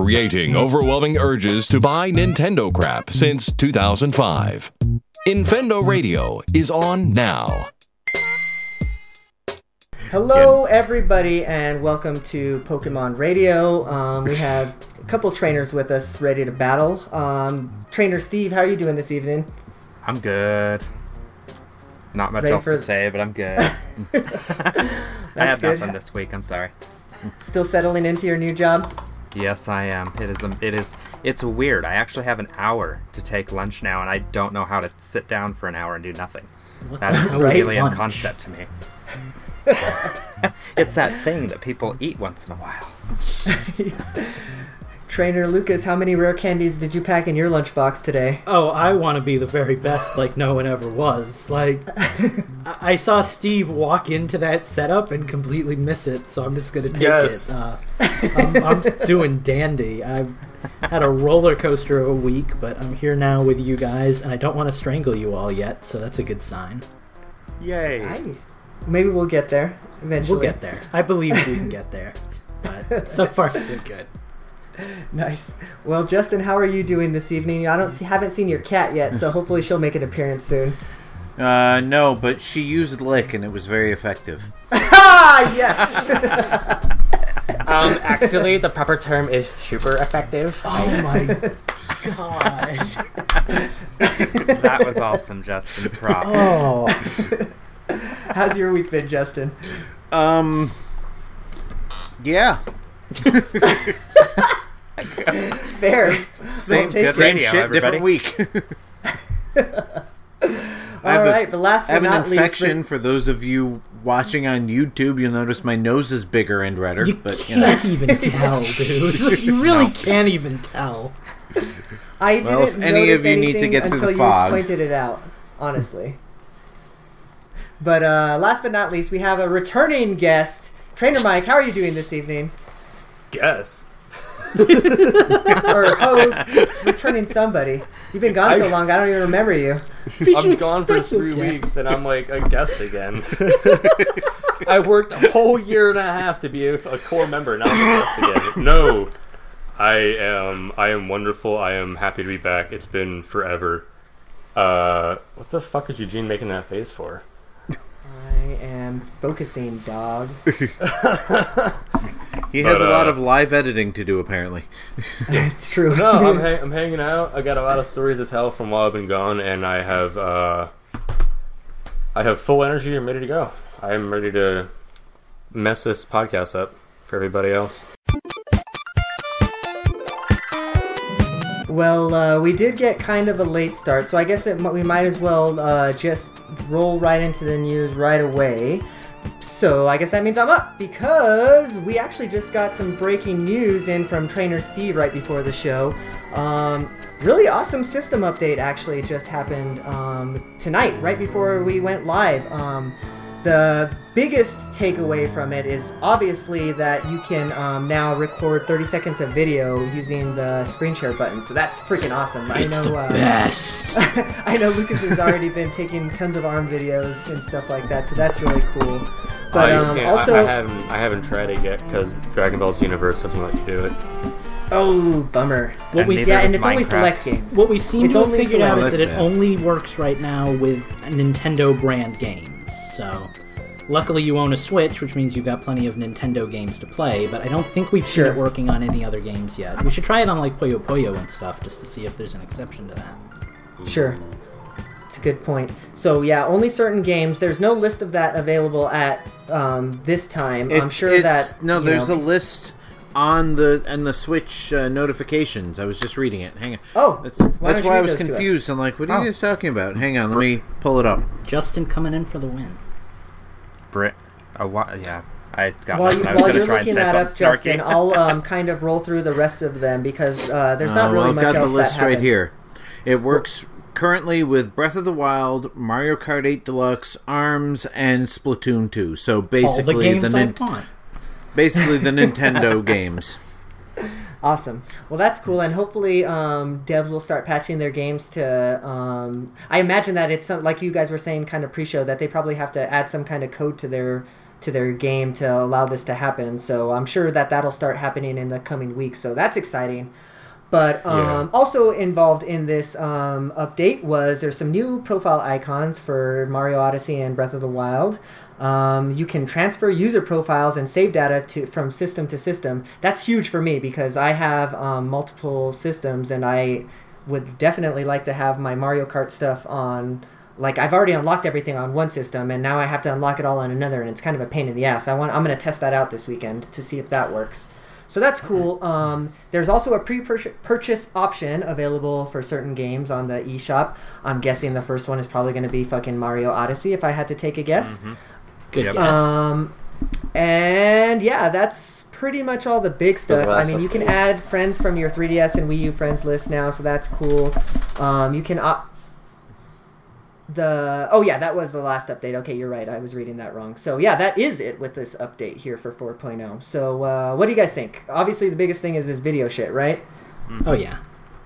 creating overwhelming urges to buy Nintendo crap since 2005. Infendo Radio is on now. Hello, everybody, and welcome to Pokemon Radio. We have a couple trainers with us ready to battle. Trainer Steve, how are you doing this evening? I'm good. Not much else to say, but I'm good. I have nothing this week. I'm sorry. Still settling into your new job? Yes, I am. It's weird. I actually have an hour to take lunch now, and I don't know how to sit down for an hour and do nothing. That is an alien concept to me. It's that thing that people eat once in a while. Trainer Lucas, how many rare candies did you pack in your lunchbox today? Oh, I want to be the very best like no one ever was. Like, I saw Steve walk into that setup and completely miss it, so I'm just going to take it. I'm doing dandy. I've had a roller coaster of a week, but I'm here now with you guys, and I don't want to strangle you all yet, so that's a good sign. Yay. Maybe we'll get there eventually. We'll get there. I believe we can get there. But so far, so good. Nice. Well, Justin, how are you doing this evening? I haven't seen your cat yet, so hopefully she'll make an appearance soon. No, but she used lick, and it was very effective. Yes! Actually, the proper term is super effective. Oh, my gosh. That was awesome, Justin. Props. Oh. How's your week been, Justin? Yeah. Fair. Same shit, everybody. Different week. All right, but last but not least, I have an infection. For those of you watching on YouTube, you'll notice my nose is bigger and redder. You can't even tell, dude. You really can't even tell. If any of you need to get through the fog, you just pointed it out, honestly. But last but not least, we have a returning guest. Trainer Mike, how are you doing this evening? Guest? Or host, returning somebody. You've been gone so long, I don't even remember you. I'm gone for 3 weeks, and I'm like a guest again. I worked a whole year and a half to be a core member, not a guest again. No, I am wonderful. I am happy to be back. It's been forever. What the fuck is Eugene making that face for? I am focusing, dog. He has a lot of live editing to do, apparently. It's true. No, I'm hanging out. I got a lot of stories to tell from while I've been gone, and I have full energy and ready to go. I am ready to mess this podcast up for everybody else. Well, we did get kind of a late start, so I guess we might as well just roll right into the news right away. So I guess that means I'm up, because we actually just got some breaking news in from Trainer Steve right before the show. Really awesome system update actually just happened tonight, right before we went live. The biggest takeaway from it is obviously that you can now record 30 seconds of video using the screen share button. So that's freaking awesome. It's the best. I know Lucas has already been taking tons of ARM videos and stuff like that, so that's really cool. But I haven't tried it yet because Dragon Ball's universe doesn't let you do it. Oh, bummer. And it's Minecraft. Only select games. What we seem to have figured out is that it only works right now with a Nintendo brand game. So, luckily you own a Switch, which means you've got plenty of Nintendo games to play, but I don't think we've seen it working on any other games yet. We should try it on, like, Puyo Puyo and stuff, just to see if there's an exception to that. Sure. It's a good point. So, yeah, only certain games. There's no list of that available at this time. There's a list on the Switch notifications. I was just reading it. Hang on. Oh, that's why I was confused. I'm like, what are you guys talking about? Hang on, let me pull it up. Justin coming in for the win. Justin, I'll kind of roll through the rest of them because there's not really much else that happened. I've got the list right here. It works currently with Breath of the Wild, Mario Kart 8 Deluxe, ARMS, and Splatoon 2. So basically, all the games I want. Basically the Nintendo games. Awesome. Well, that's cool, and hopefully devs will start patching their games to... I imagine that it's, like you guys were saying kind of pre-show, that they probably have to add some kind of code to their to their game to allow this to happen. So I'm sure that that'll start happening in the coming weeks. So that's exciting. But also involved in this update was there's some new profile icons for Mario Odyssey and Breath of the Wild. You can transfer user profiles and save data from system to system. That's huge for me because I have multiple systems, and I would definitely like to have my Mario Kart stuff on. Like, I've already unlocked everything on one system, and now I have to unlock it all on another, and it's kind of a pain in the ass. I'm going to test that out this weekend to see if that works. So that's cool. There's also a pre-purchase option available for certain games on the eShop. I'm guessing the first one is probably going to be fucking Mario Odyssey, if I had to take a guess. Mm-hmm. Good guess. And yeah, that's pretty much all the big stuff. I mean, you can add friends from your 3DS and Wii U friends list now, so that's cool. You can opt... that was the last update. Okay, you're right. I was reading that wrong. So yeah, that is it with this update here for 4.0. So what do you guys think? Obviously, the biggest thing is this video shit, right? Oh yeah,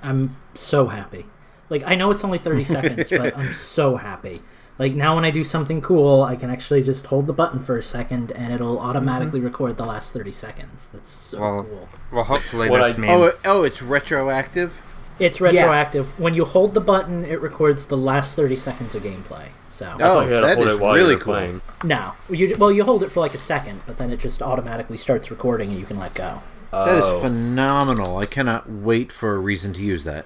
I'm so happy. Like, I know it's only 30 seconds, but I'm so happy. Like, now when I do something cool, I can actually just hold the button for a second, and it'll automatically record the last 30 seconds. That's so cool. Well, hopefully this means... Oh, it's retroactive? It's retroactive. Yeah. When you hold the button, it records the last 30 seconds of gameplay. So that is really cool. Playing. No. You hold it for like a second, but then it just automatically starts recording, and you can let go. That is phenomenal. I cannot wait for a reason to use that.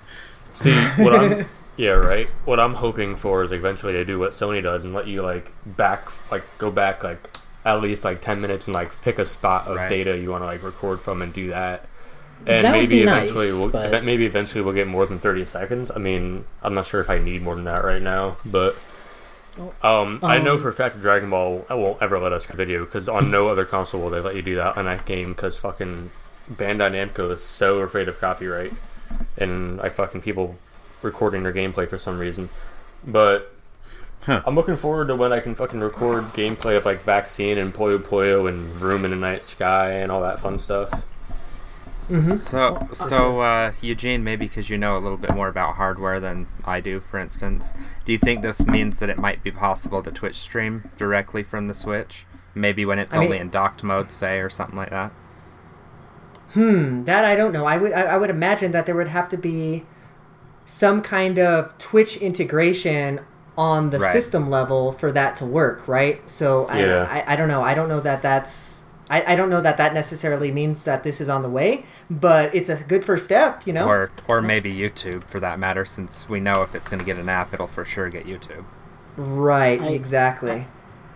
See, what I'm... Yeah, right. What I'm hoping for is eventually they do what Sony does and let you go back at least 10 minutes and pick a spot of data you want to record from and do that. And that maybe would be eventually nice, we'll get more than 30 seconds. I mean, I'm not sure if I need more than that right now, but I know for a fact that Dragon Ball won't ever let us cut video because on no other console will they let you do that on that game because fucking Bandai Namco is so afraid of copyright and fucking people recording their gameplay for some reason, but I'm looking forward to when I can fucking record gameplay of Vaccine and Puyo Puyo and Vroom in the Night Sky and all that fun stuff. Mm-hmm. So Eugene, maybe because you know a little bit more about hardware than I do, for instance, do you think this means that it might be possible to Twitch stream directly from the Switch? Maybe when it's only in docked mode, say, or something like that? That I don't know. I would imagine that there would have to be some kind of Twitch integration on the system level for that to work, right? So I don't know. I don't know that that's... I don't know that that necessarily means that this is on the way, but it's a good first step, you know? Or maybe YouTube, for that matter, since we know if it's going to get an app, it'll for sure get YouTube. Right, exactly.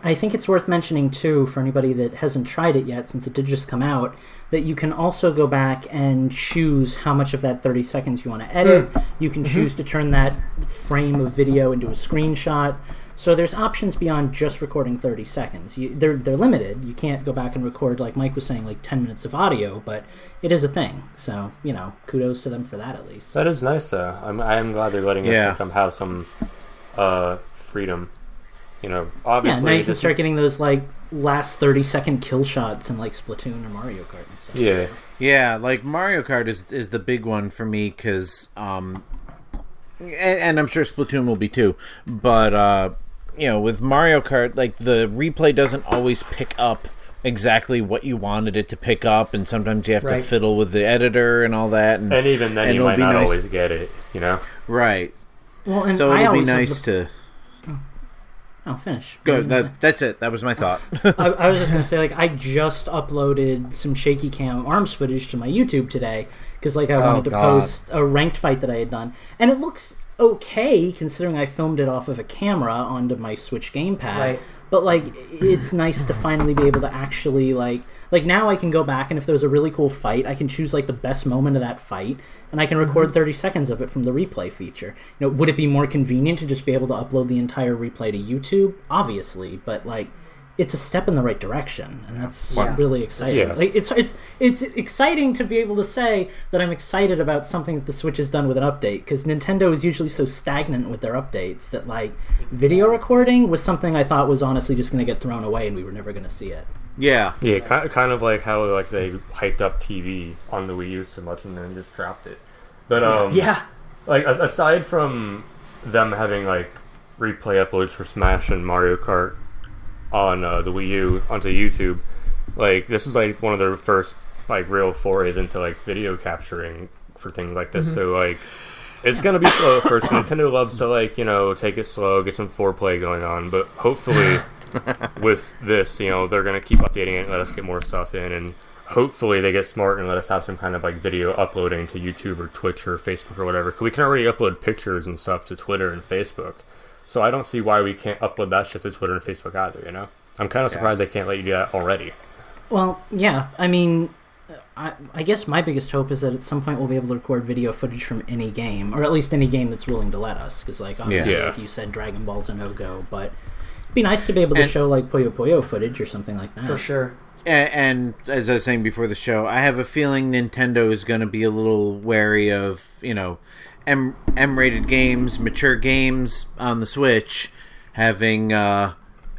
I think it's worth mentioning, too, for anybody that hasn't tried it yet, since it did just come out, that you can also go back and choose how much of that 30 seconds you want to edit. You can choose to turn that frame of video into a screenshot. So there's options beyond just recording 30 seconds. They're limited. You can't go back and record, like Mike was saying, 10 minutes of audio, but it is a thing. So, kudos to them for that, at least. That is nice, though. I'm glad they're letting us have some freedom. Obviously... Yeah, now you can start getting those, last 30-second kill shots in, Splatoon or Mario Kart and stuff. Yeah. Yeah, Mario Kart is the big one for me, because... and I'm sure Splatoon will be, too. But, with Mario Kart, the replay doesn't always pick up exactly what you wanted it to pick up, and sometimes you have to fiddle with the editor and all that. And even then, you might not always get it, Right. Well, and so it'll be nice to... I'll finish. Good. That's it. That was my thought. I was just going to say, I just uploaded some shaky cam arms footage to my YouTube today because, I wanted to post a ranked fight that I had done. And it looks okay considering I filmed it off of a camera onto my Switch gamepad. Right. But, it's nice to finally be able to actually, now I can go back and if there's a really cool fight, I can choose, the best moment of that fight, and I can record 30 seconds of it from the replay feature. Would it be more convenient to just be able to upload the entire replay to YouTube? Obviously, but, it's a step in the right direction, and that's really exciting. Yeah. It's exciting to be able to say that I'm excited about something that the Switch has done with an update, because Nintendo is usually so stagnant with their updates that, video recording was something I thought was honestly just going to get thrown away and we were never going to see it. Yeah. Yeah, kind of like how, they hyped up TV on the Wii U so much and then just dropped it. But, aside from them having, replay uploads for Smash and Mario Kart, on the Wii U onto YouTube. Like, this is like one of their first like real forays into like video capturing for things like this. Mm-hmm. So like, it's gonna be slow at first. Nintendo loves to like, you know, take it slow, get some foreplay going on, but hopefully with this, you know, they're gonna keep updating it and let us get more stuff in, and hopefully they get smart and let us have some kind of like video uploading to YouTube or Twitch or Facebook or whatever, because we can already upload pictures and stuff to Twitter and Facebook. So I don't see why we can't upload that shit to Twitter and Facebook either, you know? I'm kind of surprised they can't let you do that already. Well, yeah, I mean, I guess my biggest hope is that at some point we'll be able to record video footage from any game, or at least any game that's willing to let us, because, like, obviously, like you said, Dragon Ball's a no-go, but it'd be nice to be able to show, like, Puyo Puyo footage or something like that. For sure. And as I was saying before the show, I have a feeling Nintendo is going to be a little wary of, you know, M-rated games, mature games on the Switch, having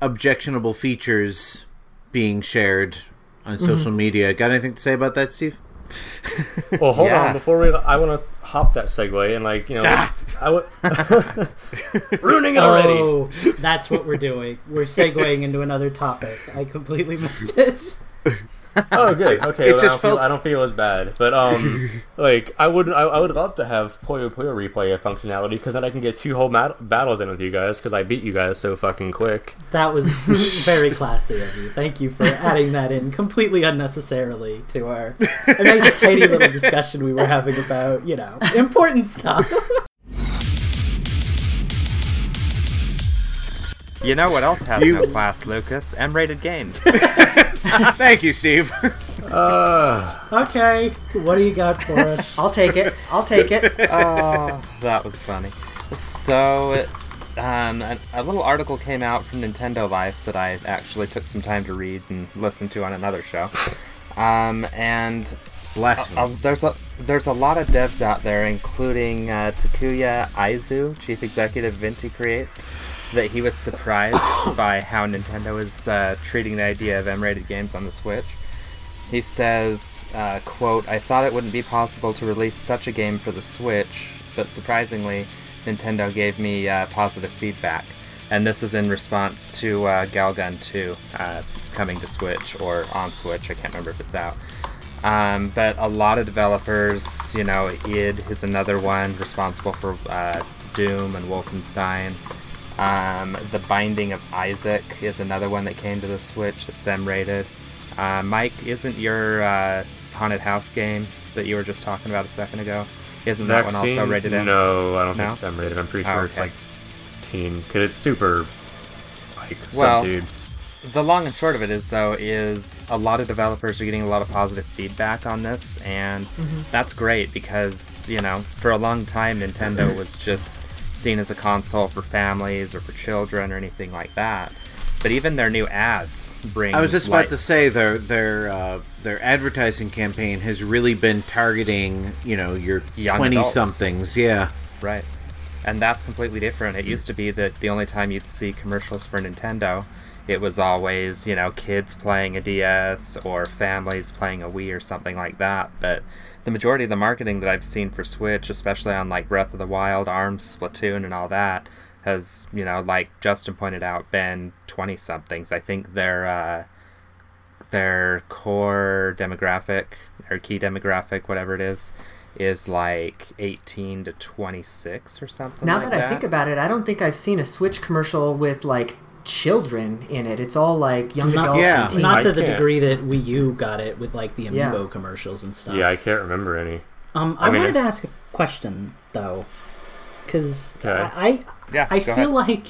objectionable features being shared on social media. Got anything to say about that, Steve? Well, hold on. Before we... I want to hop that segue and, like, you know... Ruining already! Oh, that's what we're doing. We're segueing into another topic. I completely missed it. Oh, good. Okay, it I don't feel as bad. But, like, I would love to have Puyo Puyo replay functionality, because then I can get two whole battles in with you guys, because I beat you guys so fucking quick. That was very classy of you. Thank you for adding that in completely unnecessarily to our nice tidy little discussion we were having about, you know, important stuff. You know what else has no class, Lucas? M-rated games. Thank you, Steve. Okay, what do you got for us? I'll take it. Oh, that was funny. So, a little article came out from Nintendo Life that I actually took some time to read and listen to on another show. And there's a lot of devs out there, including Takuya Aizu, chief executive of Inti Creates, that he was surprised by how Nintendo is treating the idea of M-rated games on the Switch. He says, quote, "I thought it wouldn't be possible to release such a game for the Switch, but surprisingly, Nintendo gave me positive feedback." And this is in response to Galgun 2 coming to Switch, or on Switch, I can't remember if it's out. But a lot of developers, you know, id is another one responsible for Doom and Wolfenstein. The Binding of Isaac is another one that came to the Switch that's M-rated. Mike, isn't your haunted house game that you were just talking about a second ago, isn't that one also rated M? No, I don't think it's M-rated. I'm pretty sure it's like teen, because it's super like subdued. The long and short of it is, though, is a lot of developers are getting a lot of positive feedback on this, and that's great, because, you know, for a long time Nintendo was just seen as a console for families or for children or anything like that. But even their new ads bring... I was just about to say their advertising campaign has really been targeting, you know, your 20-somethings. Yeah. Right. And that's completely different. It used to be that the only time you'd see commercials for Nintendo, it was always, you know, kids playing a DS or families playing a Wii or something like that. But the majority of the marketing that I've seen for Switch, especially on, like, Breath of the Wild, ARMS, Splatoon, and all that, has, you know, like Justin pointed out, been 20-somethings. I think their core demographic, or key demographic, whatever it is like 18 to 26 or something like that. Now that I think about it, I don't think I've seen a Switch commercial with, like, children in it. It's all like young adults and teens. Not to the degree that Wii U got it with like the Amiibo commercials and stuff. Yeah, I can't remember any. I wanted to ask a question though, because I feel like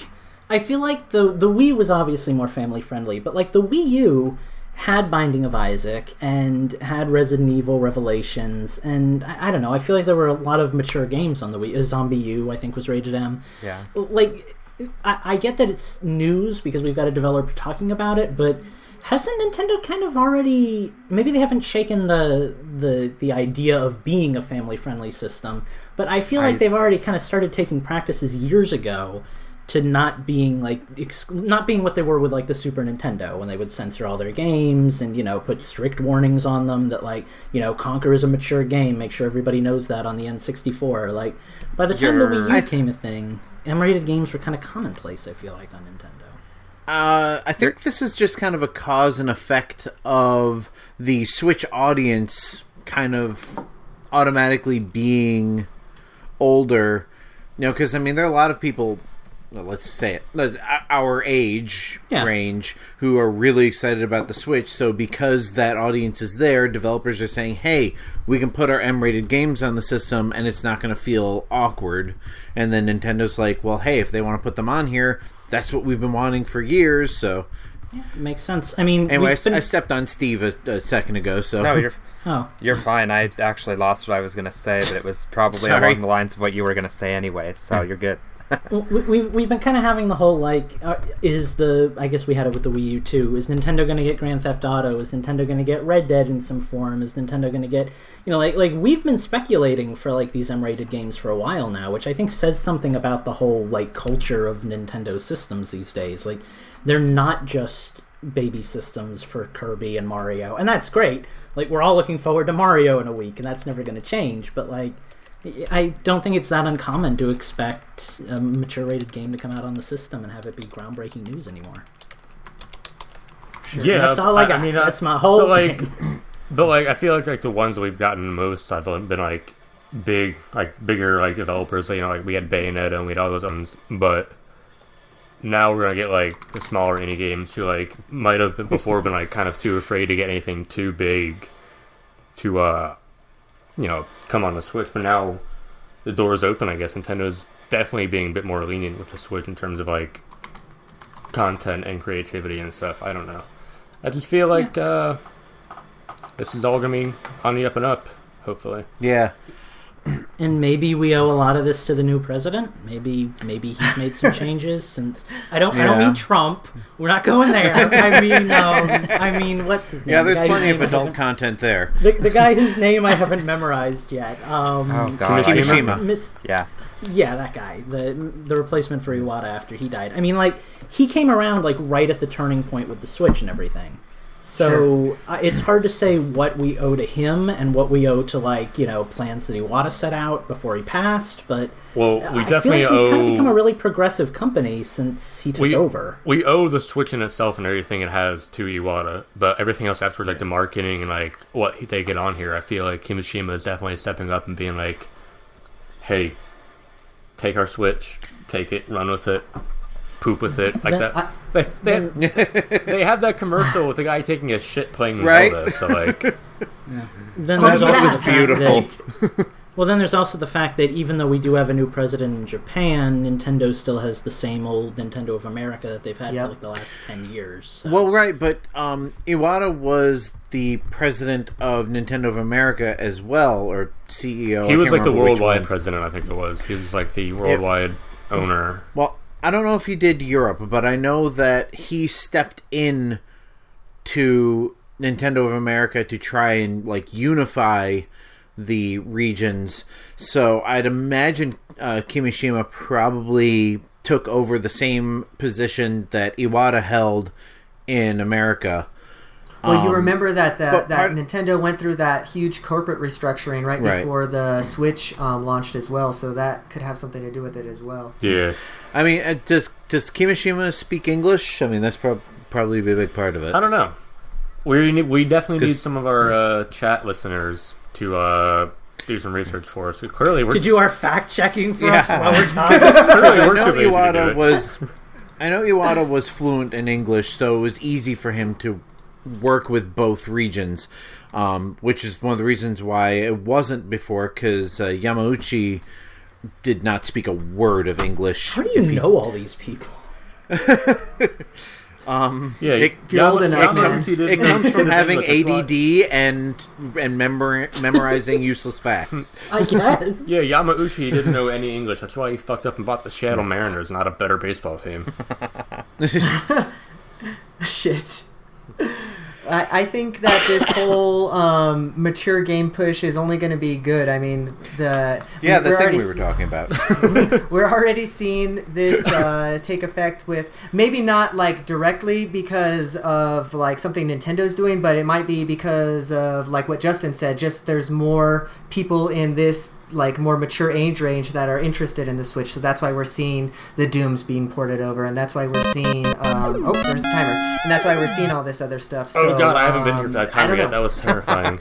the Wii was obviously more family friendly, but like the Wii U had Binding of Isaac and had Resident Evil Revelations, and I don't know. I feel like there were a lot of mature games on the Wii. Zombie U, I think, was rated M. Yeah, like. I get that it's news because we've got a developer talking about it, but hasn't Nintendo kind of already... Maybe they haven't shaken the idea of being a family-friendly system, but I feel like they've already kind of started taking practices years ago to not being like not being what they were with like the Super Nintendo, when they would censor all their games and, you know, put strict warnings on them that, like, you know, Conker is a mature game, make sure everybody knows that on the N64. Like, by the time the Wii U became a thing... M-rated games were kind of commonplace, I feel like, on Nintendo. I think this is just kind of a cause and effect of the Switch audience kind of automatically being older. You know, because, I mean, there are a lot of people, well, let's say it, our age range, who are really excited about the Switch. So because that audience is there, developers are saying, hey, we can put our M-rated games on the system and it's not going to feel awkward. And then Nintendo's like, well, hey, if they want to put them on here, that's what we've been wanting for years. So yeah, it makes sense. I mean, anyway, I stepped on Steve a second ago. So no, you're fine. I actually lost what I was going to say, but it was probably along the lines of what you were going to say anyway. So you're good. We've been kind of having the whole, like, I guess we had it with the Wii U too. Is Nintendo going to get Grand Theft Auto? Is Nintendo going to get Red Dead in some form? Is Nintendo going to get, you know, like we've been speculating for, like, these M-rated games for a while now, which I think says something about the whole, like, culture of Nintendo systems these days. Like, they're not just baby systems for Kirby and Mario, and that's great. Like, we're all looking forward to Mario in a week, and that's never going to change, but, like, I don't think it's that uncommon to expect a mature-rated game to come out on the system and have it be groundbreaking news anymore. Sure. Yeah, and that's all I got. I mean, that's my whole thing. But like, I feel like the ones that we've gotten most have been like big, like bigger, like developers. So, you know, like we had Bayonetta and we had all those ones, but now we're gonna get like the smaller indie games who like might have been before been like kind of too afraid to get anything too big to you know, come on the Switch, but now the door is open, I guess. Nintendo's definitely being a bit more lenient with the Switch in terms of, like, content and creativity and stuff. I don't know. I just feel like this is all going to be on the up and up, hopefully. Yeah. And maybe we owe a lot of this to the new president. Maybe he's made some changes since I don't mean Trump. We're not going there. I mean what's his name? Yeah, there's plenty of adult content there. The guy whose name I haven't memorized yet. Oh God, Kimishima. Yeah, that guy. The replacement for Iwata after he died. I mean, like, he came around like right at the turning point with the Switch and everything. So it's hard to say what we owe to him and what we owe to, like, you know, plans that Iwata set out before he passed. But we definitely we've kind of become a really progressive company since he took over. We owe the Switch in itself and everything it has to Iwata, but everything else afterwards, like the marketing and like what they get on here, I feel like Kimishima is definitely stepping up and being like, "Hey, take our Switch, take it, run with it." Poop with it, like that. They have that commercial with the guy taking a shit playing the Zelda. So like, then there's also beautiful. Well, then there's also the fact that even though we do have a new president in Japan, Nintendo still has the same old Nintendo of America that they've had for like the last 10 years. So. Well, right, but Iwata was the president of Nintendo of America as well, or CEO. He was like the worldwide president, I think it was. He was like the worldwide owner. Well. I don't know if he did Europe, but I know that he stepped in to Nintendo of America to try and, like, unify the regions. So I'd imagine Kimishima probably took over the same position that Iwata held in America. Well, you remember that Nintendo went through that huge corporate restructuring right before the Switch launched as well, so that could have something to do with it as well. Yeah. I mean, does Kimishima speak English? I mean, that's probably be a big part of it. I don't know. We definitely need some of our chat listeners to do some research for us. Clearly, we're to do our fact-checking for us while we're talking. I know Iwata was fluent in English, so it was easy for him to work with both regions, which is one of the reasons why it wasn't before, because Yamauchi did not speak a word of English. How do you know all these people? It comes from having ADD and memorizing useless facts. I guess. Yeah, Yamauchi didn't know any English. That's why he fucked up and bought the Seattle Mariners, not a better baseball team. Shit. I think that this whole mature game push is only going to be good. I mean, the thing we were talking about. We're already seeing this take effect with, maybe not like directly because of like something Nintendo's doing, but it might be because of like what Justin said. Just there's more people in this like more mature age range that are interested in the Switch, so that's why we're seeing the Dooms being ported over, and that's why we're seeing there's a timer, and that's why we're seeing all this other stuff. So, oh god, I haven't been here for that timer yet. That was terrifying.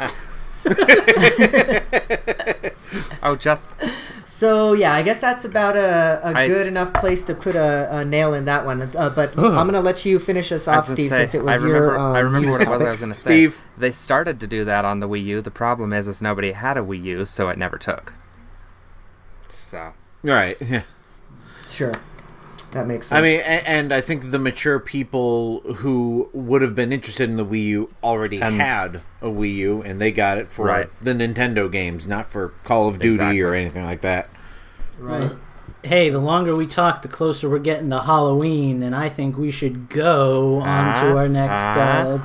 So yeah, I guess that's about a good enough place to put a nail in that one. But I'm gonna let you finish us off, Steve, since it was your topic. I remember what it was I was gonna say. Steve, they started to do that on the Wii U. The problem is nobody had a Wii U, so it never took. So. Right. Yeah. Sure. That makes sense. I mean, and I think the mature people who would have been interested in the Wii U already had a Wii U, and they got it for the Nintendo games, not for Call of Duty or anything like that. Right. Hey, the longer we talk, the closer we're getting to Halloween, and I think we should go on to our next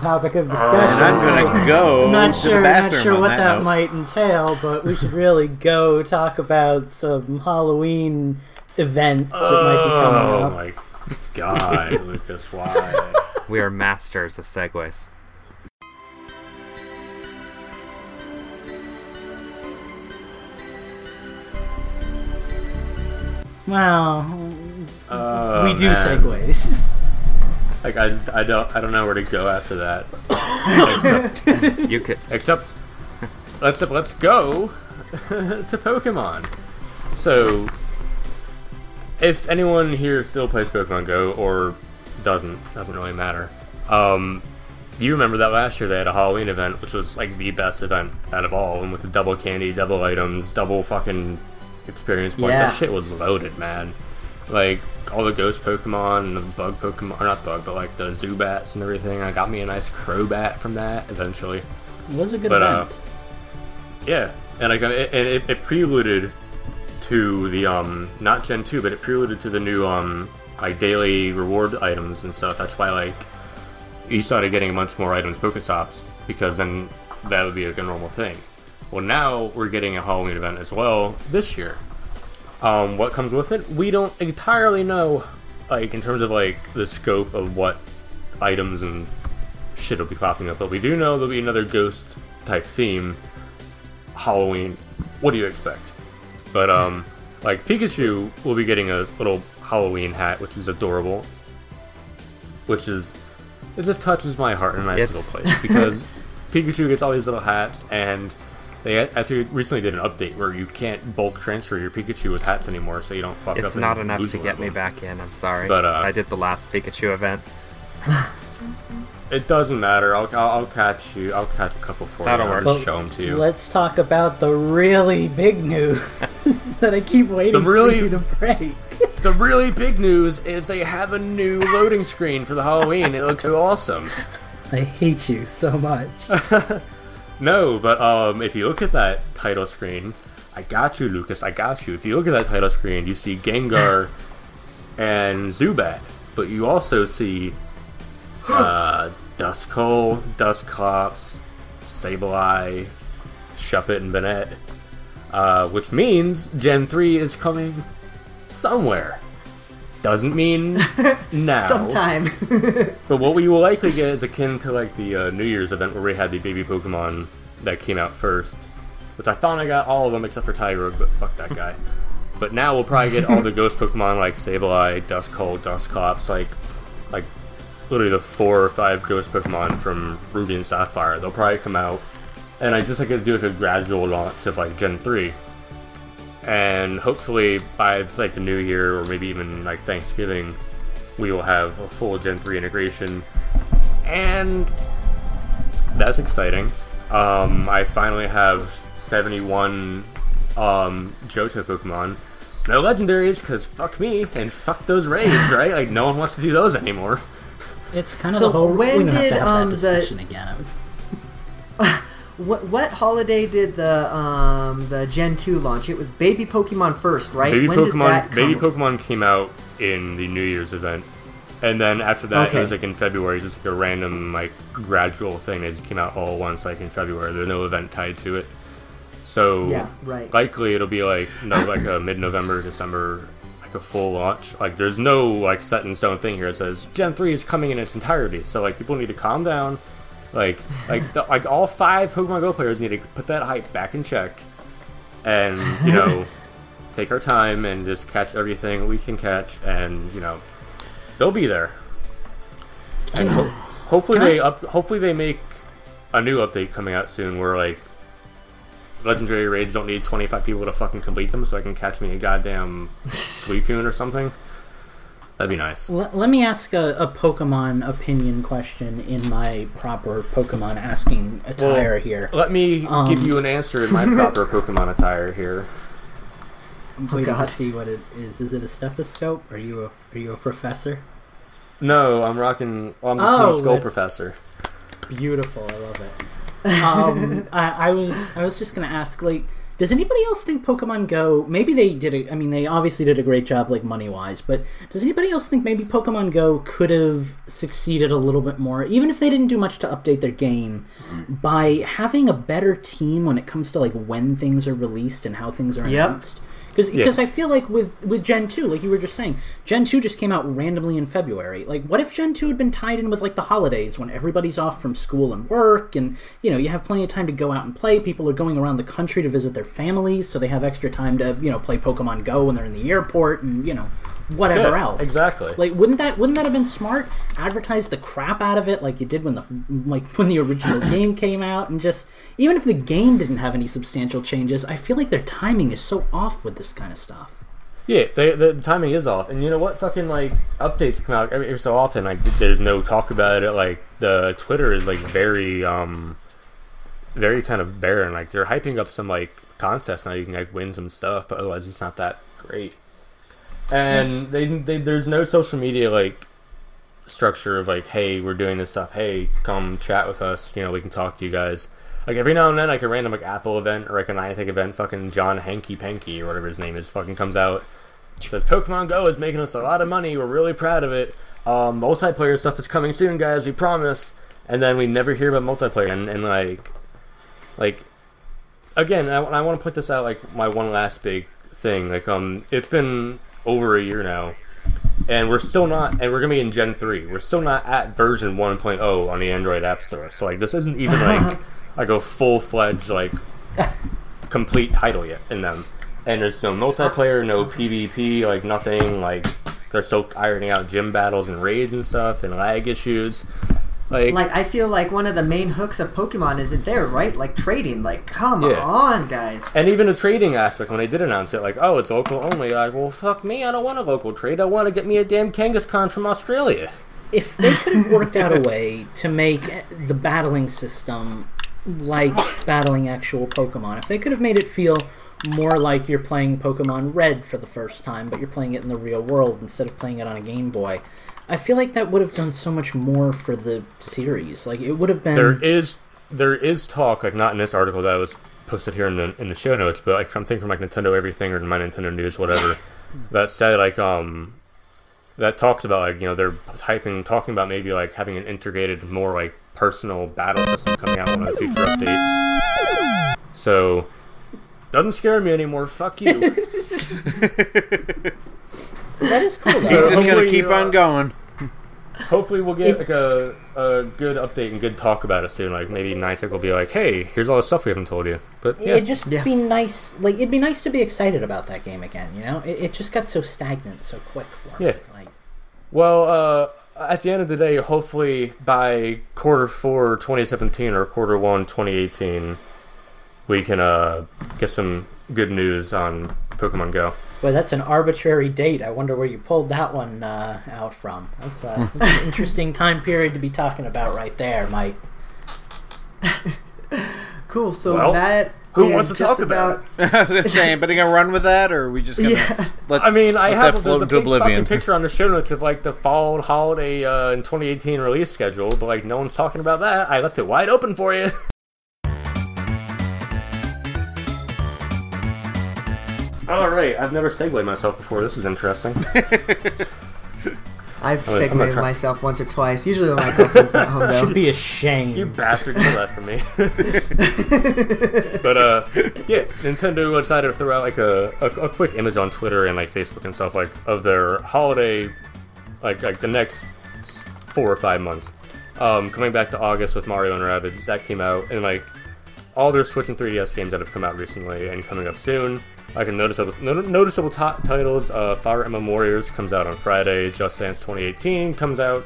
topic of discussion. I'm going to go to the bathroom. I'm not sure what that might entail, but we should really go talk about some Halloween events that might be coming up. Oh my god, Lucas, why? We are masters of segues. Well, we do segues. Like I don't know where to go after that. Let's go to Pokemon. So, if anyone here still plays Pokemon Go or doesn't really matter. You remember that last year they had a Halloween event, which was like the best event out of all, and with the double candy, double items, double fucking experience points. Yeah. That shit was loaded, man. Like all the ghost Pokemon and the bug Pokemon, or not bug, but like the Zubats and everything. I got me a nice Crobat from that eventually. It was a good event. Yeah, and I got it preluded to the not Gen 2, but it preluded to the new like daily reward items and stuff. That's why like you started getting a bunch more items Pokestops, because then that would be like a normal thing. Well, now we're getting a Halloween event as well this year. What comes with it? We don't entirely know, like in terms of like the scope of what items and shit will be popping up, but we do know there'll be another ghost type theme Halloween. What do you expect? But like Pikachu will be getting a little Halloween hat, which is adorable. Which is, it just touches my heart in a nice little place, because Pikachu gets all these little hats, and they actually recently did an update where you can't bulk transfer your Pikachu with hats anymore, so you don't fuck up. It's not enough to get me back in, I'm sorry. But I did the last Pikachu event. It doesn't matter. I'll catch you. I'll catch a couple for you. That'll work. Just show them to you. Let's talk about the really big news that I keep waiting for you to break. The really big news is they have a new loading screen for the Halloween. It looks so awesome. I hate you so much. No, but if you look at that title screen, I got you, Lucas, I got you. If you look at that title screen, you see Gengar and Zubat, but you also see Duskull, Dusclops, Sableye, Shuppet, and Banette, which means Gen 3 is coming somewhere. Doesn't mean now. Sometime. But what we will likely get is akin to like the New Year's event where we had the baby Pokemon that came out first, which I thought I got all of them except for Tyrogue, but fuck that guy. But now we'll probably get all the ghost Pokemon like Sableye, Duskull, Dusclops, like literally the 4 or 5 ghost Pokemon from Ruby and Sapphire. They'll probably come out, and I just like to do like a gradual launch of like Gen 3, and hopefully by like the new year or maybe even like Thanksgiving, we will have a full Gen 3 integration, and that's exciting. I finally have 71 Johto Pokemon. No legendaries, because fuck me and fuck those raids, right? Like no one wants to do those anymore. It's kind of so the whole. When did that discussion again? I was what holiday did the Gen 2 launch? It was Baby Pokemon first, right? Baby Pokemon came out in the New Year's event, And then after that, okay. It was like in February, just like a random like gradual thing that just came out all at once, like in February. There's no event tied to it, so yeah, right. Likely it'll be like a mid-November, December, like a full launch. Like there's no like set in stone thing here. It says Gen 3 is coming in its entirety, so like people need to calm down. Like all 5 Pokemon Go players need to put that hype back in check, and you know, take our time and just catch everything we can catch, and you know. They'll be there, and hopefully they make a new update coming out soon where like legendary raids don't need 25 people to fucking complete them, so I can catch me a goddamn Suicune or something. That'd be nice. Let me ask a Pokemon opinion question in my proper Pokemon asking attire here. Let me give you an answer in my proper Pokemon attire here. I'm waiting to see what it is. Is it a stethoscope? Are you a professor? No, I'm rocking. I'm the skull professor. Beautiful, I love it. I was just gonna ask, like, does anybody else think Pokemon Go? Maybe they did. I mean, they obviously did a great job, like money wise. But does anybody else think maybe Pokemon Go could have succeeded a little bit more, even if they didn't do much to update their game, by having a better team when it comes to like when things are released and how things are announced? Because I feel like with Gen 2, like you were just saying, Gen 2 just came out randomly in February. Like, what if Gen 2 had been tied in with, like, the holidays when everybody's off from school and work and, you know, you have plenty of time to go out and play. People are going around the country to visit their families, so they have extra time to, you know, play Pokemon Go when they're in the airport and, you know, whatever else. Exactly. Like, wouldn't that have been smart? Advertise the crap out of it like you did when the original game came out, and just, even if the game didn't have any substantial changes, I feel like their timing is so off with this kind of stuff. Yeah, the timing is off, and you know what? Fucking like updates come out every so often. Like there's no talk about it. Like the Twitter is like very kind of barren. Like they're hyping up some like contests now. You can like win some stuff, but otherwise it's not that great. And there's no social media like structure of like, hey, we're doing this stuff. Hey, come chat with us. You know, we can talk to you guys. Like, every now and then, like, a random, like, Apple event or, like, an Niantic event, fucking John Hanky Panky or whatever his name is, fucking comes out, says, Pokemon Go is making us a lot of money, we're really proud of it, multiplayer stuff is coming soon, guys, we promise, and then we never hear about multiplayer, and like, again, I want to put this out, like, my one last big thing, like, it's been over a year now, and we're still not, and we're going to be in Gen 3, we're still not at version 1.0 on the Android App Store, so, like, this isn't even, like, I go full-fledged, like, complete title yet in them. And there's no multiplayer, no PvP, like, nothing. Like, they're still ironing out gym battles and raids and stuff and lag issues. Like, I feel like one of the main hooks of Pokemon isn't there, right? Like, trading. Like, come on, guys. And even the trading aspect, when they did announce it, like, oh, it's local only. Like, well, fuck me, I don't want a local trade. I want to get me a damn Kangaskhan from Australia. If they could have worked out a way to make the battling system like battling actual Pokemon. If they could have made it feel more like you're playing Pokemon Red for the first time, but you're playing it in the real world instead of playing it on a Game Boy, I feel like that would have done so much more for the series. Like, it would have been... There is talk, like, not in this article that was posted here in the show notes, but, like, I'm thinking from, like, Nintendo Everything or My Nintendo News, whatever, that said, like, that talks about, like, you know, they're talking about maybe, like, having an integrated, more, like, personal battle system coming out in one of the future updates. So, doesn't scare me anymore. Fuck you. That is cool, though. He's just going to keep on going. Hopefully we'll get like a good update and good talk about it soon. Like, maybe Niantic will be like, hey, here's all the stuff we haven't told you. But yeah. It'd just be nice. Like, it'd be nice to be excited about that game again, you know? It just got so stagnant so quick for me. Like, well, at the end of the day, hopefully by quarter 4 2017 or quarter 1 2018, we can get some good news on Pokemon Go. Well, that's an arbitrary date. I wonder where you pulled that one out from. That's an interesting time period to be talking about right there, Mike. Cool, so well, that... Who wants to talk about it? I was going to say, anybody going to run with that, or are we just going to let that float into oblivion? I have a picture on the show notes of, like, the fall holiday in 2018 release schedule, but, like, no one's talking about that. I left it wide open for you. All right. I've never segued myself before. This is interesting. I've segmented myself once or twice. Usually when my girlfriend's not home, though. Should be ashamed. You bastards for that for me. But, yeah, Nintendo decided to throw out, like, a quick image on Twitter and, like, Facebook and stuff, like, of their holiday, like the next 4 or 5 months. Coming back to August with Mario and Rabbids, that came out, and, like, all their Switch and 3DS games that have come out recently and coming up soon. Like, noticeable titles, Fire Emblem Warriors comes out on Friday, Just Dance 2018 comes out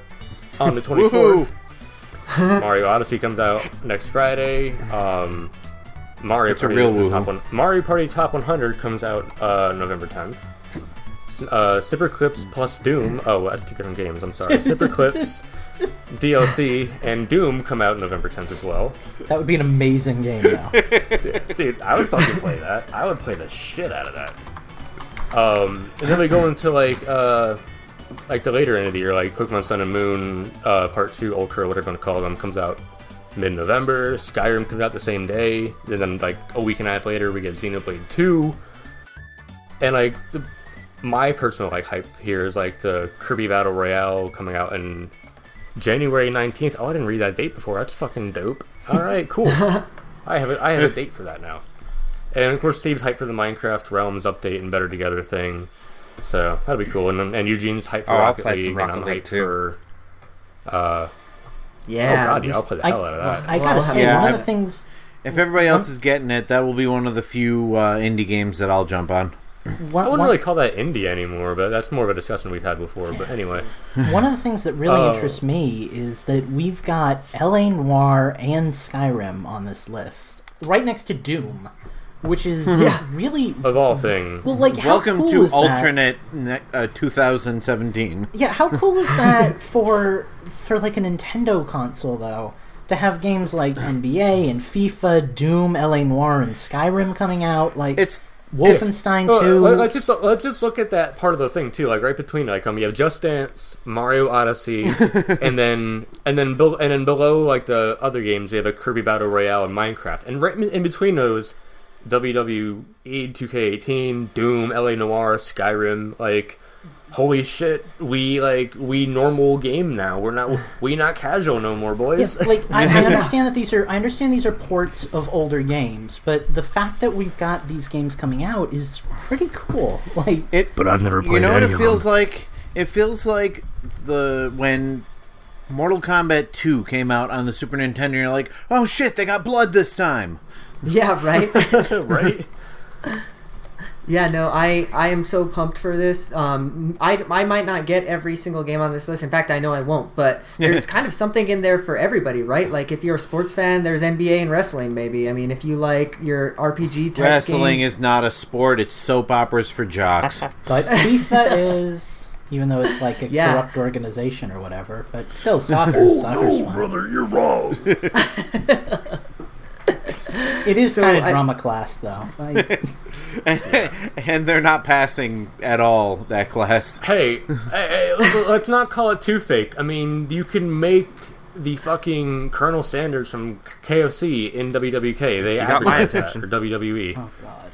on the 24th, Mario Odyssey comes out next Friday, Mario Party Top 100 comes out November 10th, Cyber Clips plus Doom, oh, that's two different games, I'm sorry, Cyber Clips, DLC, and Doom come out November 10th as well. That would be an amazing game, now. Dude, I would fucking play that. I would play the shit out of that. And then we go into, like the later end of the year, like Pokemon Sun and Moon, Part 2, Ultra, whatever you want to call them, comes out mid-November. Skyrim comes out the same day. And then, like, a week and a half later, we get Xenoblade 2. And, like, my personal, like, hype here is, like, the Kirby Battle Royale coming out in January 19th. Oh, I didn't read that date before. That's fucking dope. All right, cool. I have a date for that now. And, of course, Steve's hype for the Minecraft Realms update and Better Together thing. So, that'll be cool. And Eugene's hype for Rocket League. And I'm hype for... yeah. Oh, God, yeah, I'll play the hell out of that. I gotta say, one of the things... If everybody else is getting it, that will be one of the few indie games that I'll jump on. I wouldn't really call that indie anymore, but that's more of a discussion we've had before. But anyway, one of the things that really interests me is that we've got LA Noire and Skyrim on this list, right next to Doom, which is really of all things. Well, like, welcome how cool to is alternate 2017. Yeah, how cool is that for like a Nintendo console though? To have games like NBA and FIFA, Doom, LA Noire, and Skyrim coming out, like it's. Wolfenstein 2. Let's just look at that part of the thing too, like right between, like, you have Just Dance, Mario Odyssey, and then below, like, the other games, you have a Kirby Battle Royale and Minecraft, and right in between those, WWE 2K18, Doom, LA Noire, Skyrim. Like, holy shit, we normal game now. We're not casual no more, boys. Yes, like I understand these are ports of older games, but the fact that we've got these games coming out is pretty cool. Like, but I've never played. You know what it feels like? It feels like when Mortal Kombat 2 came out on the Super Nintendo, you're like, oh shit, they got blood this time. Yeah, right. Right. Yeah, no, I am so pumped for this. I might not get every single game on this list. In fact, I know I won't, but there's kind of something in there for everybody, right? Like, if you're a sports fan, there's NBA and wrestling, maybe. I mean, if you like your RPG type wrestling games, is not a sport. It's soap operas for jocks. But FIFA is, even though it's like a corrupt organization or whatever, but still soccer. Soccer's fun. Brother, you're wrong. It is so kind of drama class, though. And they're not passing at all, that class. Hey, let's not call it too fake. I mean, you can make the fucking Colonel Sanders from KFC in WWK. They got my attention. Or WWE. Oh, God.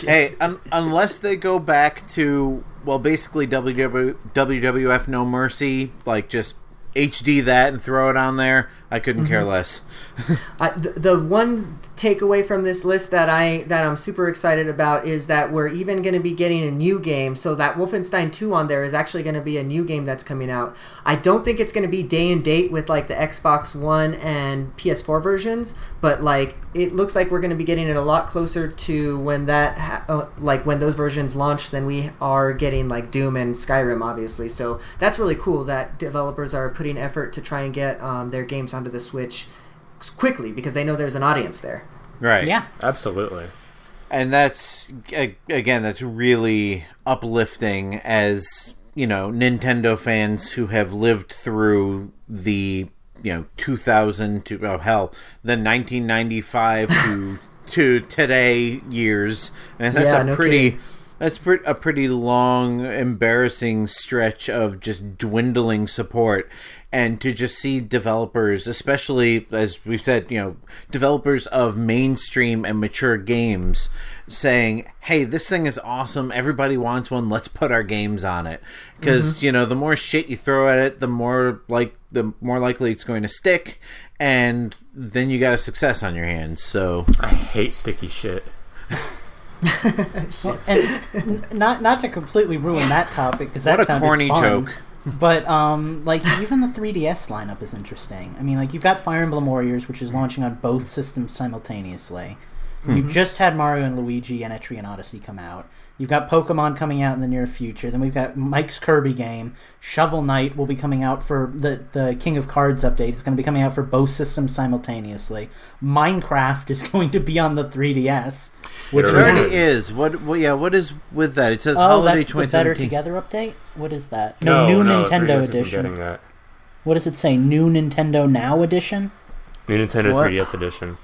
Hey, unless they go back to, well, basically WWF No Mercy, like, just HD that and throw it on there. I couldn't care less. The one takeaway from this list that I'm super excited about is that we're even going to be getting a new game. So that Wolfenstein 2 on there is actually going to be a new game that's coming out. I don't think it's going to be day and date with, like, the Xbox One and PS4 versions, but, like, it looks like we're going to be getting it a lot closer to when that when those versions launch than we are getting, like, Doom and Skyrim, obviously. So that's really cool that developers are putting effort to try and get their games onto the Switch quickly because they know there's an audience there. Right. Yeah. Absolutely. And that's really uplifting as, you know, Nintendo fans who have lived through the, you know, 2000 to, oh hell, the 1995 to today years. And that's a pretty... Kidding. that's a pretty long, embarrassing stretch of just dwindling support. And to just see developers, especially, as we've said, you know, developers of mainstream and mature games saying, hey, this thing is awesome. Everybody wants one. Let's put our games on it. Because, you know, the more shit you throw at it, the more likely it's going to stick. And then you got a success on your hands. So I hate sticky shit. Well, and not to completely ruin that topic, because that sounded fun. What a corny joke. But, like, even the 3DS lineup is interesting. I mean, like, you've got Fire Emblem Warriors, which is launching on both systems simultaneously. You just had Mario and Luigi and Etrian Odyssey come out. You've got Pokemon coming out in the near future. Then we've got Mike's Kirby game. Shovel Knight will be coming out for the King of Cards update. It's going to be coming out for both systems simultaneously. Minecraft is going to be on the 3DS. Which it already is. What is with that? It says holiday 2017. Oh, that's the Better Together update? What is that? No, Nintendo Edition. What does it say? New Nintendo Now Edition? New Nintendo 3DS Edition.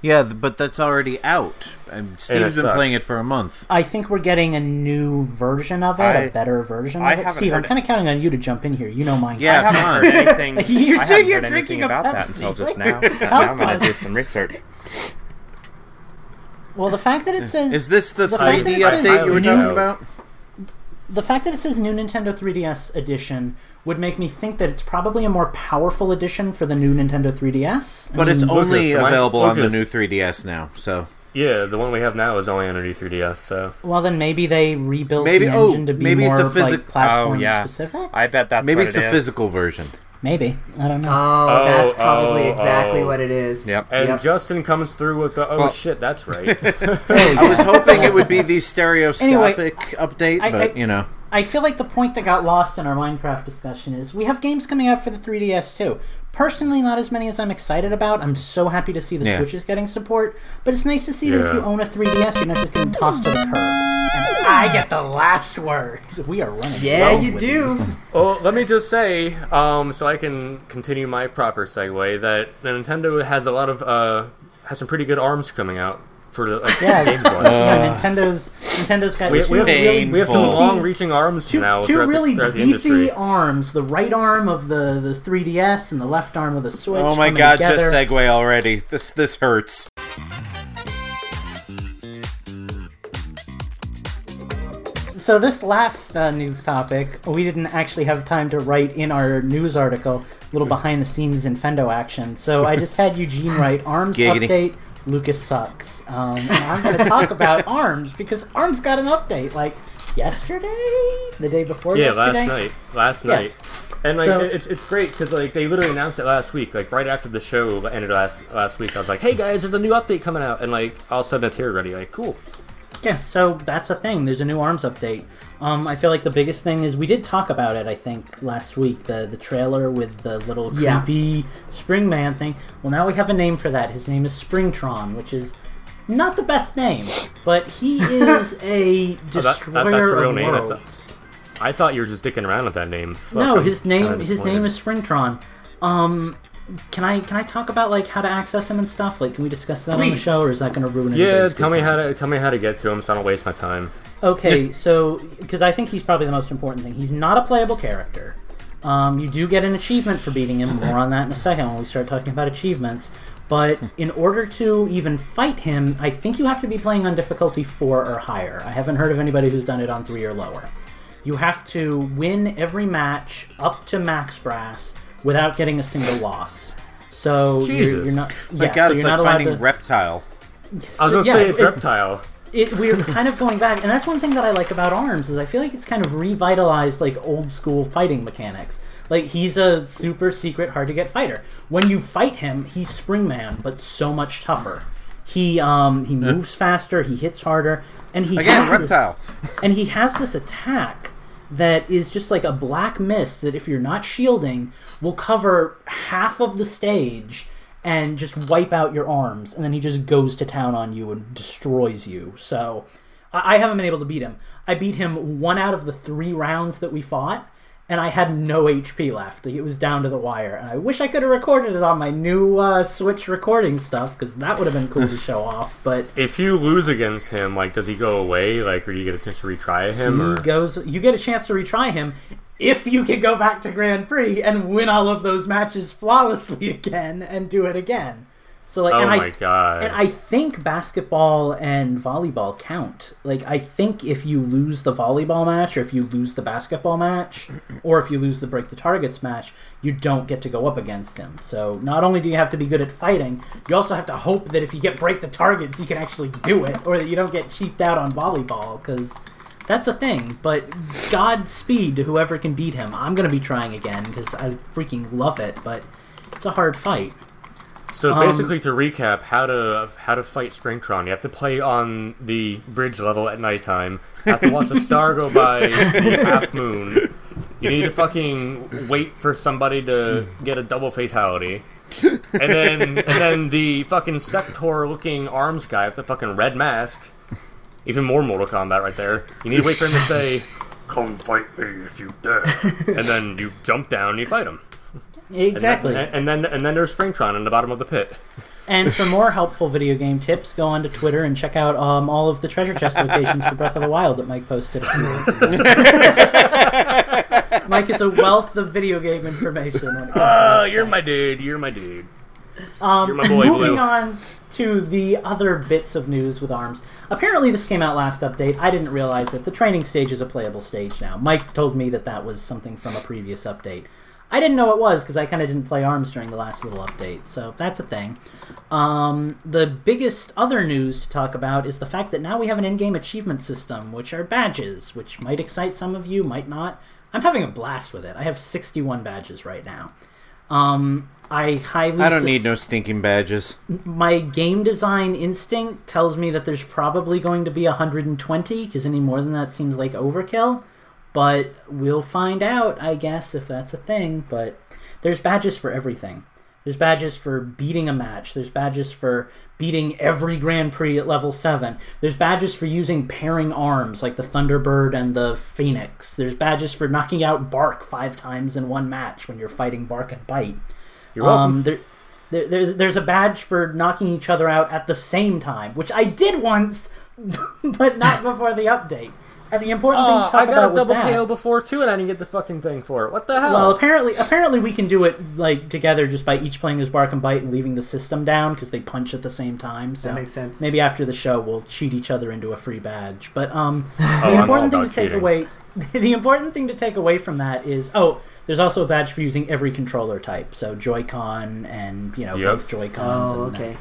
Yeah, but that's already out. Steve's been playing it for a month. I think we're getting a new version of it, a better version of it. Steve, I'm kind of counting on you to jump in here. You know Minecraft. Yeah, I haven't heard anything. You're saying you're drinking about that until just now. Now I'm going to do some research. Well, the fact that it says... Is this the 3D update you were talking about? The fact that it says New Nintendo 3DS Edition would make me think that it's probably a more powerful edition for the new Nintendo 3DS. But it's only available on the new 3DS now, so... Yeah, the one we have now is only on a new 3DS, so... Well, then maybe they rebuilt the engine to be more, like, platform-specific? I bet that's what it is. Maybe it's a physical version. Maybe. I don't know. Oh, that's probably exactly what it is. Yep. And Justin comes through with the, shit, that's right. I was hoping it would be the stereoscopic update, but, you know... I feel like the point that got lost in our Minecraft discussion is we have games coming out for the 3DS too. Personally, not as many as I'm excited about. I'm so happy to see the Switch is getting support, but it's nice to see that if you own a 3DS, you're not just getting tossed to the curb. And I get the last word. We are running. Yeah, you do. Well, let me just say, so I can continue my proper segue, that Nintendo has a lot of has some pretty good arms coming out. Nintendo's got we have some long-reaching arms now. Two really beefy arms. The right arm of the 3DS and the left arm of the Switch. Oh my god! Together. Just segue already. This hurts. So this last news topic, we didn't actually have time to write in our news article. A little behind-the-scenes Nintendo action. So I just had Eugene write arms update. Lucas sucks. And I'm going to talk about ARMS because ARMS got an update like yesterday. Last night. And like it's great because like they literally announced it last week, like right after the show ended last week. I was like, hey guys, there's a new update coming out, and like all of a sudden it's here already. Like cool. Yeah, so that's a thing. There's a new ARMS update. I feel like the biggest thing is we did talk about it, I think, last week, the trailer with the little creepy Springman thing. Well, now we have a name for that. His name is Springtron, which is not the best name, but he is a destroyer of worlds. I thought you were just dicking around with that name. No, his name is Springtron. Can I talk about like how to access him and stuff? Like, can we discuss that on the show, or is that going to ruin it? Yeah, tell me how to get to him, so I don't waste my time. Okay, so because I think he's probably the most important thing. He's not a playable character. You do get an achievement for beating him. More on that in a second when we start talking about achievements. But in order to even fight him, I think you have to be playing on difficulty 4 or higher. I haven't heard of anybody who's done it on 3 or lower. You have to win every match up to max brass without getting a single loss. So you're not. Yeah, my God, so it's like finding Reptile. I was gonna say it's Reptile. We're kind of going back, and that's one thing that I like about ARMS, is I feel like it's kind of revitalized like old school fighting mechanics. Like he's a super secret hard to get fighter. When you fight him, he's Springman, but so much tougher. He moves faster, he hits harder, and he has this attack that is just like a black mist that if you're not shielding will cover half of the stage and just wipe out your arms, and then he just goes to town on you and destroys you. So I haven't been able to beat him. I beat him one out of the 3 rounds that we fought, and I had no HP left. It was down to the wire, and I wish I could have recorded it on my new Switch recording stuff, because that would have been cool to show off. But if you lose against him, like, does he go away? Like, or do you get a chance to retry him? You get a chance to retry him if you can go back to Grand Prix and win all of those matches flawlessly again and do it again. So, like, oh my god! And I think basketball and volleyball count. Like, I think if you lose the volleyball match, or if you lose the basketball match, or if you lose the break the targets match, you don't get to go up against him. So, not only do you have to be good at fighting, you also have to hope that if you get break the targets, you can actually do it, or that you don't get cheaped out on volleyball, because that's a thing. But Godspeed to whoever can beat him. I'm gonna be trying again because I freaking love it, but it's a hard fight. So basically, to recap, how to fight Springtron. You have to play on the bridge level at nighttime. You have to watch a star go by the half moon. You need to fucking wait for somebody to get a double fatality. And then the fucking Sektor-looking arms guy with the fucking red mask. Even more Mortal Kombat right there. You need to wait for him to say, "Come fight me if you dare." And then you jump down and you fight him. Exactly. And then there's Springtron in the bottom of the pit. And for more helpful video game tips, go onto Twitter and check out all of the treasure chest locations for Breath of the Wild that Mike posted a few days ago. Mike is a wealth of video game information. You're my dude. You're my boy. Moving on to the other bits of news with ARMS. Apparently this came out last update. I didn't realize that the training stage is a playable stage now. Mike told me that was something from a previous update. I didn't know it was, because I kind of didn't play ARMS during the last little update, so that's a thing. The biggest other news to talk about is the fact that now we have an in-game achievement system, which are badges, which might excite some of you, might not. I'm having a blast with it. I have 61 badges right now. I don't need no stinking badges. My game design instinct tells me that there's probably going to be 120, because any more than that seems like overkill. But we'll find out, I guess, if that's a thing. But there's badges for everything. There's badges for beating a match. There's badges for beating every Grand Prix at level 7. There's badges for using pairing arms, like the Thunderbird and the Phoenix. There's badges for knocking out Bark 5 times in one match when you're fighting Bark and Bite. You're welcome. There's a badge for knocking each other out at the same time, which I did once, but not before the update. And the important thing to talk about I got a double KO before, too, and I didn't get the fucking thing for it. What the hell? Well, apparently we can do it, like, together just by each playing as Bark and Bite and leaving the system down, because they punch at the same time. So that makes sense. Maybe after the show we'll cheat each other into a free badge. But the important thing to take away from that is, there's also a badge for using every controller type. So Joy-Con and, both Joy-Cons. Oh, okay.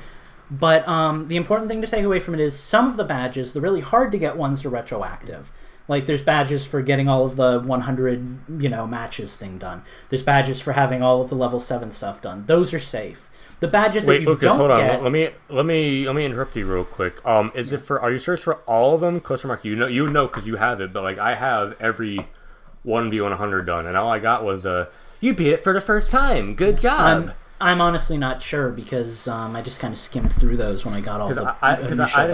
But the important thing to take away from it is some of the badges, the really hard-to-get ones, are retroactive. Like, there's badges for getting all of the 100, matches thing done. There's badges for having all of the level 7 stuff done. Those are safe. The badges that you don't get... Wait, Lucas, hold on. Let me interrupt you real quick. Are you serious for all of them? Question mark. You know because you have it, but, like, I have every 1v100 done, and all I got was, you beat it for the first time. Good job. I'm honestly not sure because I just kind of skimmed through those when I got all the badges. I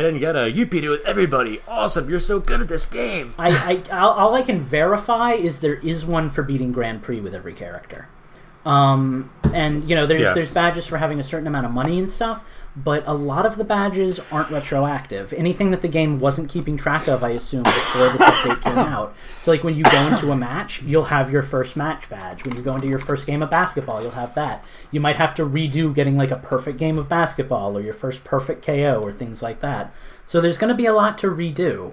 didn't get a, you beat it with everybody. Awesome, you're so good at this game. All I can verify is there is one for beating Grand Prix with every character. There's badges for having a certain amount of money and stuff, but a lot of the badges aren't retroactive. Anything that the game wasn't keeping track of, I assume, before this update came out. So, like, when you go into a match, you'll have your first match badge. When you go into your first game of basketball, you'll have that. You might have to redo getting, like, a perfect game of basketball or your first perfect KO or things like that. So there's going to be a lot to redo.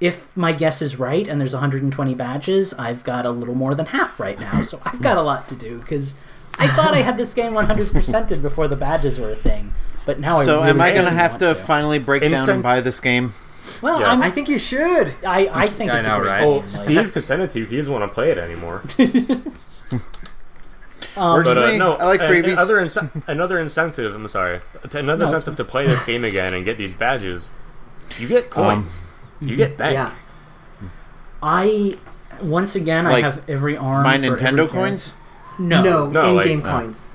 If my guess is right and there's 120 badges, I've got a little more than half right now. So I've got a lot to do because... I thought I had this game 100%ed before the badges were a thing, but now I really am I going to have to finally break down and buy this game? Well, yeah. I think you should. I think it's a great game. Well, Steve could send it to you. He doesn't want to play it anymore. I like freebies. Another incentive to play this game again and get these badges. You get coins. You get bank. Yeah. I have every arm. My Nintendo coins. No, in-game coins.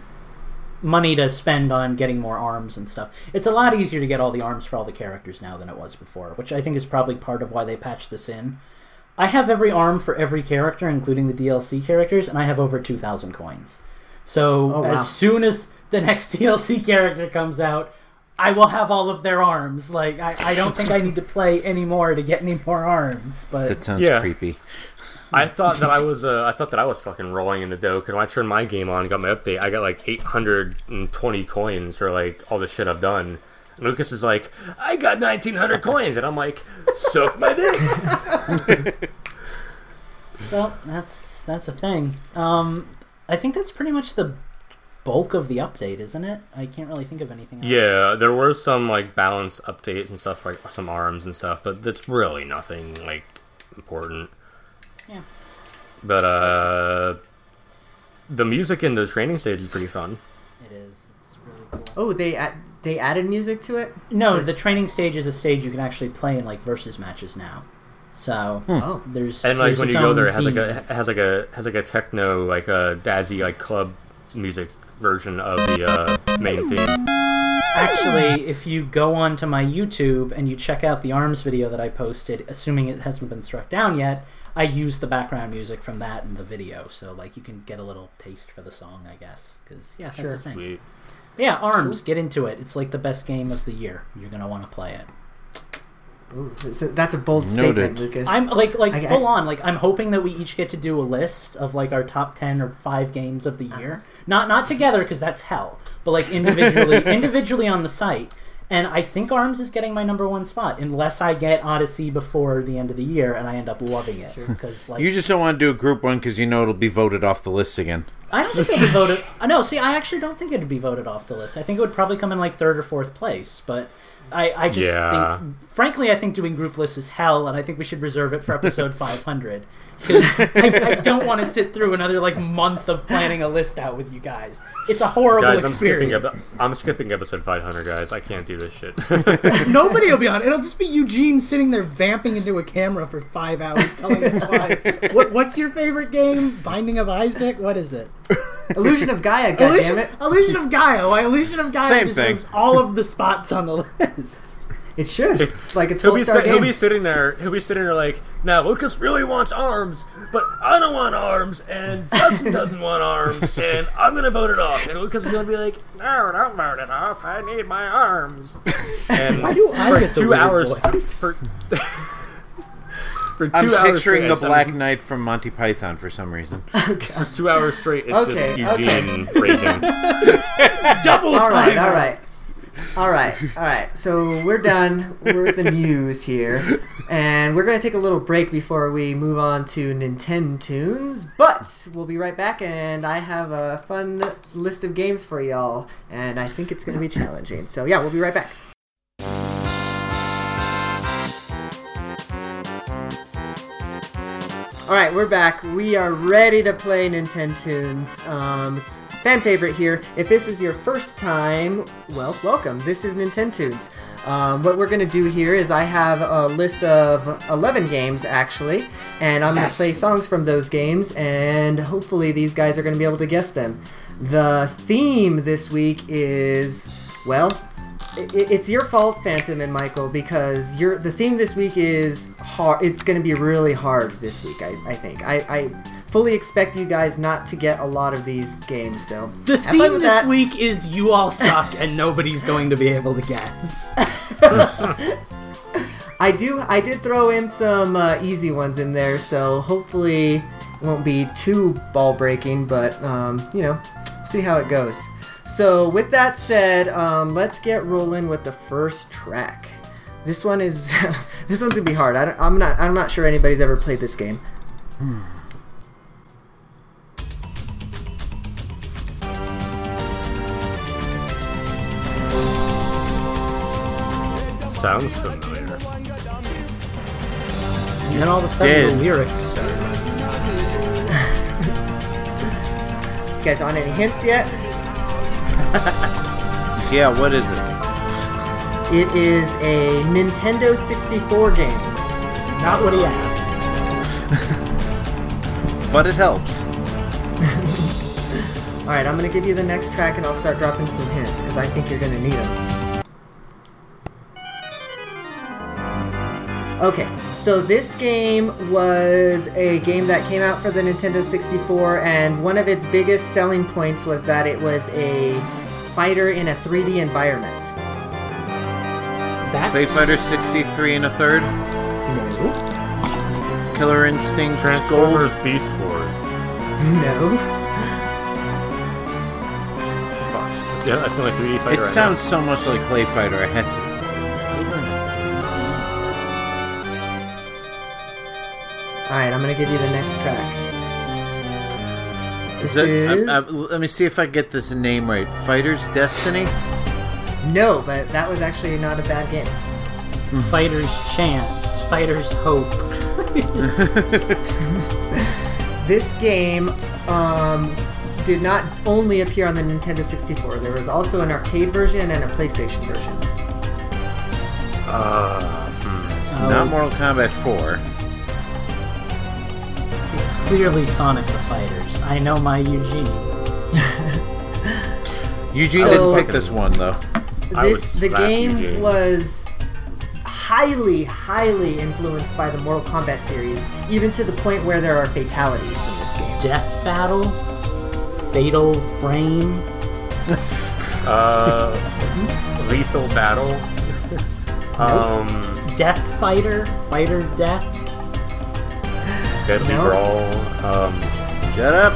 Money to spend on getting more arms and stuff. It's a lot easier to get all the arms for all the characters now than it was before, which I think is probably part of why they patched this in. I have every arm for every character, including the DLC characters, and I have over 2,000 coins. So as soon as the next DLC character comes out, I will have all of their arms. Like, I don't think I need to play any more to get any more arms. But that sounds creepy. I thought that I was fucking rolling in the dough, because when I turned my game on and got my update, I got like 820 coins for like all the shit I've done. And Lucas is like, I got 1,900 coins, and I'm like, soak my dick. So that's a thing. I think that's pretty much the bulk of the update, isn't it? I can't really think of anything else. Yeah, there were some like balance updates and stuff, like some arms and stuff, but that's really nothing like important. Yeah. But the music in the training stage is pretty fun. It is. It's really cool. Oh, they added music to it? No, the training stage is a stage you can actually play in like versus matches now. So there's and like there's when you go there, it has like a techno like a dazzy like club music version of the main theme. Actually, if you go onto my YouTube and you check out the ARMS video that I posted, assuming it hasn't been struck down yet, I used the background music from that in the video, so like you can get a little taste for the song, I guess. Because that's a thing. Sweet. Yeah, ARMS, get into it. It's like the best game of the year. You're gonna want to play it. Ooh, so that's a bold statement, Lucas. I'm like full on. Like I'm hoping that we each get to do a list of like our top 10 or 5 games of the year. Not together because that's hell. But like individually on the site. And I think ARMS is getting my number 1 spot, unless I get Odyssey before the end of the year and I end up loving it. Because like, you just don't want to do a group one because you know it'll be voted off the list again. I don't think it'll be voted... No, see, I actually don't think it'd be voted off the list. I think it would probably come in like 3rd or 4th place, but I just think... Frankly, I think doing group lists is hell, and I think we should reserve it for episode 500. Because I don't want to sit through another like month of planning a list out with you guys. It's a horrible experience. I'm skipping episode 500, guys. I can't do this shit. Nobody will be on. It'll just be Eugene sitting there vamping into a camera for 5 hours telling us why. What's your favorite game? Binding of Isaac? What is it? Illusion of Gaia, goddammit. Illusion of Gaia. Why Illusion of Gaia deserves all of the spots on the list. It should. It's like a 12-star game. He'll be sitting there like, now Lucas really wants ARMS, but I don't want ARMS, and Dustin doesn't want ARMS, and I'm going to vote it off. And Lucas is going to be like, no, don't vote it off. I need my ARMS. And why do I get the weird voice? For 2 I'm hours picturing straight, the Black Knight from Monty Python for some reason. Okay. For 2 hours straight, it's just Eugene raging. Double time. All right. So we're done. We're with the news here. And we're going to take a little break before we move on to Nintendo Tunes. But we'll be right back, and I have a fun list of games for y'all. And I think it's going to be challenging. So yeah, we'll be right back. All right, we're back. We are ready to play Nintendo Tunes. It's fan favorite here. If this is your first time, well, welcome. This is Nintendo Tunes. What we're going to do here is I have a list of 11 games, actually, and I'm going to play songs from those games, and hopefully these guys are going to be able to guess them. The theme this week is, well, it's your fault, Phantom and Michael, because the theme this week is hard. It's going to be really hard this week, I think. I fully expect you guys not to get a lot of these games, so the theme this week is you all suck and nobody's going to be able to guess. I did throw in some easy ones in there, so hopefully it won't be too ball-breaking, but, see how it goes. So, with that said, let's get rolling with the first track. This one's gonna be hard. I'm not sure anybody's ever played this game. Sounds familiar. And then all of a sudden, the lyrics. You guys on any hints yet? Yeah, what is it? It is a Nintendo 64 game. Not what he asked. But it helps. Alright, I'm going to give you the next track and I'll start dropping some hints because I think you're going to need them. Okay, so this game was a game that came out for the Nintendo 64, and one of its biggest selling points was that it was a fighter in a 3D environment. That's... Street Fighter 63 and a third? No. Killer Instinct Transformers Gold? Beast Wars? No. Fuck. Yeah, that's only 3D fighter. It right sounds now. So much like Clay Fighter. I had to... Alright, I'm going to give you the next track. Let me see if I get this name right. Fighter's Destiny? No, but that was actually not a bad game. Fighter's Chance. Fighter's Hope. This game did not only appear on the Nintendo 64. There was also an arcade version and a PlayStation version. It's not Mortal Kombat 4. It's clearly Sonic the Fighters. I know my Eugene. Eugene didn't pick this one, though. The game Eugene. Was highly, highly influenced by the Mortal Kombat series, even to the point where there are fatalities in this game. Death Battle? Fatal Frame? Lethal Battle? Death Fighter? Fighter Death? Deadly Brawl. Shut up.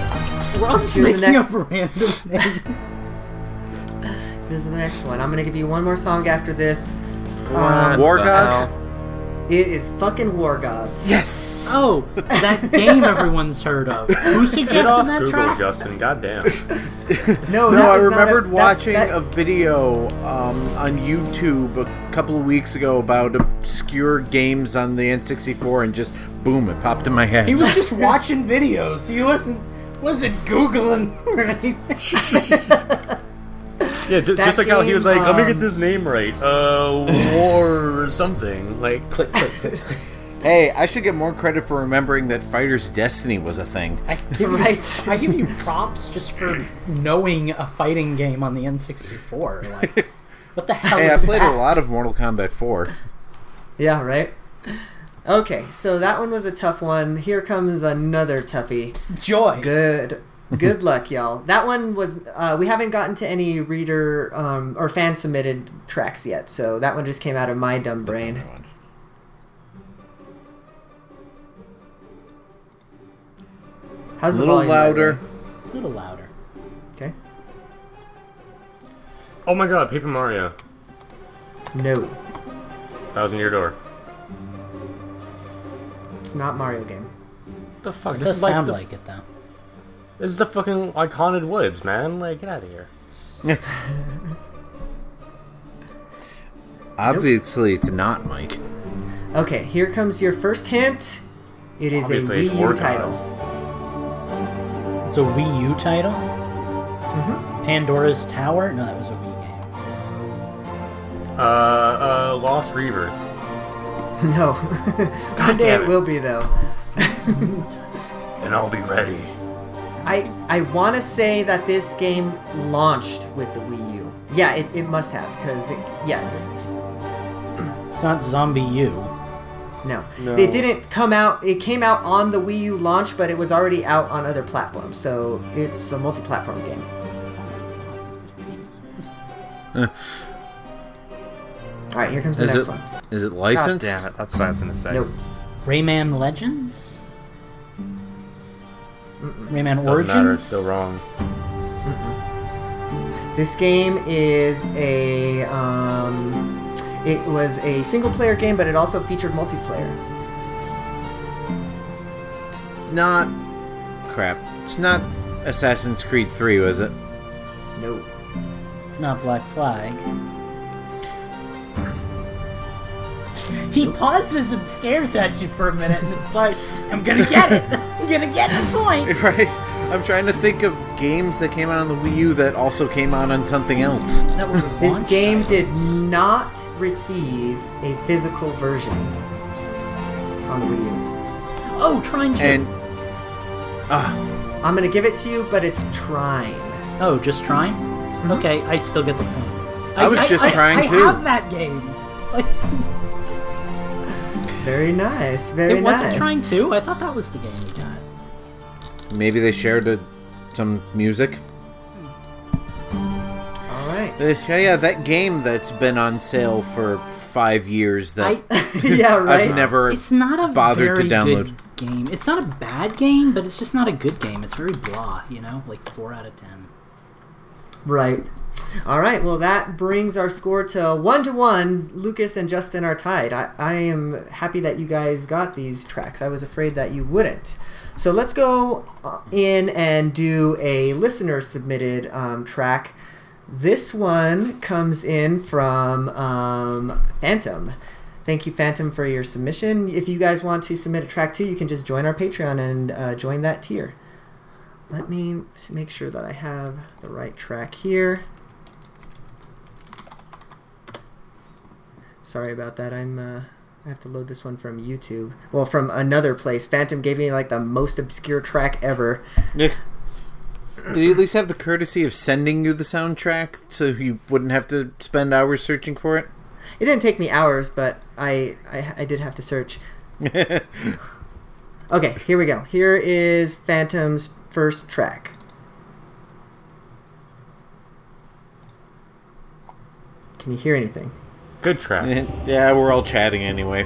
Here's the next random name. Here's the next one. I'm gonna give you one more song after this. War Gods. It is fucking War Gods. Yes. Oh, that game everyone's heard of. Who suggested that Google, track? Justin, goddamn. No, I remembered watching a video on YouTube a couple of weeks ago about obscure games on the N64, and just boom, it popped in my head. He was just watching videos. He wasn't Googling or anything. Yeah, just like how he was like, let me get this name right. War or something. Like, click, click, click. Hey, I should get more credit for remembering that Fighter's Destiny was a thing. I give you props just for knowing a fighting game on the N64. Like, what the hell is that? Hey, I played a lot of Mortal Kombat 4. Yeah, right? Okay, so that one was a tough one. Here comes another toughie. Joy. Good luck, y'all. That one was... we haven't gotten to any reader or fan-submitted tracks yet, so that one just came out of my dumb brain. How's the volume? A little louder. Okay. Oh my god, Paper Mario. No. Thousand Year Door. It's not Mario game. What the fuck? It does sound like it, though. This is the fucking like Haunted Woods, man. Like, get out of here. Obviously, It's not, Mike. Okay, here comes your first hint. It is obviously a Wii U title. It's a Wii U title? Mm-hmm. Pandora's Tower? No, that was a Wii game. Lost Reavers. No. One day it will be, though. And I'll be ready. I want to say that this game launched with the Wii U. Yeah, it must have, because it's not Zombie U. No, it didn't come out. It came out on the Wii U launch, but it was already out on other platforms. So it's a multi-platform game. All right, here comes the next one. Is it licensed? God damn it! That's what I was gonna say. Nope. Rayman Legends. Rayman Doesn't Origins? Matter, it's still wrong. Mm-mm. This game is a... it was a single-player game, but it also featured multiplayer. It's not Assassin's Creed 3, was it? No. It's not Black Flag. He pauses and stares at you for a minute, and it's like, I'm gonna get it! I'm gonna get the point! Right. I'm trying to think of games that came out on the Wii U that also came out on something else. That was this game did not receive a physical version on the Wii U. Oh, Trine 2! And... I'm gonna give it to you, but it's Trine. Oh, just Trine? Mm-hmm. Okay, I still get the point. I was just trying to. I have that game! Like... Very nice, very nice. It wasn't nice. Trying to. I thought that was the game we got. Maybe they shared some music. All right. Yeah, that game that's been on sale for 5 years that yeah, right? I've never it's not a bothered very to download. Good game. It's not a bad game, but it's just not a good game. It's very blah, you know, like 4 out of 10. Right. All right. Well, that brings our score to 1-1. Lucas and Justin are tied. I am happy that you guys got these tracks. I was afraid that you wouldn't. So let's go in and do a listener-submitted track. This one comes in from Phantom. Thank you, Phantom, for your submission. If you guys want to submit a track too, you can just join our Patreon and join that tier. Let me make sure that I have the right track here. Sorry about that. I have to load this one from YouTube. Well, from another place. Phantom gave me like the most obscure track ever. Yeah. Did he at least have the courtesy of sending you the soundtrack so you wouldn't have to spend hours searching for it? It didn't take me hours, but I did have to search. Okay, here we go. Here is Phantom's first track. Can you hear anything? Good track. Yeah, we're all chatting anyway.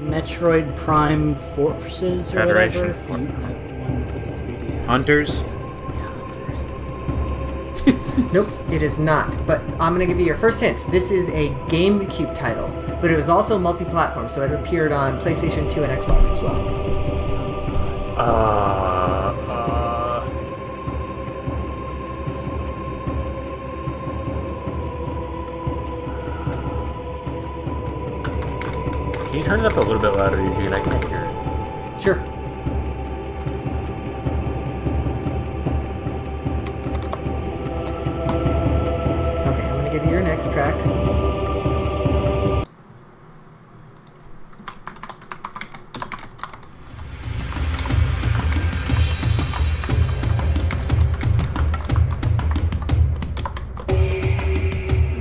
Metroid Prime Forces or Federation. Whatever. One for the 3DS. Hunters? Yeah, Hunters. Nope, it is not. But I'm going to give you your first hint. This is a GameCube title, but it was also multi-platform, so it appeared on PlayStation 2 and Xbox as well. Can you turn it up a little bit louder, Eugene? I can't hear it. Sure. Okay, I'm going to give you your next track.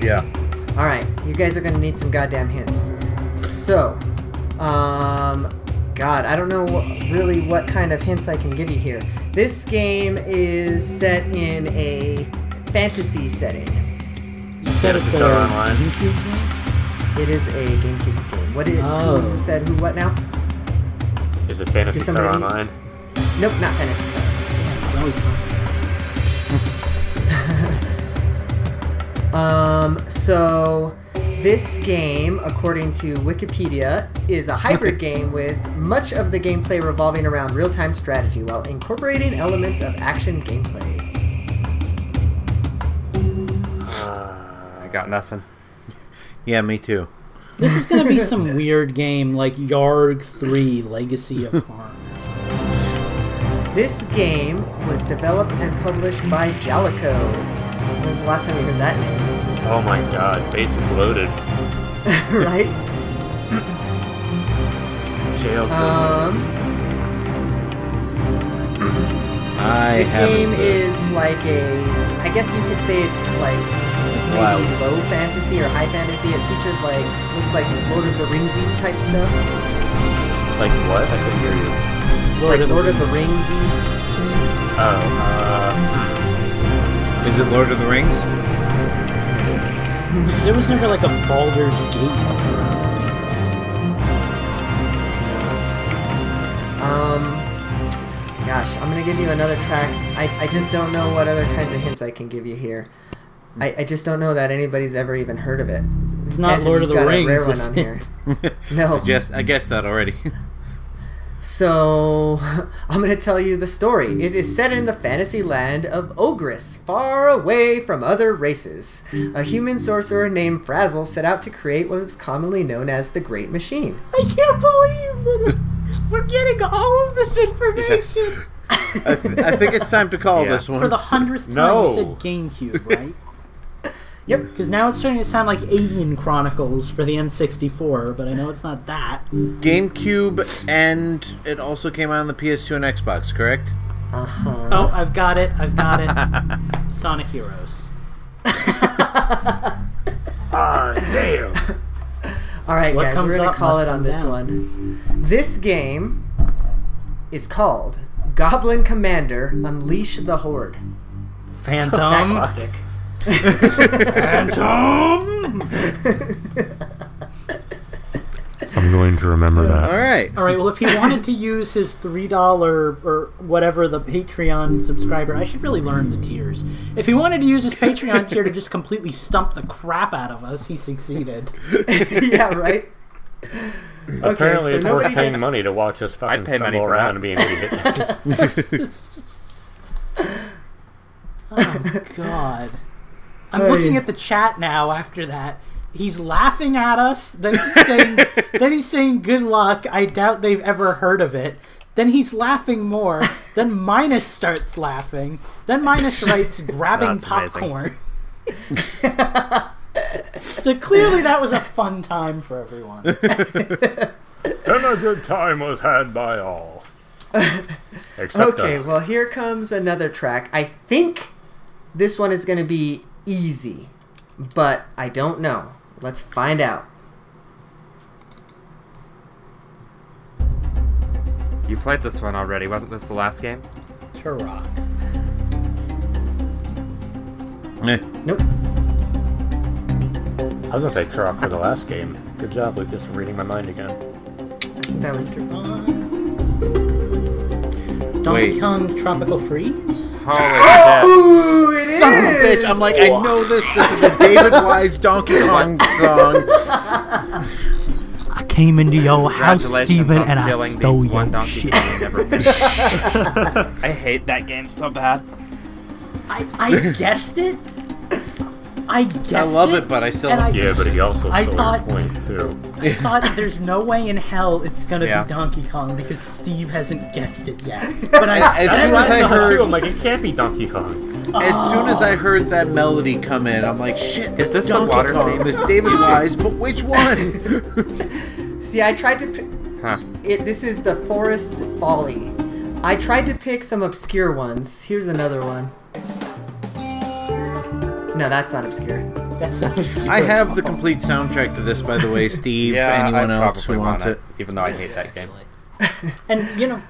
Yeah. Alright, you guys are going to need some goddamn hints. So, God, I don't know really what kind of hints I can give you here. This game is set in a fantasy setting. You said it's a GameCube game? It is a GameCube game. Who said who what now? Is it Phantasy Star Online? Nope, not Phantasy Star. Damn, it's always fun. So... This game, according to Wikipedia, is a hybrid game with much of the gameplay revolving around real-time strategy while incorporating elements of action gameplay. I got nothing. Yeah, me too. This is going to be some weird game like Yarg 3 Legacy of Harm. This game was developed and published by Jalico. When was the last time you heard that name? Oh my god, base is loaded. Right? Jail. This game is like I guess you could say it's like maybe low fantasy or high fantasy. It features like, looks like Lord of the Rings-y type stuff. Like what? I couldn't hear you. Lord of the Rings-y. Is it Lord of the Rings? There was never like a Baldur's Gate. Gosh, I'm gonna give you another track. I just don't know what other kinds of hints I can give you here. I just don't know that anybody's ever even heard of it. It's not Lord of the Rings. Rare one on here. No. I guessed that already. So, I'm going to tell you the story. It is set in the fantasy land of Ogris, far away from other races. A human sorcerer named Frazzle set out to create what was commonly known as the Great Machine. I can't believe that we're getting all of this information. I think it's time to call this one. For the 100th time you said GameCube, right? Yep. Because now it's starting to sound like Alien Chronicles for the N64, but I know it's not that. GameCube, and it also came out on the PS2 and Xbox, correct? Uh-huh. Oh, I've got it. Sonic Heroes. Damn. All right, what guys, we're going to call it on this one. This game is called Goblin Commander Unleash the Horde. Phantom. That classic. Phantom. I'm going to remember that. All right. Well, if he wanted to use his $3 or whatever the Patreon subscriber, I should really learn the tiers. If he wanted to use his Patreon tier to just completely stump the crap out of us, he succeeded. Yeah, right? Apparently, it's worth paying money to watch us fucking stumble around and be an idiot. Oh, God. I'm looking at the chat now after that. He's laughing at us. Then he's saying, "Good luck. I doubt they've ever heard of it." Then he's laughing more. Then Minus starts laughing. Then Minus writes, "Grabbing popcorn." So clearly, that was a fun time for everyone. And a good time was had by all. Except us. Well, here comes another track. I think this one is going to be easy, but I don't know. Let's find out. You played this one already. Wasn't this the last game? Turok. Nope. I was going to say Turok for the last game. Good job, Lucas, for reading my mind again. I think that was Turok. Donkey Kong Tropical Freeze? Oh, it is! Son of a bitch! I'm like, I know this. This is a David Wise Donkey Kong song. I came into your house, Steven, and I stole your shit. I hate that game so bad. I guessed it. I love it, but I still love it. Yeah, but he also stole your point, too. I thought there's no way in hell it's going to be Donkey Kong because Steve hasn't guessed it yet. But as soon as I heard, I'm like, it can't be Donkey Kong. As soon as I heard that melody come in, I'm like, shit, is this Donkey Kong? It's David Wise, but which one? See, I tried to this is the Forest Folly. I tried to pick some obscure ones. Here's another one. No, that's not obscure. I have the complete soundtrack to this, by the way, Steve. Anyone else who wants it? Even though I hate that game. And you know,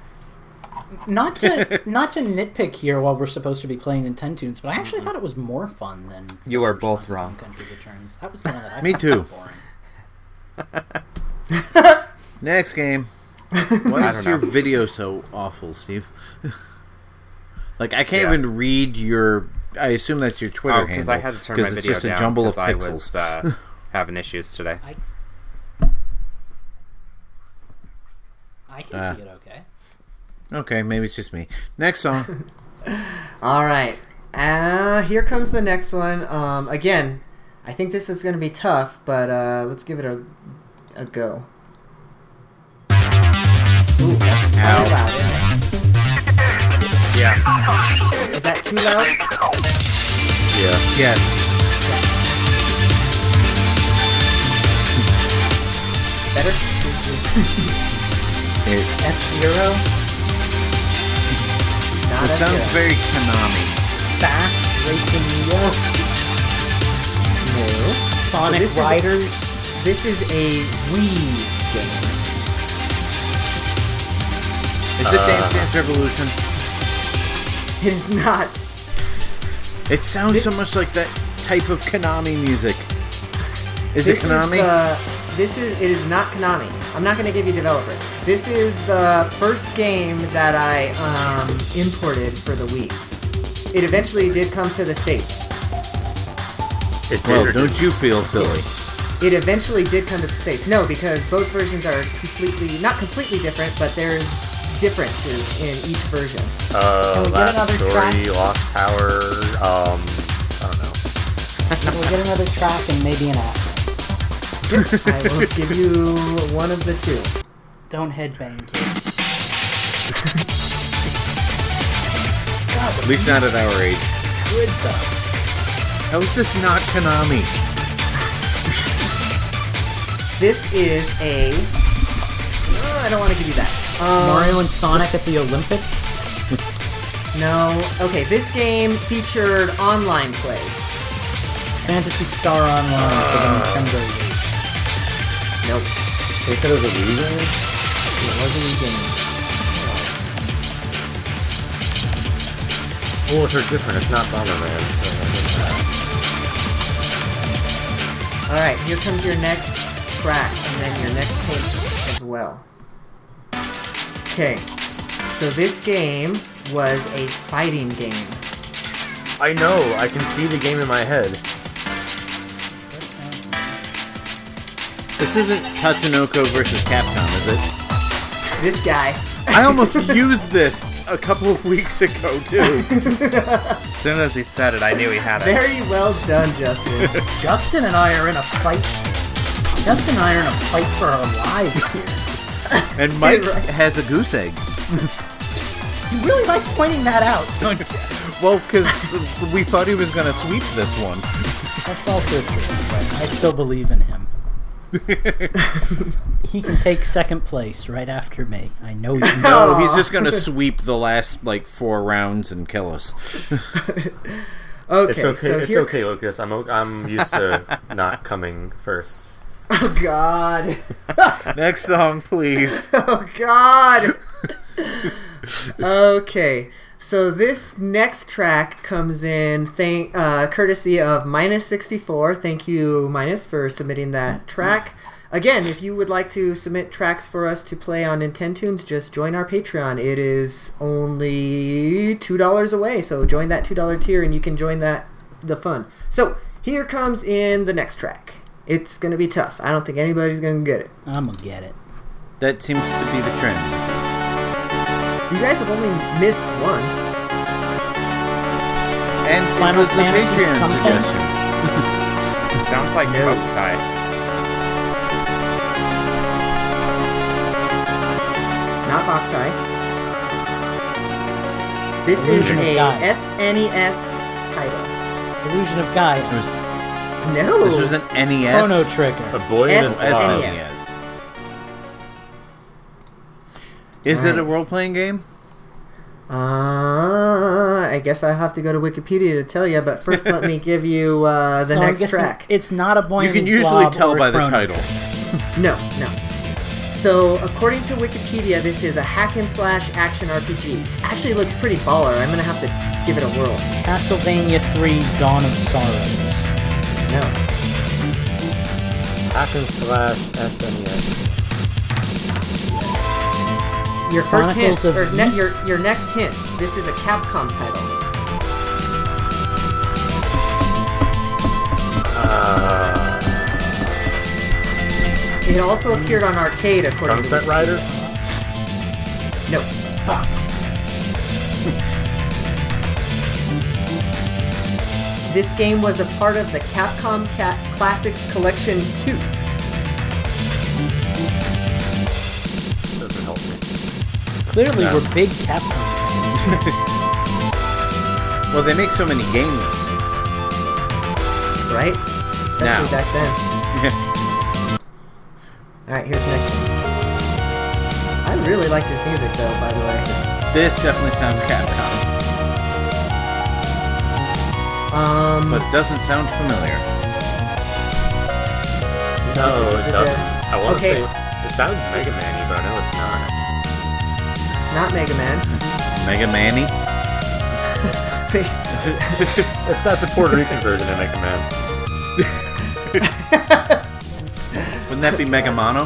not to nitpick here while we're supposed to be playing Nintendo tunes, but I actually thought it was more fun than. You are both wrong. Country Returns. That was the one that I. Me too. Boring. Next game. Why is your video so awful, Steve? Like I can't even read your. I assume that's your Twitter handle. Because I had to turn my video down. A jumble of pixels. I was having issues today. I can see it okay. Okay, maybe it's just me. Next song. All right. Here comes the next one. Again, I think this is going to be tough, but let's give it a go. Ooh, that's really loud, isn't it? Yeah. Is that too loud? Yeah. Yes. Better? F-Zero? Not it sounds F-Zero. Very Konami. Fast Racing York. No. Sonic Riders. This is a Wii game. Is it Dance Dance Revolution? It is not. It sounds so much like that type of Konami music. Is it Konami? It is not Konami. I'm not going to give you developer. This is the first game that I imported for the Wii. It eventually did come to the States. Well, don't you feel silly? It eventually did come to the States. No, because both versions are not completely different, but there's differences in each version. Lost power. I don't know. We'll get another track and maybe an app. I will give you one of the two. Don't headbang, kids. At least not at our age. Good stuff. How is this not Konami? This is a. I don't want to give you that. Mario and Sonic at the Olympics? No. Okay, this game featured online play. Fantasy Star Online for the Nintendo Wii. Nope. They said it was a Wii game? It was a Wii game. Rules are different. It's not Bomberman, so I think that. Alright, here comes your next track, and then your next point as well. Okay. So this game was a fighting game. I know. I can see the game in my head. This isn't Tatsunoko versus Capcom, is it? This guy. I almost used this a couple of weeks ago, too. As soon as he said it, I knew he had it. Very well done, Justin. Justin and I are in a fight. Justin and I are in a fight for our lives here. And Mike has a goose egg. You really like pointing that out, don't you? Well, because we thought he was going to sweep this one. That's also true, but I still believe in him. He can take second place right after me. I know you know. No, he's just going to sweep the last, like, 4 rounds and kill us. Okay, it's okay, Lucas. I'm used to not coming first. Oh, God. Next song, please. Oh, God. Okay. So this next track comes in courtesy of Minus64. Thank you, Minus, for submitting that track. Again, if you would like to submit tracks for us to play on Nintentunes, just join our Patreon. It is only $2 away, so join that $2 tier and you can join the fun. So here comes in the next track. It's going to be tough. I don't think anybody's going to get it. I'm going to get it. That seems to be the trend. You guys have only missed one. And it was a Patreon suggestion. It sounds like Coptai. Not Coptai. This Illusion is a SNES title. Illusion of Guy. No. This was an NES. Chrono Trigger. A boy in a SNES. Is it a role-playing game? I guess I have to go to Wikipedia to tell you, but first let me give you the next track. It's not a boy. You can usually tell by the title. No. So, according to Wikipedia, this is a hack-and-slash action RPG. Actually, it looks pretty baller. I'm going to have to give it a whirl. Castlevania 3 Dawn of Sorrows. No. Hack-and-slash SNES. Your first hint, or your next hint. This is a Capcom title. It also appeared on arcade, according to Sunset Riders? No. Fuck. This game was a part of the Capcom Classics Collection 2. Clearly, we're big Capcom fans. Well, they make so many games. Right? Especially back then. Alright, here's the next one. I really like this music, though, by the way. This definitely sounds Capcom. But it doesn't sound familiar. No, it doesn't. I want to say it sounds Mega Man-y, but I know it's not. Not Mega Man. Mega Man-y? It's not the Puerto Rican version of Mega Man. Wouldn't that be Mega Mono?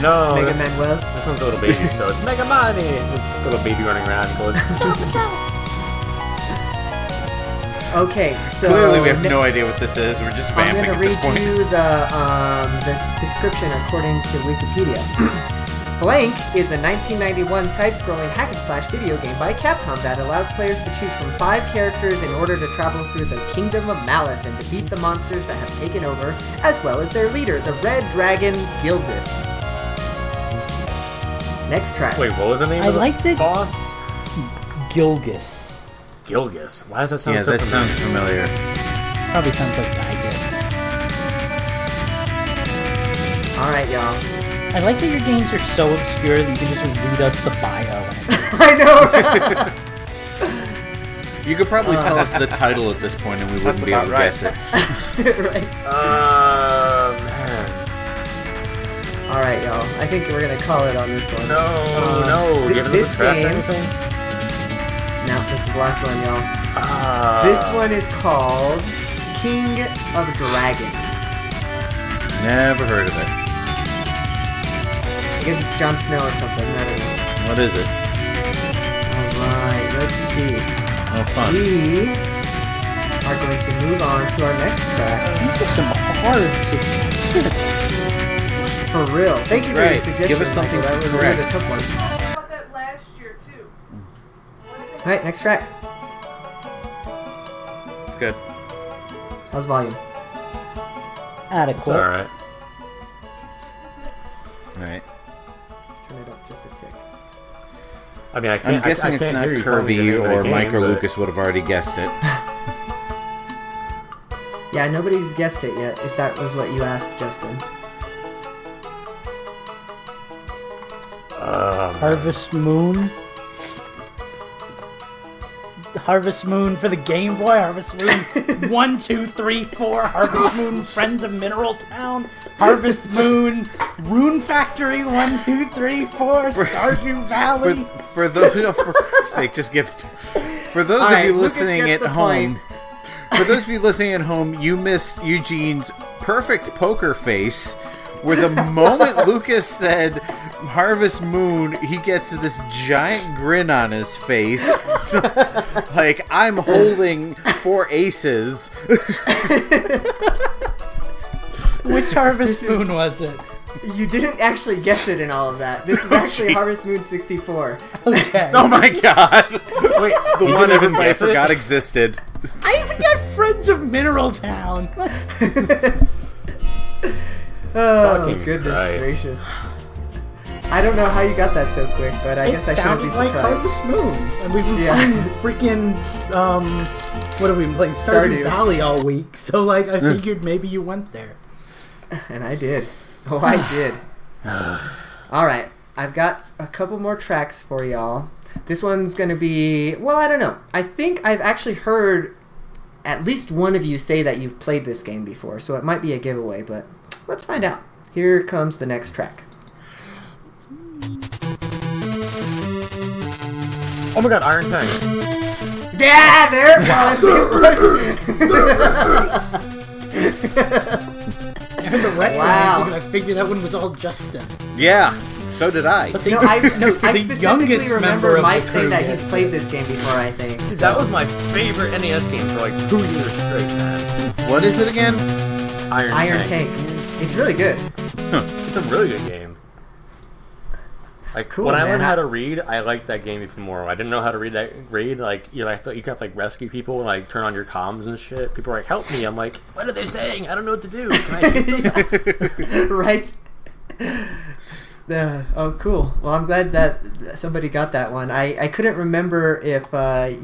No. Mega Manuel? This one's a little baby, so it's Mega Money. It's a little baby running around going, Okay, so... Clearly we have no idea what this is. We're just vamping at this point. I'm going to read you the description according to Wikipedia. Blank is a 1991 side-scrolling hack-and-slash video game by Capcom that allows players to choose from 5 characters in order to travel through the Kingdom of Malice and defeat the monsters that have taken over, as well as their leader, the Red Dragon Gildas. Next track. Wait, what was the name of the boss? Gilgas. Gilgas? Why does that sound so familiar? Yeah, that sounds familiar. Probably sounds like Gygas. Alright, y'all. I like that your games are so obscure that you can just read us the bio. I know! You could probably tell us the title at this point, and we wouldn't be able to guess it. Right. All right, y'all. I think we're gonna call it on this one. No, no. This game. No, this is the last one, y'all. This one is called King of Dragons. Never heard of it. I guess it's Jon Snow or something. I don't know. What is it? All right, let's see. Oh, fun. We are going to move on to our next track. These are some hard suggestions. For real. Thank you for your suggestion. Give us something that was a tough one. I thought that last year too. All right, next track. It's good. How's volume? Adequate. It's all right. All right. Turn it up just a tick. I mean, I'm guessing it's not Kirby or Mike or Lucas would have already guessed it. Yeah, nobody's guessed it yet. If that was what you asked, Justin. Harvest Moon? Harvest Moon for the Game Boy? Harvest Moon 1, 2, 3, 4. Harvest Moon Friends of Mineral Town? Harvest Moon Rune Factory 1, 2, 3, 4. Stardew Valley? For those, you know, for sake, just give. For those of you listening at home, for those of you listening at home, you missed Eugene's perfect poker face. Where the moment Lucas said Harvest Moon, he gets this giant grin on his face. Like, I'm holding four aces. Which Harvest Moon was it? You didn't actually guess it in all of that. This is actually Harvest Moon 64. Okay. Oh my god. Wait, the one everybody forgot existed. I even got Friends of Mineral Town. Oh, goodness gracious. I don't know how you got that so quick, but I guess I shouldn't be surprised. It sounded like Harvest Moon. And we've been playing freaking, what have we been playing? Stardew Valley all week. So, like, I figured maybe you went there. And I did. Oh, I did. All right. I've got a couple more tracks for y'all. This one's going to be, well, I don't know. I think I've actually heard at least one of you say that you've played this game before, so it might be a giveaway, but let's find out. Here comes the next track. Oh my god, Iron Tank. Yeah, there it was. I heard the retro music and I figured that one was all Justin. Yeah, so did I. But I specifically remember Mike saying that he's played this game before, I think. So. That was my favorite NES game for like 2 years straight, man. What is it again? Iron Tank. It's really good. It's a really good game. Like, cool, when I learned how to read, I liked that game even more. I didn't know how to read that grade. Like, you know, I thought you could, like, rescue people and, like, turn on your comms and shit. People are like, help me. I'm like, what are they saying? I don't know what to do. Can I do that? Right. Oh, cool. Well, I'm glad that somebody got that one. I couldn't remember if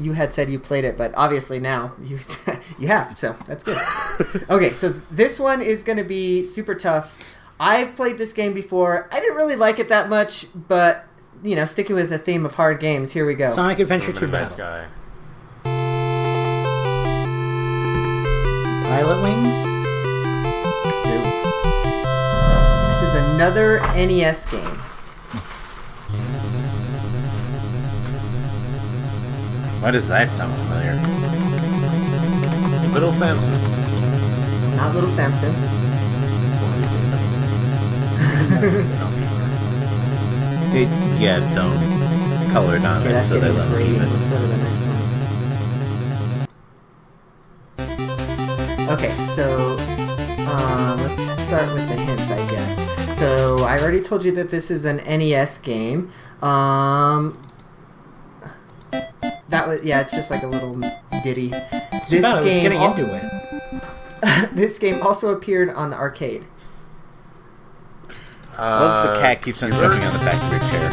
you had said you played it, but obviously now you have, so that's good. Okay, so this one is going to be super tough. I've played this game before. I didn't really like it that much, but, you know, sticking with the theme of hard games, here we go. Sonic Adventure 2 Battle. Guy. Pilot Wings? Another NES game. Why does that sound familiar? Little Samson. Not Little Samson. It's all colored on it, so they let me keep it. Let's go to the next one. Okay, so let's start with the hints, I guess. So, I already told you that this is an NES game. That was, it's just like a little ditty. This game also appeared on the arcade. Well, the cat keeps on jumping on the back of your chair.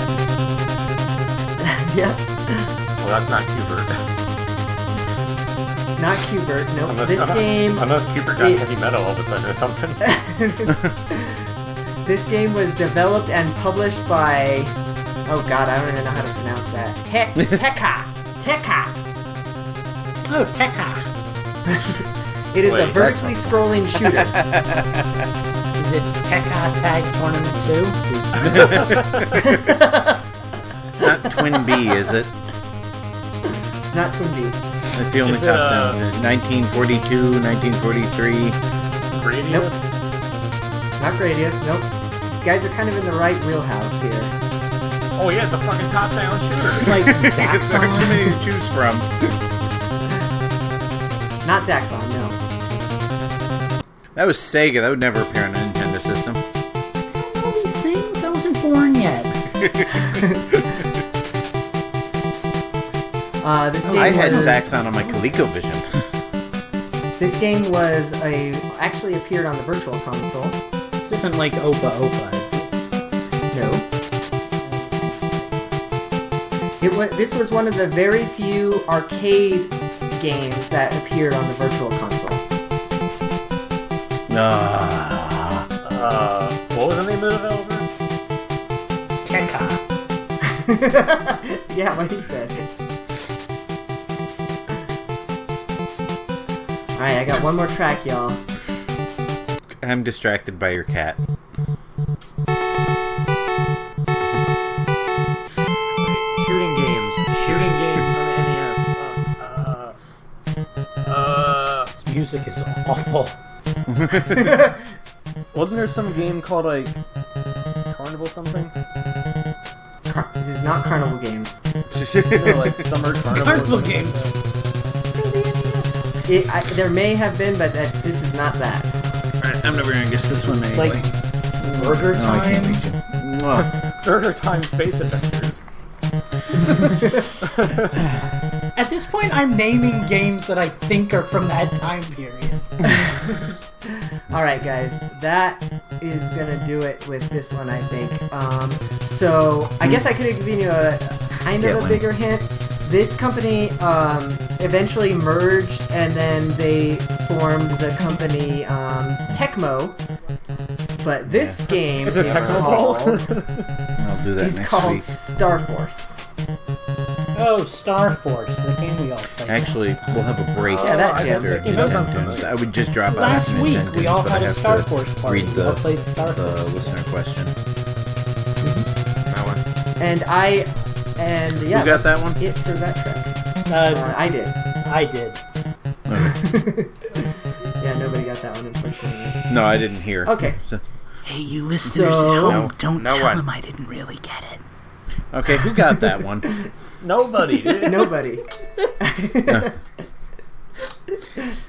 Yeah. Well, that's not Hubert. Not Qbert, no. Unless Qbert got heavy metal all of a sudden or something. This game was developed and published by... Oh god, I don't even know how to pronounce that. Tekka! Hello, Tekka! It is a vertically scrolling shooter. Is it Tekka Tag Tournament 2? Not Twin B, is it? It's not Twin B. That's the only top down. 1942, 1943. Gradius? Nope. Not Gradius, nope. You guys are kind of in the right wheelhouse here. Oh yeah, it's a fucking top-down shooter. Like Zaxxon. It's like too many to choose from. Not Zaxxon, no. That was Sega. That would never appear on a Nintendo system. All these things? I wasn't born yet. I had Zaxxon on my ColecoVision. This game was actually appeared on the Virtual Console. This isn't like Opa Opa, is it? No. This was one of the very few arcade games that appeared on the Virtual Console. What was the name of the developer? Tekka. Yeah, what he said. Alright, I got one more track, y'all. I'm distracted by your cat. Music is awful. Wasn't there some game called like Carnival something? It is not Carnival Games. No, like Summer Carnival. Carnival Games. There may have been, but this is not that. Alright, I'm never gonna guess this one anyway. Like Burger Time. Burger Time Space Adventures. At this point, I'm naming games that I think are from that time period. Alright, guys. That is going to do it with this one, I think. I guess I could have given you a bigger hint. This company eventually merged, and then they formed the company Tecmo. But this game is called... I'll do that next week. Star Force. Oh, Star Force, the game we all played. Actually, we'll have a break after Nintendo. I would just drop out. Last week, we all had a Star Force party. We all played Star Force. The listener question. That one. And yeah. You got that one? It for that track. I did. Okay. Yeah, nobody got that one, unfortunately. No, I didn't hear. Okay. Hey, you listeners at home, don't tell them I didn't really get it. Okay, who got that one? Nobody, dude. Nobody.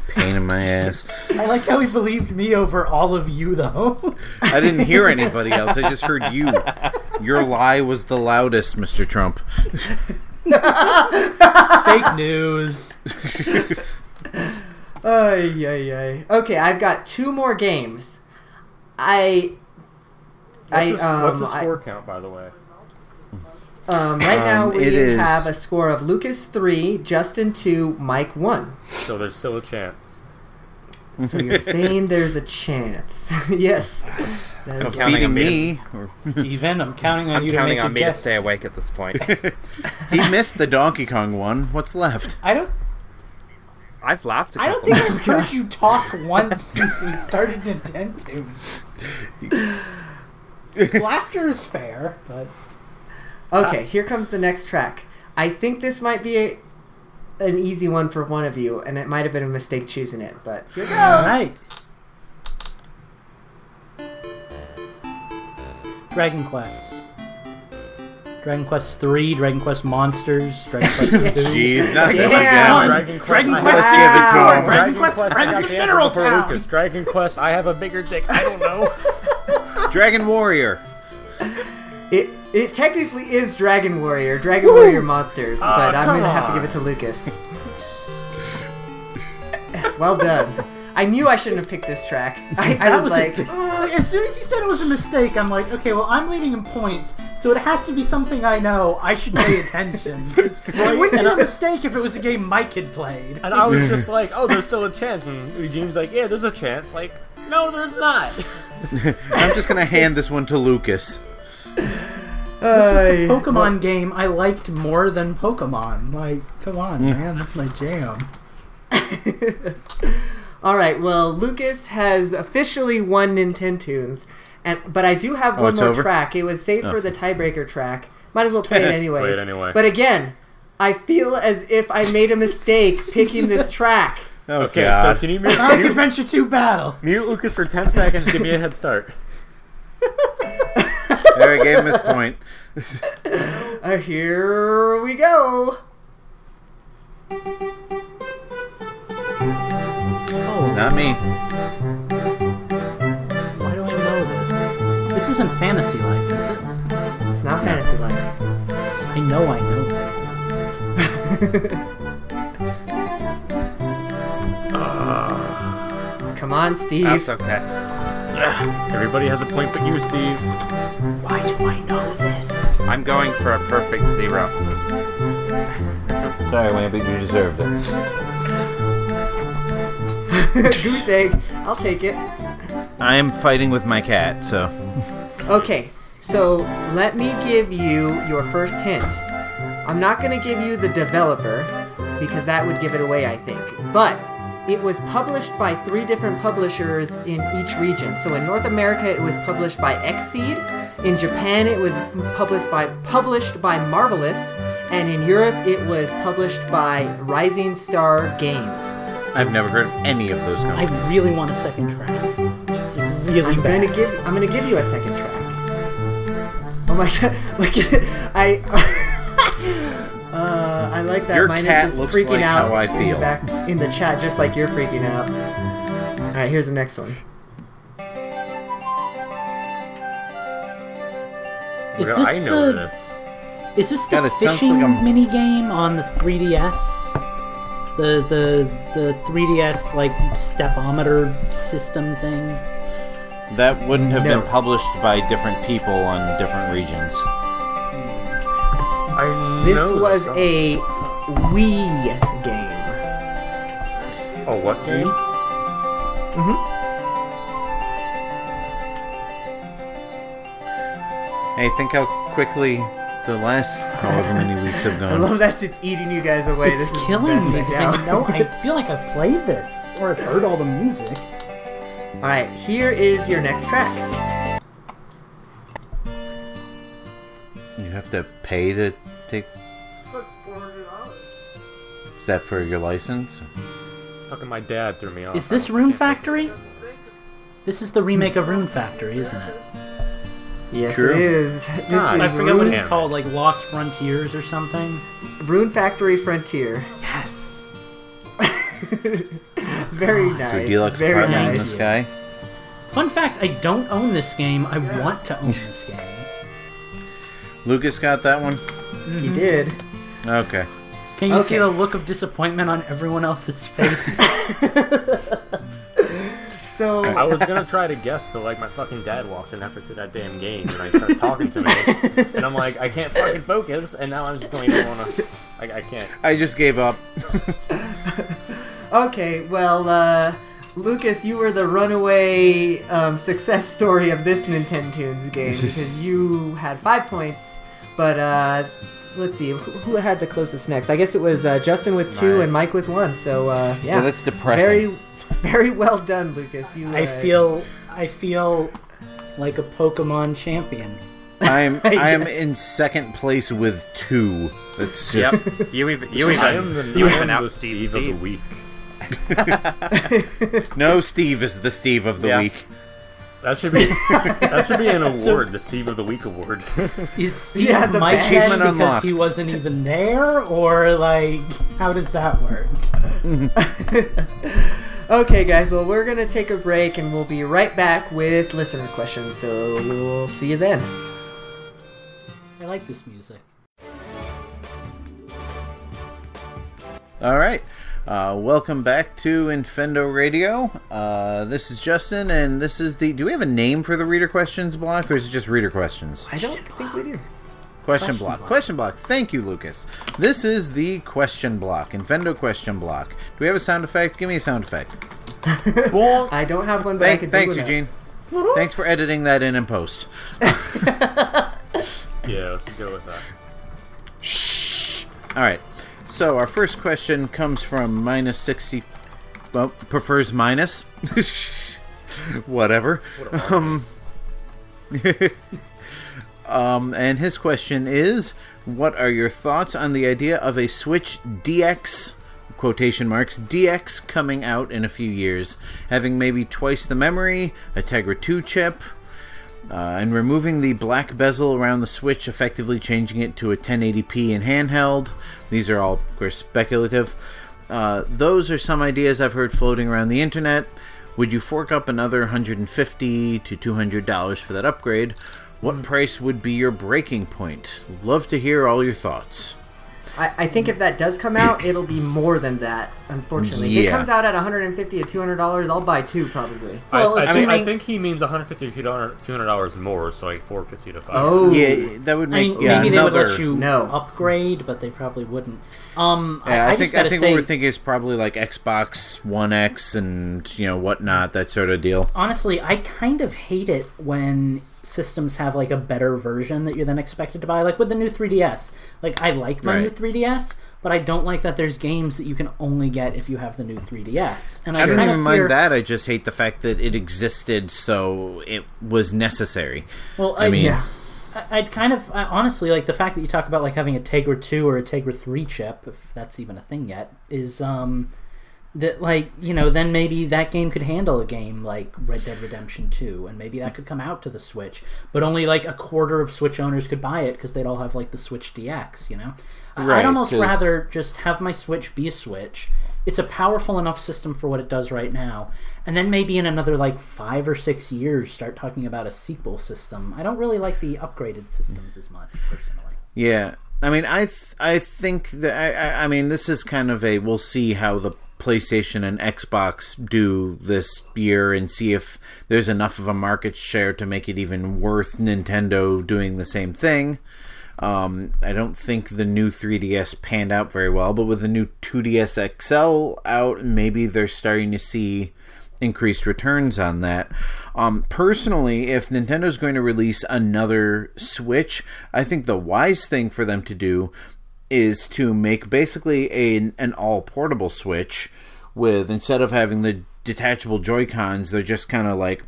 Pain in my ass. I like how he believed me over all of you, though. I didn't hear anybody else. I just heard you. Your lie was the loudest, Mr. Trump. Fake news. Ay, ay, ay. Okay, I've got two more games. What's the score count, by the way? Right now, we have a score of Lucas 3, Justin 2, Mike 1. So there's still a chance. So you're saying there's a chance. Yes. That's beating me. Steven, I'm counting on you to make a guess. I'm counting on me to stay awake at this point. He missed the Donkey Kong one. What's left? I've laughed a couple times. I don't think I've heard you talk once since we started Nintendo. Laughter is fair, but... Okay, here comes the next track. I think this might be an easy one for one of you, and it might have been a mistake choosing it, but here goes. All right. Dragon Quest. Dragon Quest 3, Dragon Quest Monsters, Dragon Quest 2. Jeez, not that one. Dragon Quest Wow. Dragon Quest Friends of Mineral Town. Lucas. Dragon Quest, I have a bigger dick, I don't know. Dragon Warrior. It technically is Dragon Warrior, Warrior Monsters, but I'm going to have to give it to Lucas. Well done. I knew I shouldn't have picked this track. As soon as you said it was a mistake, I'm like, okay, well, I'm leading in points, so it has to be something I know. I should pay attention. It wouldn't be a mistake if it was a game Mike had played. And I was just like, oh, there's still a chance. And Eugene's like, yeah, there's a chance. Like, no, there's not. I'm just going to hand this one to Lucas. This was the Pokemon game I liked more than Pokemon. Like, come on, man, that's my jam. Alright, well, Lucas has officially won Nintendoons, but I do have one more track. It was saved for the tiebreaker track. Might as well play it anyways. Play it anyway. But again, I feel as if I made a mistake picking this track. Okay, so can you mute Adventure 2 Battle? Mute Lucas for 10 seconds, give me a head start. There, I gave him his point. Here we go. It's not me. Why do I know this? This isn't Fantasy Life, is it? It's not Fantasy Life. I know this. Come on, Steve. That's okay. Everybody has a point but you, Steve. Why do I know this? I'm going for a perfect 0. Sorry, Lambie, you deserved it. Goose egg. I'll take it. I am fighting with my cat, so. Okay, so let me give you your first hint. I'm not going to give you the developer, because that would give it away, I think. But it was published by 3 different publishers in each region. So in North America, it was published by Xseed. In Japan, it was published by Marvelous. And in Europe, it was published by Rising Star Games. I've never heard of any of those companies. I really want a second track. Really bad. I'm gonna give you a second track. Oh my god! Look at it. I like that. Your Minus cat is looks freaking like out how I feel. Back in the chat, just like you're freaking out. All right, here's the next one. Is this the fishing mini game on the 3DS? The 3DS like stepometer system thing. That wouldn't have been published by different people on different regions. This was a Wii game. Oh, what game? Mm-hmm. Hey, think how quickly. The last however many weeks have gone. I love that it's eating you guys away. It's this killing me because I know I feel like I've played this or I've heard all the music. All right, here is your next track. You have to pay to take. It's like $400. Is that for your license? Fucking my dad threw me off. Is this Rune Factory? This is the remake of Rune Factory, isn't it? Yes, It is. I forget what it's called, like Lost Frontiers or something. Rune Factory Frontier. Yes. Very nice. Deluxe Very nice. This guy. Fun fact: I don't own this game. I want to own this game. Lucas got that one. Mm-hmm. He did. Okay. Can you see the look of disappointment on everyone else's face? So, I was going to try to guess, but like my fucking dad walks in after that damn game and I start talking to me and I'm like, I can't fucking focus and now I'm just going to want to, I can't. I just gave up. Okay, well, Lucas, you were the runaway success story of this Nintendoons game because you had 5 points, but let's see, who had the closest next? I guess it was Justin with 2 and Mike with 1, so yeah. Well, that's depressing. Very well done, Lucas. I feel like a Pokemon champion. I am in second place with 2. That's just you even out Steve of the week. No, Steve is the Steve of the week. That should be an award, the Steve of the Week award. Is Steve my achievement because unlocked. He wasn't even there, or like how does that work? Okay, guys, well, we're going to take a break, and we'll be right back with listener questions, so we'll see you then. I like this music. All right. Welcome back to Infendo Radio. This is Justin, and this is the... Do we have a name for the reader questions block, or is it just reader questions? I don't think we do. Question block. Thank you, Lucas. This is the question block. Infendo question block. Do we have a sound effect? Give me a sound effect. I don't have one, but I can do Eugene. Thanks for editing that in post. Yeah, let's go with that. Shh. All right. So our first question comes from minus 60. Well, prefers minus. Whatever. What and his question is, what are your thoughts on the idea of a Switch DX, quotation marks, DX coming out in a few years, having maybe twice the memory, a Tegra 2 chip, and removing the black bezel around the Switch, effectively changing it to a 1080p in handheld? These are all, of course, speculative. Those are some ideas I've heard floating around the internet. Would you fork up another $150 to $200 for that upgrade? What price would be your breaking point? Love to hear all your thoughts. I think if that does come out, it'll be more than that, unfortunately. Yeah. If it comes out at $150 to $200, I'll buy two, probably. Well, I think he means $150 to $200 more, so like $450 to $500. Oh. Yeah, that would make maybe another... Maybe they would let you upgrade, but they probably wouldn't. I think what we're thinking is probably like Xbox One X and, whatnot, that sort of deal. Honestly, I kind of hate it when... systems have like a better version that you're then expected to buy, like with the new 3DS. Like I like my new 3DS, but I don't like that there's games that you can only get if you have the new 3DS. And I don't even mind that. I just hate the fact that it existed, so it was necessary. Well, I honestly, like the fact that you talk about like having a Tegra 2 or a Tegra 3 chip, if that's even a thing yet, is that, like, then maybe that game could handle a game like Red Dead Redemption 2, and maybe that could come out to the Switch, but only like a quarter of Switch owners could buy it because they'd all have like the Switch DX, Right, I'd almost rather just have my Switch be a Switch. It's a powerful enough system for what it does right now, and then maybe in another like 5 or 6 years start talking about a sequel system. I don't really like the upgraded systems as much, personally. Yeah, I mean, I think that, I mean, this is kind of a, we'll see how the PlayStation and Xbox do this year and see if there's enough of a market share to make it even worth Nintendo doing the same thing. I don't think the new 3DS panned out very well, but with the new 2DS XL out, maybe they're starting to see increased returns on that. Personally, if Nintendo's going to release another Switch, I think the wise thing for them to do is to make basically an all-portable Switch with, instead of having the detachable Joy-Cons, they're just kind of like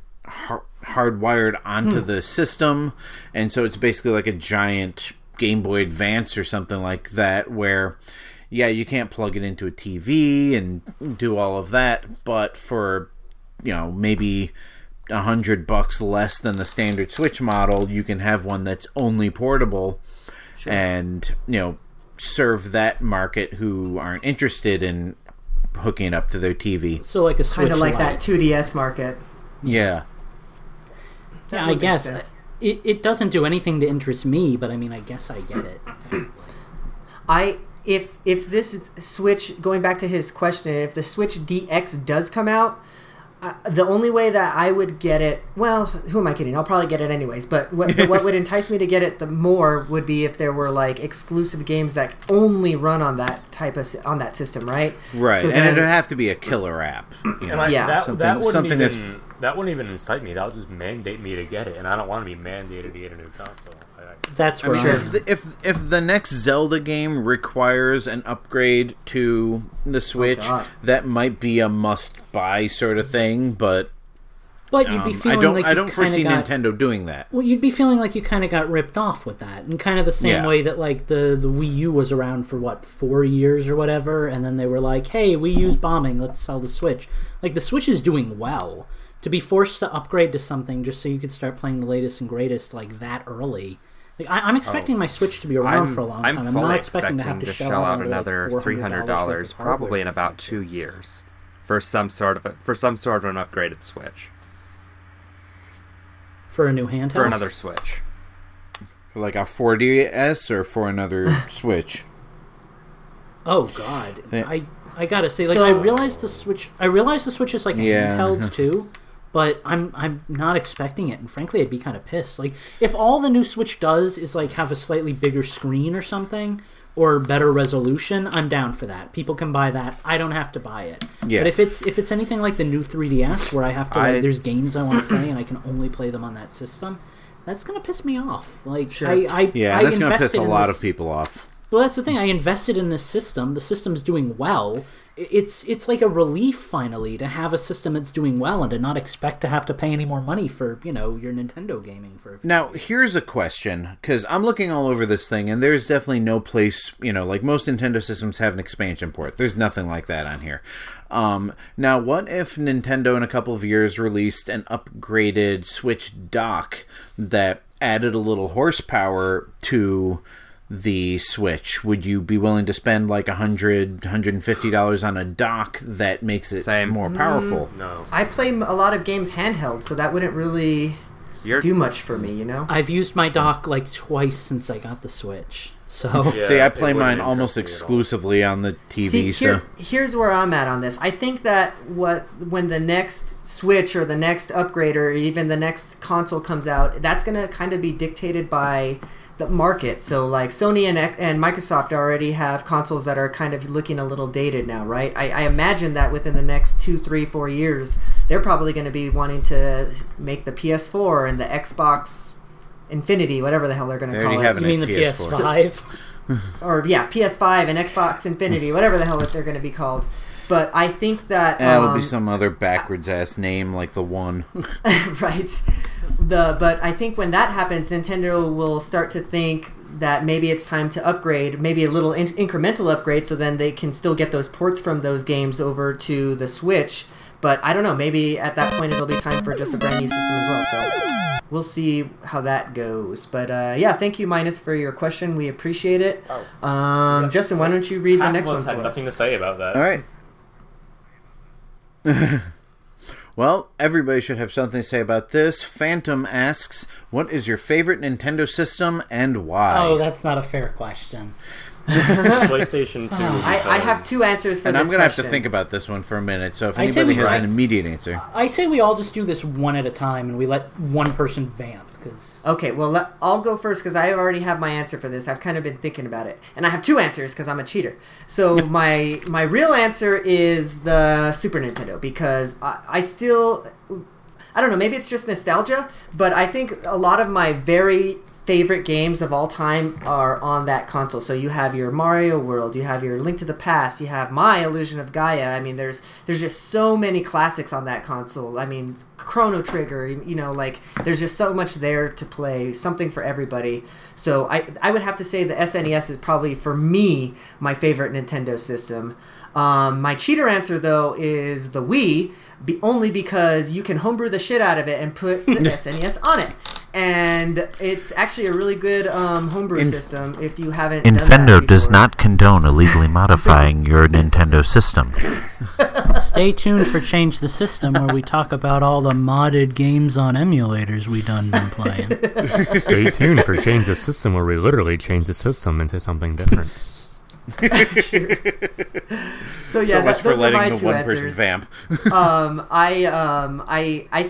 hardwired onto the system, and so it's basically like a giant Game Boy Advance or something like that, where, you can't plug it into a TV and do all of that, but for, maybe $100 less than the standard Switch model, you can have one that's only portable, and, serve that market who aren't interested in hooking up to their TV. So like a Switch kind of like that 2DS market. Yeah. Yeah, I guess it doesn't do anything to interest me, but I mean, I guess I get it. If this Switch, going back to his question, if the Switch DX does come out, the only way that I would get it, well, who am I kidding? I'll probably get it anyways. But what would entice me to get it the more would be if there were like exclusive games that only run on that on that system, right? Right, so then, and it would have to be a killer app. That wouldn't even incite me. That would just mandate me to get it, and I don't want to be mandated to get a new console. That's right. If the next Zelda game requires an upgrade to the Switch, that might be a must-buy sort of thing, but you'd be feeling I don't foresee Nintendo doing that. Well, you'd be feeling like you kind of got ripped off with that, in kind of the same way that like the Wii U was around for 4 years or whatever, and then they were like, "Hey, Wii U's bombing. Let's sell the Switch." Like the Switch is doing well. To be forced to upgrade to something just so you could start playing the latest and greatest like that early. Like I'm expecting my Switch to be around for a long time. I'm not expecting to have to shell out another like $300 probably in about 2 years for some sort of an upgraded Switch. For a new handheld? For another Switch. For like a 4DS or for another Switch? Oh God. I gotta say, like, so, I realize the Switch is like a handheld too. But I'm not expecting it, and frankly, I'd be kind of pissed. Like, if all the new Switch does is like have a slightly bigger screen or something, or better resolution, I'm down for that. People can buy that. I don't have to buy it. Yeah. But if it's anything like the new 3DS, where I have to, there's games I want to play, and I can only play them on that system, that's gonna piss me off. Like, sure. I invested in this. That's gonna piss a lot of people off. Well, that's the thing. I invested in this system. The system's doing well. It's like a relief finally to have a system that's doing well and to not expect to have to pay any more money for, you know, your Nintendo gaming. For now, here's a question, because I'm looking all over this thing, and there's definitely no place, you know, like most Nintendo systems have an expansion port. There's nothing like that on here. Now, what if Nintendo in a couple of years released an upgraded Switch dock that added a little horsepower to the Switch? Would you be willing to spend like $100, $150 on a dock that makes it more powerful? No. I play a lot of games handheld, so that wouldn't really do much for me, you know? I've used my dock like twice since I got the Switch. So yeah, see, I play mine almost exclusively on the TV. See, here's where I'm at on this. I think that when the next Switch or the next upgrade or even the next console comes out, that's going to kind of be dictated by the market. So like Sony and Microsoft already have consoles that are kind of looking a little dated now, right? I imagine that within the next 2, 3, 4 years, they're probably going to be wanting to make the PS4 and the Xbox Infinity, whatever the hell they're going to call it. You mean the PS5? Or yeah, PS5 and Xbox Infinity, whatever the hell they're going to be called. But I think that that would be some other backwards ass name like the One. Right. But I think when that happens, Nintendo will start to think that maybe it's time to upgrade, maybe a little incremental upgrade, so then they can still get those ports from those games over to the Switch. But I don't know, maybe at that point it'll be time for just a brand new system as well. So we'll see how that goes. But yeah, thank you, Minus, for your question. We appreciate it. Yeah. Justin, why don't you read the next one for us? I have nothing to say about that. All right. Well, everybody should have something to say about this. Phantom asks, what is your favorite Nintendo system and why? Oh, that's not a fair question. PlayStation 2. I have two answers for this question. And I'm going to have to think about this one for a minute, so if anybody has an immediate answer. I say we all just do this one at a time and we let one person vamp. Okay, well, I'll go first because I already have my answer for this. I've kind of been thinking about it. And I have two answers because I'm a cheater. So my real answer is the Super Nintendo, because I still, I don't know, maybe it's just nostalgia, but I think a lot of my very favorite games of all time are on that console. So you have your Mario World, you have your Link to the Past, you have my Illusion of Gaia. I mean, there's just so many classics on that console. I mean, Chrono Trigger, you know, like there's just so much there to play, something for everybody. So I would have to say the SNES is probably, for me, my favorite Nintendo system. My cheater answer, though, is the Wii, only because you can homebrew the shit out of it and put the SNES on it. And it's actually a really good homebrew system if you haven't done that before. Nintendo does not condone illegally modifying your Nintendo system. Stay tuned for Change the System, where we talk about all the modded games on emulators we done been playing. Stay tuned for Change the System, where we literally change the system into something different. So yeah, so much for letting the one person vamp. I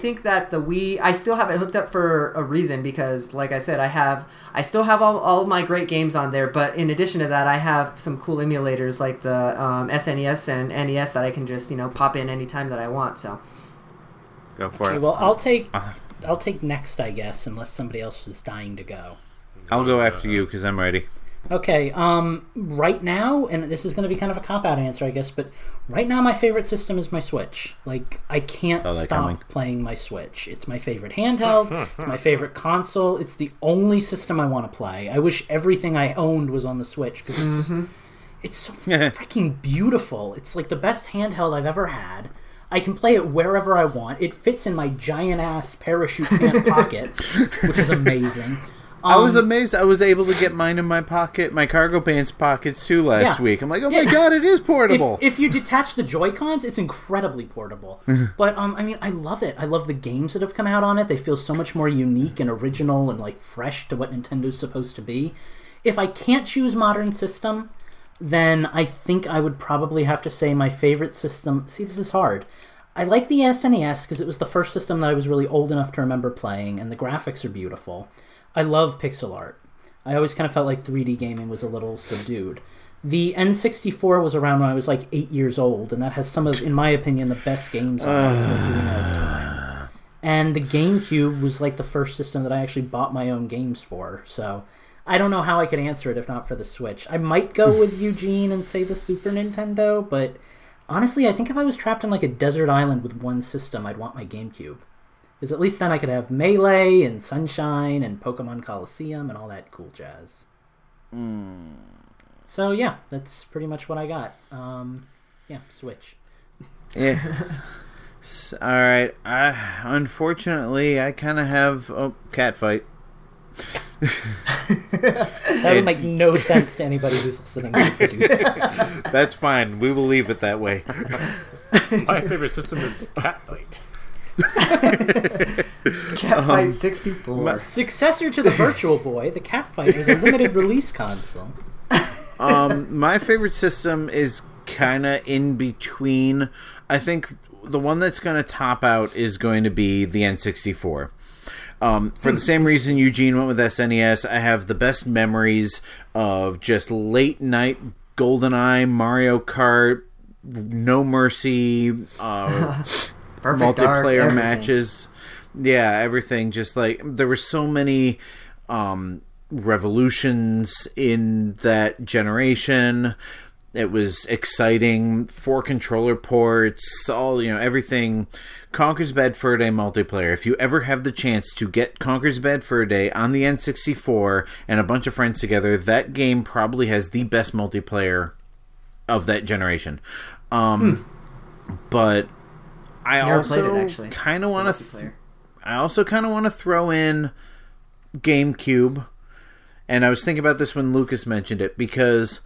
think that the Wii, I still have it hooked up for a reason, because like I said, I still have all my great games on there, but in addition to that, I have some cool emulators like the SNES and NES that I can just, you know, pop in anytime that I want. So go for it. Well, I'll take next, I guess, unless somebody else is dying to go. I'll go after you because I'm ready. Okay, right now, and this is going to be kind of a cop-out answer, I guess, but right now my favorite system is my Switch. Like, I can't stop playing my Switch. It's my favorite handheld, it's my favorite console, it's the only system I want to play. I wish everything I owned was on the Switch, because it's so freaking beautiful. It's like the best handheld I've ever had. I can play it wherever I want. It fits in my giant-ass parachute pant pocket, which is amazing. I was amazed. I was able to get mine in my pocket, my cargo pants pockets too last week. I'm like, oh my god, it is portable. If you detach the Joy-Cons, it's incredibly portable. But I mean, I love it. I love the games that have come out on it. They feel so much more unique and original and like fresh to what Nintendo's supposed to be. If I can't choose modern system, then I think I would probably have to say my favorite system. See, this is hard. I like the SNES because it was the first system that I was really old enough to remember playing, and the graphics are beautiful. I love pixel art. I always kind of felt like 3D gaming was a little subdued. The N64 was around when I was like 8 years old, and that has some of, in my opinion, the best games I've ever. And the GameCube was like the first system that I actually bought my own games for. So I don't know how I could answer it if not for the Switch. I might go with Eugene and say the Super Nintendo, but honestly, I think if I was trapped on like a desert island with one system, I'd want my GameCube. Because at least then I could have Melee and Sunshine and Pokemon Coliseum and all that cool jazz. Mm. So yeah, that's pretty much what I got. Yeah, Switch. Yeah. All right. Unfortunately, I kind of have catfight. That would make no sense to anybody who's listening. That's fine. We will leave it that way. My favorite system is catfight. Catfight 64. Successor to the Virtual Boy, the Catfight was a limited release console. My favorite system is kind of in between. I think the one that's going to top out is going to be the N64. For the same reason Eugene went with SNES, I have the best memories of just late night GoldenEye, Mario Kart, No Mercy, multiplayer dark, matches. Yeah, everything. Just like there were so many revolutions in that generation. It was exciting. 4 controller ports, all, you know, everything. Conker's Bad Fur Day multiplayer. If you ever have the chance to get Conker's Bad Fur Day on the N64 and a bunch of friends together, that game probably has the best multiplayer of that generation. But I also kind of want to. I also kind of want to throw in GameCube, and I was thinking about this when Lucas mentioned it because.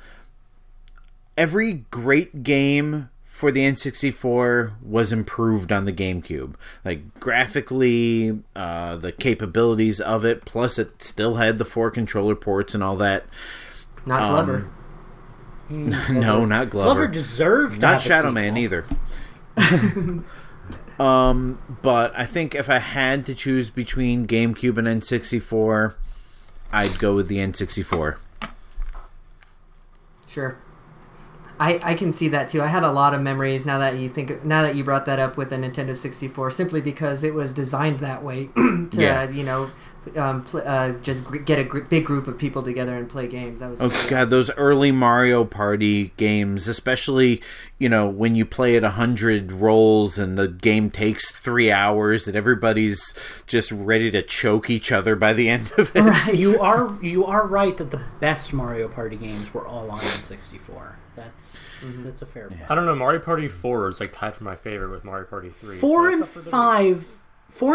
Every great game for the N64 was improved on the GameCube. Like, graphically, the capabilities of it, plus it still had the 4 controller ports and all that. Not Glover. No, not Glover. Glover deserved to have a sequel. Not Shadow Man, either. But I think if I had to choose between GameCube and N64, I'd go with the N64. Sure. I can see that too. I had a lot of memories now that you brought that up with a Nintendo 64, simply because it was designed that way just get a big group of people together and play games. That was God, those early Mario Party games, especially, you know, when you play at 100 rolls and the game takes 3 hours and everybody's just ready to choke each other by the end of it. Right. You are right that the best Mario Party games were all on N64. That's a fair point. I don't know, Mario Party 4 is like tied for my favorite with Mario Party 3. 4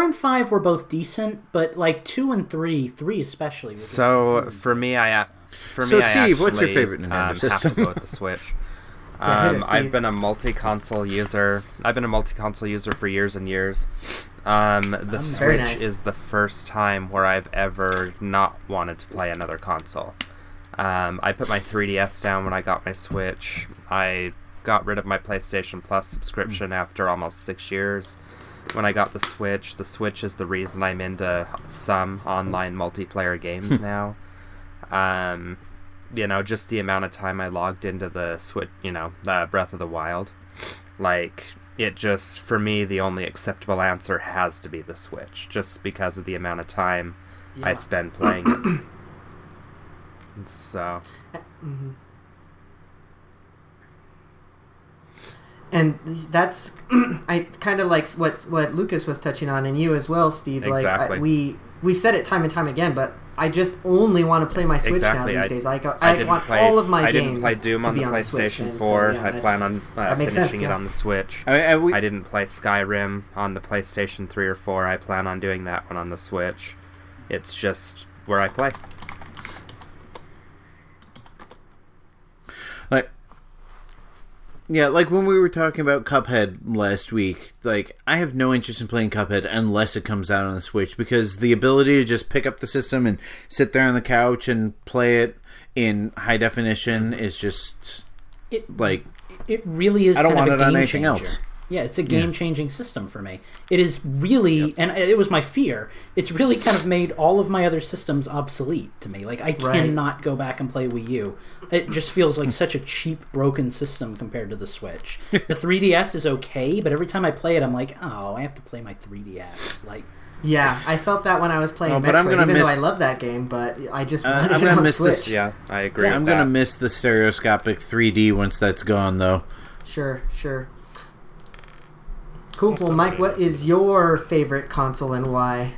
and 5 were both decent, but like 2 and 3 especially. So for me, Steve, what's your favorite Nintendo system? Have to go with the Switch. I've been a multi-console user. I've been a multi-console user for years and years. The Switch is the first time where I've ever not wanted to play another console. I put my 3DS down when I got my Switch. I got rid of my PlayStation Plus subscription after almost 6 years. When I got the Switch, is the reason I'm into some online multiplayer games now. You know, just the amount of time I logged into the Switch, you know, Breath of the Wild. Like, it just, for me, the only acceptable answer has to be the Switch, just because of the amount of time I spend playing it. So. And that's I kind of like what Lucas was touching on, and you as well, Steve. Exactly. Like we've said it time and time again, but I just only want to play my Switch now these days. I want all of my games. I didn't play Doom on the PlayStation 4. So yeah, I plan on finishing it on the Switch. I didn't play Skyrim on the PlayStation 3 or 4. I plan on doing that one on the Switch. It's just where I play. Yeah, like when we were talking about Cuphead last week, like, I have no interest in playing Cuphead unless it comes out on the Switch, because the ability to just pick up the system and sit there on the couch and play it in high definition is just, it really is. I don't want it on anything else. Yeah, it's a game-changing system for me. It is really, and it was my fear, it's really kind of made all of my other systems obsolete to me. Like, I cannot go back and play Wii U. It just feels like such a cheap, broken system compared to the Switch. The 3DS is okay, but every time I play it, I'm like, oh, I have to play my 3DS. Like, Yeah, I felt that when I was playing Metroid, even though I love that game, but I just wanted it on Switch. This, yeah, I agree with that. I'm going to miss the stereoscopic 3D once that's gone, though. Sure. Cool. Well, Mike, what is your favorite console and why?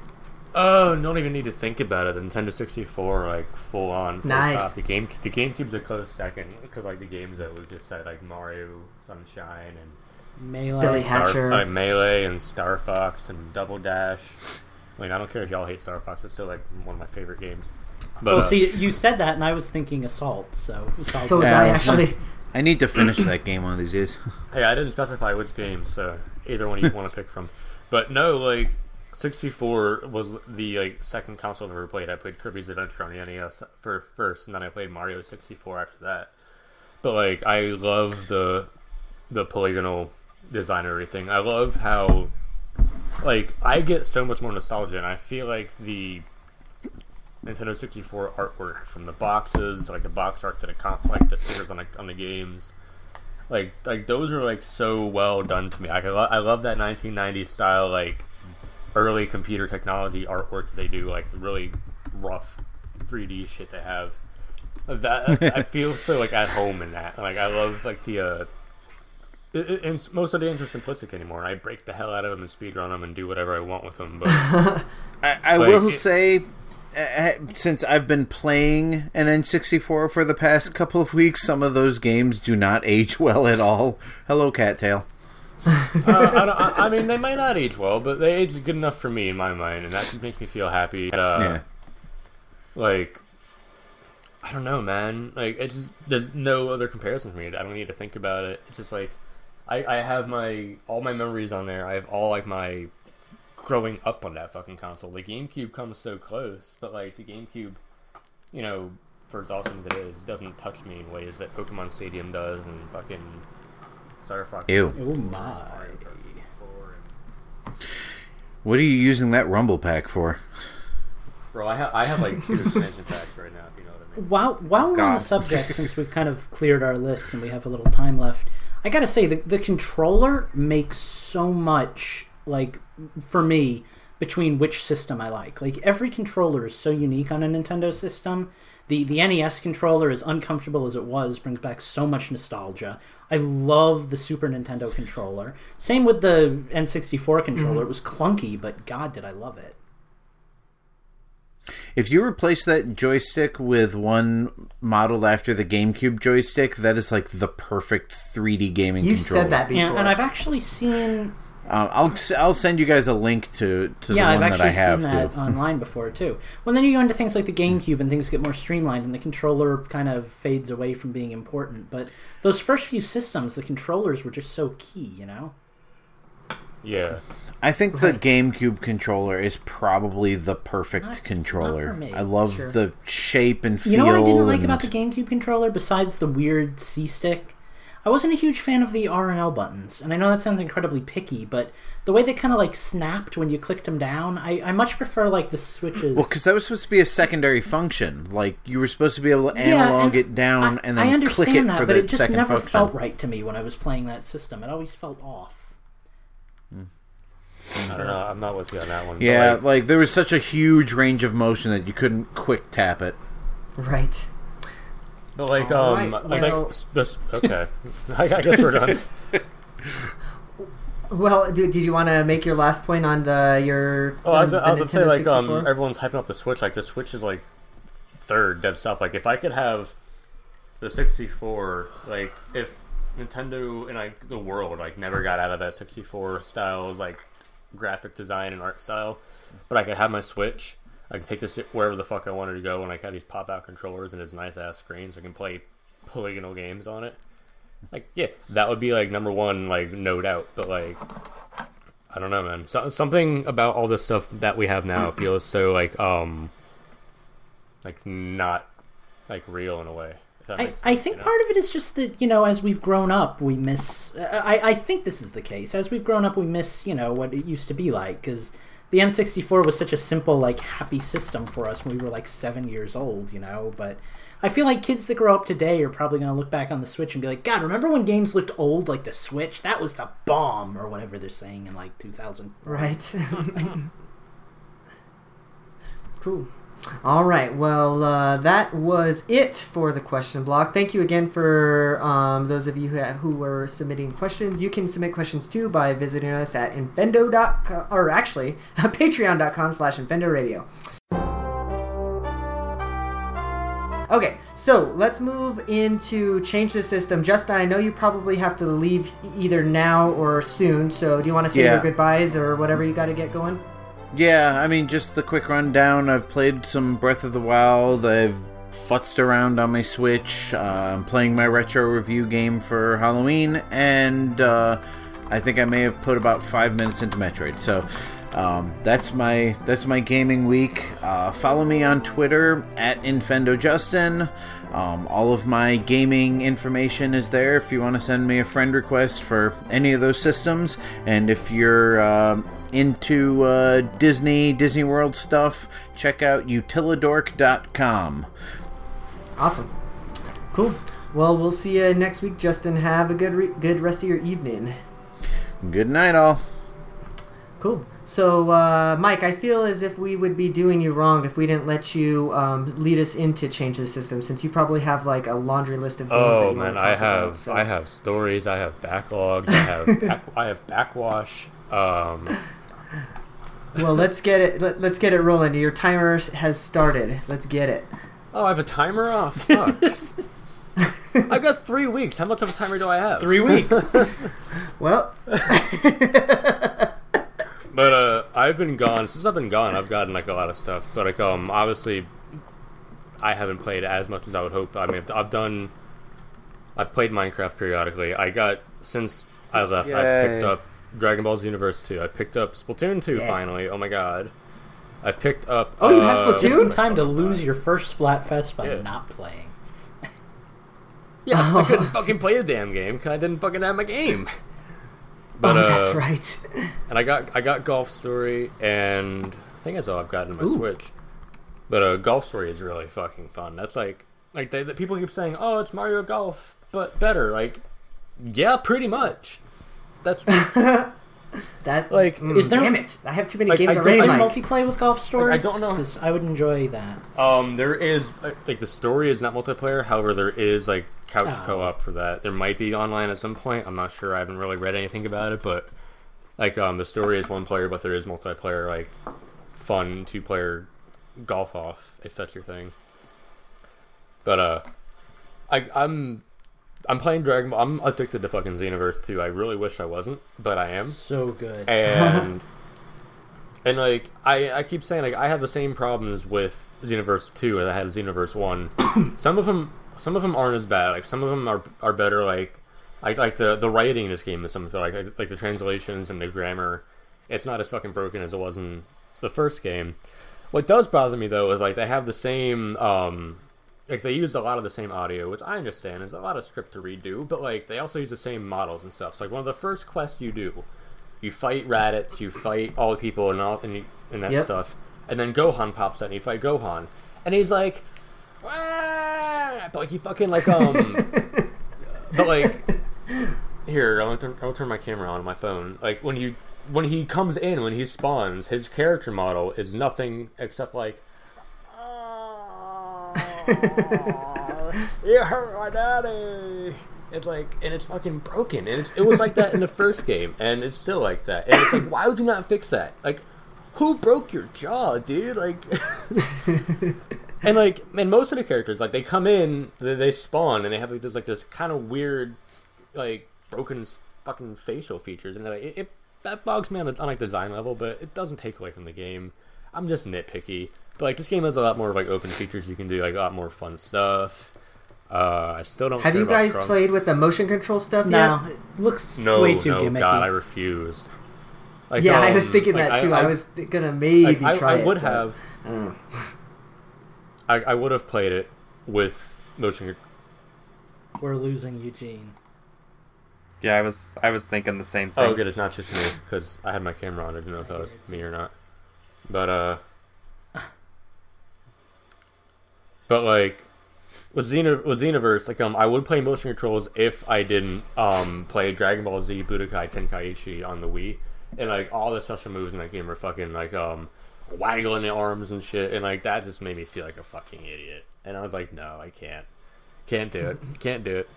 Oh, don't even need to think about it. The Nintendo 64, like, full-on. Nice. The GameCube's a close second, because, like, the games that was just said, like, Mario, Sunshine, and... Melee. Billy Hatcher. Melee and Star Fox and Double Dash. I mean, I don't care if y'all hate Star Fox. It's still like one of my favorite games. But, see, you said that, and I was thinking Assault. So was I actually. I need to finish that game one of these days. Hey, I didn't specify which game, so either one you want to pick from. But no, like 64 was the second console I've ever played. I played Kirby's Adventure on the NES first, and then I played Mario 64 after that. But like, I love the polygonal design and everything. I love how, like, I get so much more nostalgia, and I feel like the Nintendo 64 artwork from the boxes, like the box art to the the stickers on the games, like those are like so well done to me. Like, I love that 1990s style, like early computer technology artwork they do, like the really rough 3D shit they have. That I feel so like at home in that. Like I love like the. And most of the games are simplistic anymore. I break the hell out of them and speedrun them and do whatever I want with them. But I will say, since I've been playing an N64 for the past couple of weeks, some of those games do not age well at all. Hello, Cattail. I mean, they might not age well, but they age good enough for me in my mind, and that just makes me feel happy. Like, I don't know, man. Like, it's just, there's no other comparison for me. I don't need to think about it. It's just like. I have all my memories on there. I have all like my growing up on that fucking console. The GameCube comes so close, but like the GameCube, you know, for as awesome as it is, doesn't touch me in ways that Pokemon Stadium does and fucking Star Fox. Ew. Oh my. What are you using that Rumble Pack for? Bro, I have like two expansion packs right now, if you know what I mean. While we're on the subject, since we've kind of cleared our lists and we have a little time left, I gotta say, the controller makes so much, like, for me, between which system I like. Like, every controller is so unique on a Nintendo system. The NES controller, as uncomfortable as it was, brings back so much nostalgia. I love the Super Nintendo controller. Same with the N64 controller. Mm-hmm. It was clunky, but God, did I love it. If you replace that joystick with one modeled after the GameCube joystick, that is like the perfect 3D gaming controller. You said that before. Yeah, and I've actually seen... I'll send you guys a link to the one that I have. Yeah, I've actually seen that online before, too. Well, then you go into things like the GameCube and things get more streamlined and the controller kind of fades away from being important. But those first few systems, the controllers were just so key, you know? Yeah. I think the GameCube controller is probably the perfect controller. Not for me, I love the shape and feel. You know what I didn't like about the GameCube controller besides the weird C-stick? I wasn't a huge fan of the R and L buttons, and I know that sounds incredibly picky, but the way they kind of like snapped when you clicked them down, I much prefer like the switches. Well, because that was supposed to be a secondary function. Like, you were supposed to be able to analog it down and then click it for the second function. I understand that, but it just never felt right to me when I was playing that system. It always felt off. I don't know. I'm not with you on that one. Yeah, like there was such a huge range of motion that you couldn't quick tap it. Right. But like, okay. I guess we're done. Well, did you want to make your last point on your? Oh, I was gonna say like everyone's hyping up the Switch. Like the Switch is like third dead stuff. Like if I could have the 64, like if Nintendo and like the world like never got out of that 64 styles like graphic design and art style, but I could have my Switch. I can take this wherever the fuck I wanted to go, and I have these pop out controllers and this nice ass screen, so I can play polygonal games on it. Like, yeah, that would be like number one, like no doubt. But like, I don't know, man. So, something about all this stuff that we have now feels so like not like real in a way. I think part of it is just that, you know, as we've grown up, we miss... I think this is the case. As we've grown up, we miss, you know, what it used to be like, because the N64 was such a simple, like, happy system for us when we were, like, 7 years old, you know? But I feel like kids that grow up today are probably going to look back on the Switch and be like, God, remember when games looked old, like the Switch? That was the bomb, or whatever they're saying in, like, 2000. Right. Cool. All right. Well, that was it for the question block. Thank you again for those of you who were submitting questions. You can submit questions too by visiting us at infendo.com, or actually patreon.com/infendoradio. Okay, so let's move into Change the System. Justin, I know you probably have to leave either now or soon, so do you want to say your goodbyes or whatever you got to get going? Yeah, I mean, just the quick rundown. I've played some Breath of the Wild. I've futzed around on my Switch. I'm playing my retro review game for Halloween, and I think I may have put about 5 minutes into Metroid, so... That's my gaming week. Follow me on Twitter at InfendoJustin. All of my gaming information is there if you want to send me a friend request for any of those systems. And if you're into Disney World stuff, check out utilidork.com. Awesome. Cool. Well, we'll see you next week, Justin. Have a good rest of your evening. Good night, all. Cool. So, Mike, I feel as if we would be doing you wrong if we didn't let you lead us into Change the System, since you probably have like a laundry list of games that you want to talk about. So. I have stories, I have backlogs, I have backwash. Well, let's get it rolling. Your timer has started. Let's get it. Oh, I have a timer off. Fuck. I've got 3 weeks. How much of a timer do I have? 3 weeks. Well. But I've been gone. Since I've been gone, I've gotten like a lot of stuff. But like obviously, I haven't played as much as I would hope. I mean, I've played Minecraft periodically. Since I left, I've picked up Dragon Ball Z Universe 2. I've picked up Splatoon 2 finally. Oh my god! I've picked up. Oh, you have Splatoon? Just in time to lose your first Splatfest by not playing. I couldn't fucking play the damn game because I didn't fucking have my game. But, that's right. And I got Golf Story, and I think that's all I've got in my Switch. But Golf Story is really fucking fun. That's like the people keep saying, "Oh, it's Mario Golf, but better." Like, yeah, pretty much. That's that. Like, damn it! I have too many games already. Is there multiplayer with Golf Story? I don't know, because I would enjoy that. There is the story is not multiplayer. However, there is couch co-op for that. There might be online at some point. I'm not sure. I haven't really read anything about it, but the story is one player, but there is multiplayer, fun 2-player golf off if that's your thing. But I'm playing Dragon Ball. I'm addicted to fucking Xenoverse 2. I really wish I wasn't, but I am. So good. And and I keep saying I have the same problems with Xenoverse 2 as I had Xenoverse 1. Some of them aren't as bad. Some of them are better. The writing in this game is something like the translations and the grammar. It's not as fucking broken as it was in the first game. What does bother me though is they have the same they use a lot of the same audio, which I understand. There's a lot of script to redo, but they also use the same models and stuff. So one of the first quests you do, you fight Raditz, you fight all the people and stuff, and then Gohan pops out and you fight Gohan, and he's like. Ah! But you fucking but here I'll turn my camera on my phone. When he comes in, when he spawns, his character model is nothing except you hurt my daddy. It's and it's fucking broken. And it was like that in the first game, and it's still like that. And it's why would you not fix that? Who broke your jaw, dude? And most of the characters, they come in, they spawn, and they have this kind of weird, broken fucking facial features, and that bogs me on a design level, but it doesn't take away from the game. I'm just nitpicky, but this game has a lot more open features you can do, a lot more fun stuff. I still don't. Have you guys played with the motion control stuff? No, yet? It looks way too gimmicky. God, I refuse. I was thinking that too. I was gonna maybe try it. I would have. I don't know. I would have played it with motion. We're losing Eugene. Yeah, I was thinking the same thing. Oh, good, it's not just me, because I had my camera on. I didn't know if that was me or not. But, with Xenoverse, I would play motion controls if I didn't play Dragon Ball Z Budokai Tenkaichi on the Wii. And, all the special moves in that game are fucking, waggling the arms and shit, and like that just made me feel like a fucking idiot. And I was like, no, I can't do it, can't do it.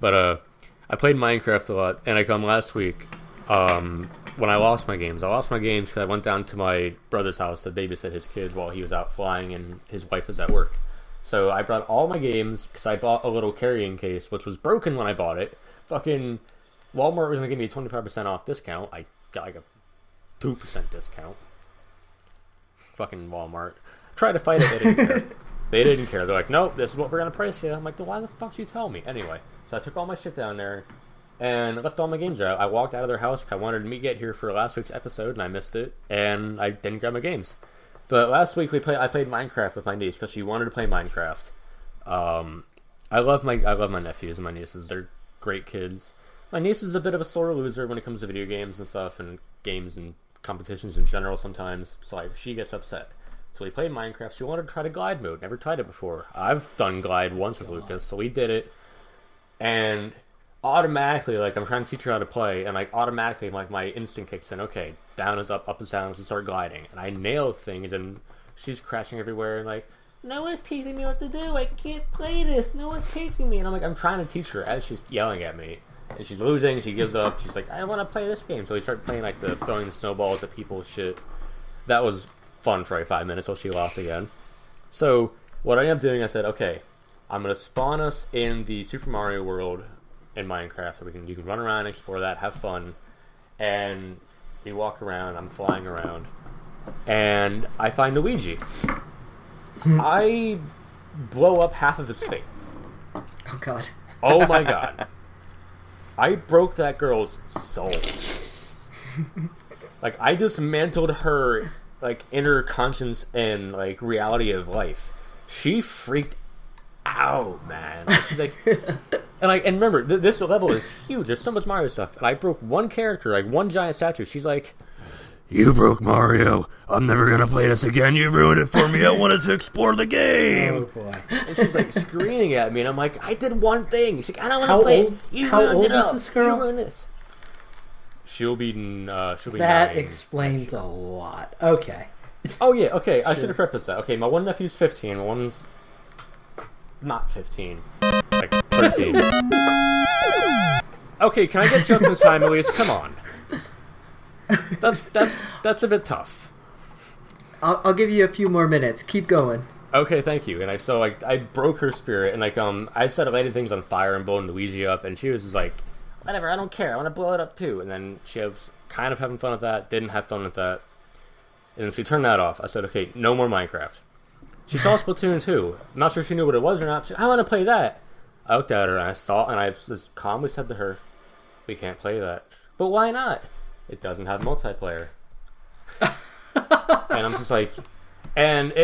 But I played Minecraft a lot, and I come last week. When I lost my games because I went down to my brother's house to babysit his kids while he was out flying, and his wife was at work. So I brought all my games because I bought a little carrying case, which was broken when I bought it. Fucking Walmart was gonna give me a 25% off discount. I got like a 2% discount. Fucking Walmart. Try to fight it. They didn't care. They're like, nope, this is what we're gonna price you. I'm like, why the fuck did you tell me? Anyway, so I took all my shit down there and left all my games there. I walked out of their house because I wanted to get here for last week's episode, and I missed it, and I didn't grab my games. But last week I played Minecraft with my niece because she wanted to play Minecraft. I love my nephews and my nieces. They're great kids. My niece is a bit of a sore loser when it comes to video games and stuff, and games and competitions in general sometimes. So like, she gets upset. So we played Minecraft. She wanted to try the glide mode. Never tried it before. I've done glide once with Lucas, so we did it, and automatically, like, I'm trying to teach her how to play, and like automatically, like, my instinct kicks in. Okay, down is up, up is down, and start gliding, and I nail things, and she's crashing everywhere, and like, no one's teaching me what to do, I can't play this, no one's teaching me. And I'm like, I'm trying to teach her as she's yelling at me, and she's losing, she gives up, she's like, I want to play this game. So we start playing like the throwing snowballs at people shit. That was fun for like 5 minutes till she lost again. So what I ended up doing, I said, okay, I'm gonna spawn us in the Super Mario world in Minecraft, so you can run around, explore that, have fun. And we walk around, I'm flying around, and I find Luigi. I blow up half of his face. Oh god. Oh my god. I broke that girl's soul. Like, I dismantled her, like, inner conscience and, like, reality of life. She freaked out, man. Like, she's like... And like, and remember, this level is huge. There's so much Mario stuff. And I broke one character, like one giant statue. She's like, you broke Mario. I'm never going to play this again. You ruined it for me. I wanted to explore the game. Oh, boy. And she's like screaming at me. And I'm like, I did one thing. She's like, I don't want to play it. You how ruined old it is up. This girl? You ruined this. She'll be that 9. Explains a lot. Okay. Oh, yeah. Okay. Sure. I should have prefaced that. Okay. My one nephew's 15. My one's not 15. Like 13. Okay, can I get Justin's time, Elise? Come on. That's a bit tough. I'll give you a few more minutes. Keep going. Okay, thank you. And I broke her spirit, and like I started lighting things on fire and blowing Luigi up, and she was just like, whatever, I don't care, I want to blow it up too. And then she was kind of having fun with that, didn't have fun with that, and then she turned that off. I said, okay, no more Minecraft. She saw Splatoon 2. I'm not sure if she knew what it was or not. She, I want to play that. I looked at her, and I saw, and I just calmly said to her, we can't play that. But why not? It doesn't have multiplayer. And I'm just like, and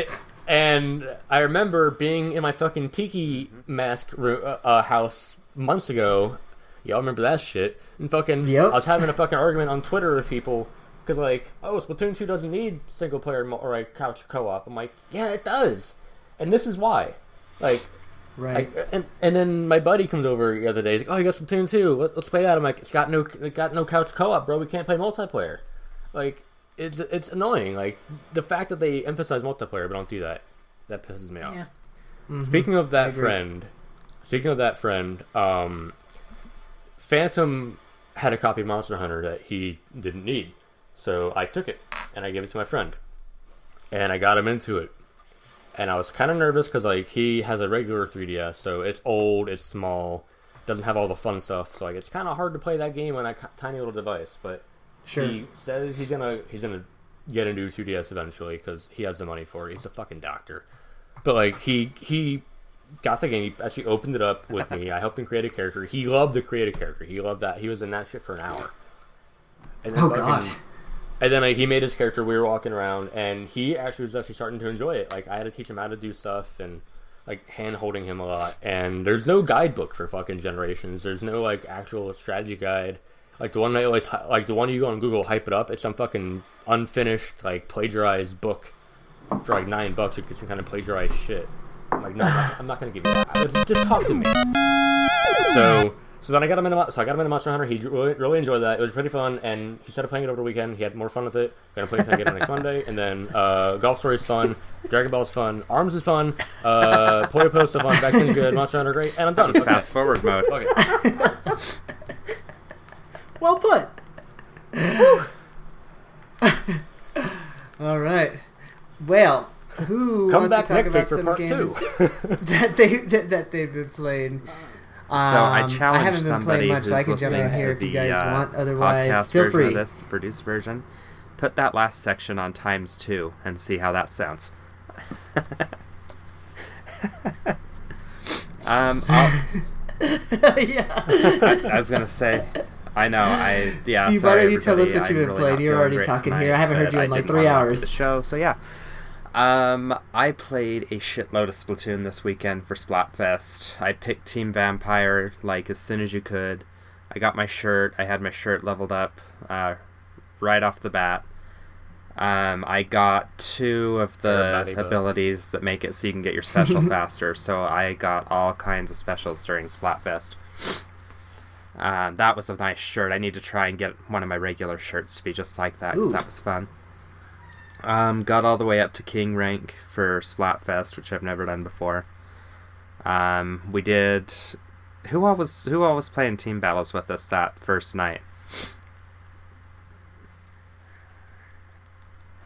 I remember being in my fucking tiki mask house months ago. Y'all remember that shit? And fucking, yep. I was having a fucking argument on Twitter with people, because like, oh, Splatoon 2 doesn't need single player or like couch co-op. I'm like, yeah, it does. And this is why. Like... Right, and then my buddy comes over the other day. He's like, "Oh, you got Splatoon 2? Let's play that." I'm like, "It's got no couch co-op, bro. We can't play multiplayer." Like, it's annoying. Like, the fact that they emphasize multiplayer but don't do that pisses me off. Yeah. Mm-hmm. Speaking of that friend, Phantom had a copy of Monster Hunter that he didn't need, so I took it and I gave it to my friend, and I got him into it. And I was kind of nervous because, like, he has a regular 3DS, so it's old, it's small, doesn't have all the fun stuff. So, like, it's kind of hard to play that game on that tiny little device. But sure. He says he's gonna get a new 3DS eventually because he has the money for it. He's a fucking doctor. But, like, he got the game. He actually opened it up with me. I helped him create a character. He loved to create a character. He loved that. He was in that shit for an hour. And then God. And then he made his character, we were walking around, and he actually was actually starting to enjoy it. Like, I had to teach him how to do stuff, and, like, hand-holding him a lot. And there's no guidebook for fucking Generations. There's no, like, actual strategy guide. Like, the one that always, like, the one you go on Google, hype it up, it's some fucking unfinished, like, plagiarized book. For, like, $9, you get some kind of plagiarized shit. I'm like, no, I'm not gonna give you that. Just talk to me. So... So then I got him in a, Monster Hunter. He really enjoyed that. It was pretty fun, and he started playing it over the weekend. He had more fun with it. We're going to play it again next Monday. And then Golf Story's fun. Dragon Ball's fun. Arms is fun. Toy Post is fun. Vaccine's good. Monster Hunter great. And I'm done. Just fast forward mode. Okay. Well put. All right. Well, who Come wants back to talk about some games that they've been playing? So I challenge somebody who's listening to the podcast version of this, the produced version. Put that last section on x2 and see how that sounds. Yeah. I was gonna say, I know. Steve, why don't you tell us what you've been playing? You're already talking here. I haven't heard you in like 3 hours. So yeah. I played a shitload of Splatoon this weekend for Splatfest. I picked Team Vampire, like, as soon as you could. I got my shirt. I had my shirt leveled up right off the bat. I got 2 of the abilities that make it so you can get your special faster, so I got all kinds of specials during Splatfest. That was a nice shirt. I need to try and get one of my regular shirts to be just like that, because that was fun. Got all the way up to King rank for Splatfest, which I've never done before. We did. Who all was playing team battles with us that first night?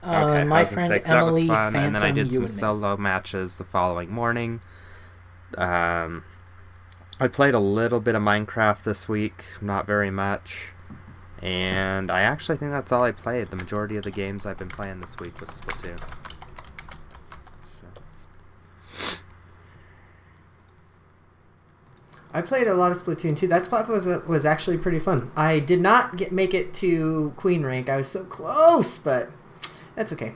Okay, my friend Emily, that was fun. Phantom, and then I did some solo matches the following morning. I played a little bit of Minecraft this week, not very much. And I actually think that's all I played. The majority of the games I've been playing this week was Splatoon. So. I played a lot of Splatoon too. That spot was actually pretty fun. I did not make it to Queen rank. I was so close, but that's okay.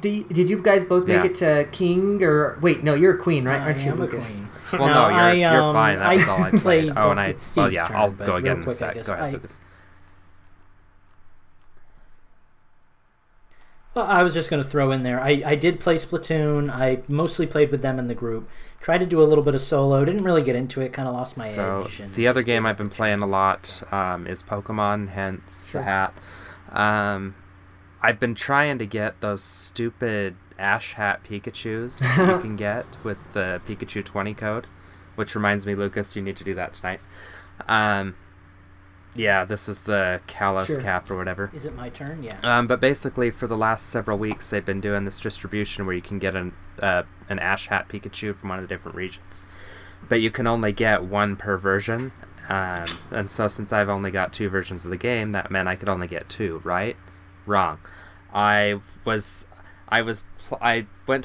Did you guys both make it to King or... Wait, no, you're a queen, right? Aren't you, Lucas? Well, no, you're fine. That was all I played. I'll go again in a sec. Go ahead, Lucas. Well, I was just going to throw in there. I did play Splatoon. I mostly played with them in the group. Tried to do a little bit of solo. Didn't really get into it. Kind of lost my edge. So the other game I've been playing a lot is Pokemon, hence the hat. I've been trying to get those stupid Ash Hat Pikachus you can get with the Pikachu 20 code, which reminds me, Lucas, you need to do that tonight. Yeah, this is the Kalos cap or whatever. Is it my turn? Yeah. But basically, for the last several weeks, they've been doing this distribution where you can get an Ash Hat Pikachu from one of the different regions. But you can only get one per version. And so since I've only got 2 versions of the game, that meant I could only get 2, right? Wrong. I went to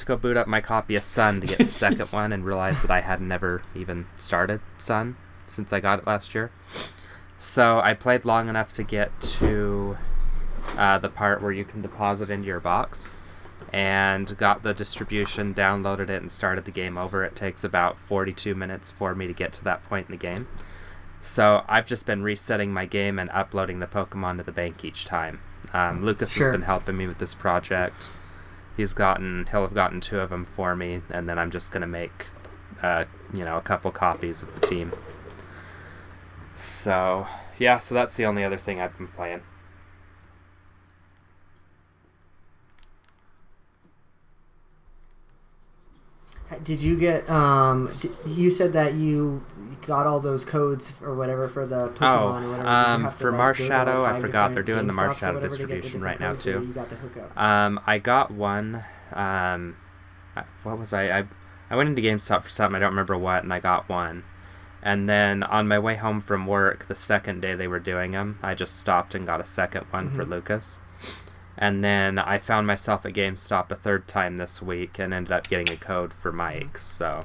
go boot up my copy of Sun to get the second one and realized that I had never even started Sun since I got it last year. So I played long enough to get to the part where you can deposit into your box, and got the distribution, downloaded it, and started the game over. It takes about 42 minutes for me to get to that point in the game. So I've just been resetting my game and uploading the Pokemon to the bank each time. Lucas has been helping me with this project. He'll have gotten 2 of them for me, and then I'm just going to make a couple copies of the team. So, yeah, so that's the only other thing I've been playing. Did you get, you said that you got all those codes or whatever for the Pokemon or whatever. For Marshadow, I forgot. They're doing the Marshadow distribution right now, too. You got the hookup. I got one. What was I? I went into GameStop for something. I don't remember what, and I got one. And then on my way home from work, the second day they were doing them, I just stopped and got a second one for Lucas. And then I found myself at GameStop a third time this week and ended up getting a code for Mike. So,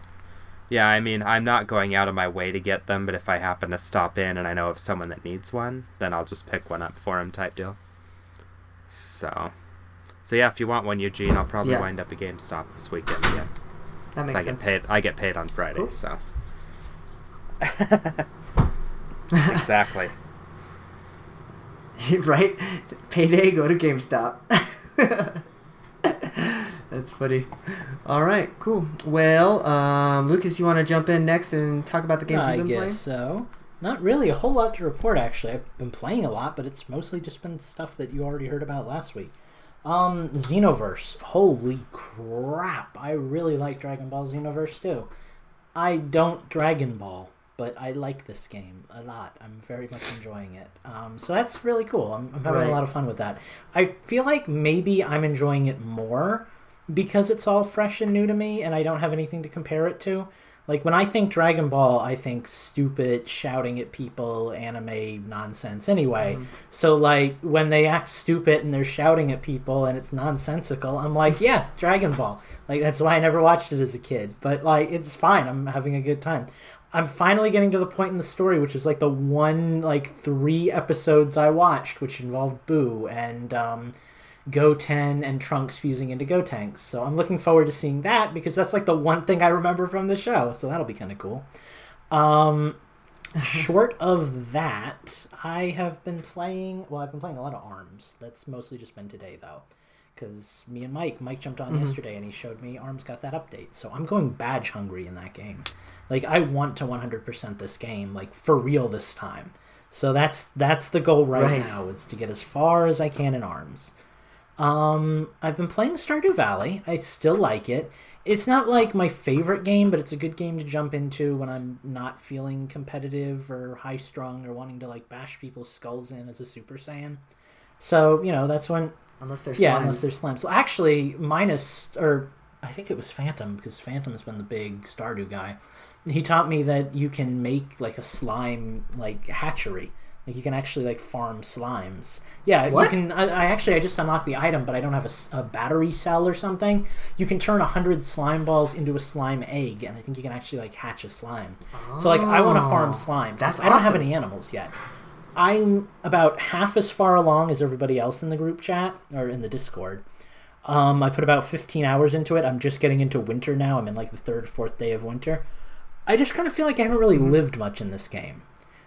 yeah, I mean, I'm not going out of my way to get them, but if I happen to stop in and I know of someone that needs one, then I'll just pick one up for him type deal. So yeah, if you want one, Eugene, I'll probably wind up at GameStop this weekend again. That makes sense. I get paid on Friday, cool. So... Exactly. Right? Payday, go to GameStop. That's funny. All right, cool. Well, Lucas, you want to jump in next and talk about the games you've been playing? I guess so. Not really a whole lot to report, actually. I've been playing a lot, but it's mostly just been stuff that you already heard about last week. Xenoverse. Holy crap. I really like Dragon Ball Xenoverse, too. I don't Dragon Ball, but I like this game a lot. I'm very much enjoying it. So that's really cool. I'm having a lot of fun with that. I feel like maybe I'm enjoying it more because it's all fresh and new to me and I don't have anything to compare it to. Like, when I think Dragon Ball, I think stupid, shouting at people, anime nonsense anyway. Mm-hmm. So, like, when they act stupid and they're shouting at people and it's nonsensical, I'm like, yeah, Dragon Ball. Like, that's why I never watched it as a kid. But, like, it's fine. I'm having a good time. I'm finally getting to the point in the story, which is, like, the one, like, 3 episodes I watched, which involved Boo and, Goten and Trunks fusing into Gotenks. So I'm looking forward to seeing that because that's like the one thing I remember from the show. So that'll be kind of cool. Short of that, I have been playing... Well, I've been playing a lot of ARMS. That's mostly just been today, though. Because me and Mike jumped on yesterday and he showed me ARMS got that update. So I'm going badge hungry in that game. Like, I want to 100% this game, like, for real this time. So that's the goal right now, is to get as far as I can in ARMS. I've been playing Stardew Valley. I still like it. It's not like my favorite game, but it's a good game to jump into when I'm not feeling competitive or high strung or wanting to like bash people's skulls in as a Super Saiyan. So, you know, that's when... Unless they're slimes. So actually, I think it was Phantom, because Phantom's been the big Stardew guy. He taught me that you can make like a slime like hatchery. Like, you can actually, like, farm slimes. Yeah, what? You can... I just unlocked the item, but I don't have a battery cell or something. You can turn 100 slime balls into a slime egg, and I think you can actually, like, hatch a slime. Oh, so, like, I want to farm slimes. That's awesome. I don't have any animals yet. I'm about half as far along as everybody else in the group chat, or in the Discord. I put about 15 hours into it. I'm just getting into winter now. I'm in, like, the 3rd, 4th day of winter. I just kind of feel like I haven't really lived much in this game.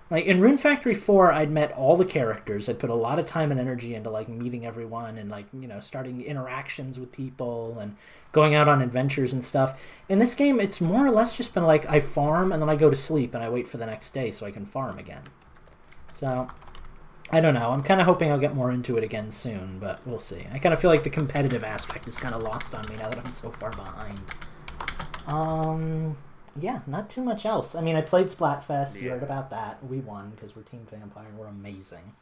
Like, in Rune Factory 4, I'd met all the characters. I'd put a lot of time and energy into, like, meeting everyone and, like, you know, starting interactions with people and going out on adventures and stuff. In this game, it's more or less just been, like, I farm and then I go to sleep and I wait for the next day so I can farm again. So, I don't know. I'm kind of hoping I'll get more into it again soon, but we'll see. I kind of feel like the competitive aspect is kind of lost on me now that I'm so far behind. Yeah, not too much else. I mean, I played Splatfest. Yeah. You heard about that. We won because we're Team Vampire. We're amazing.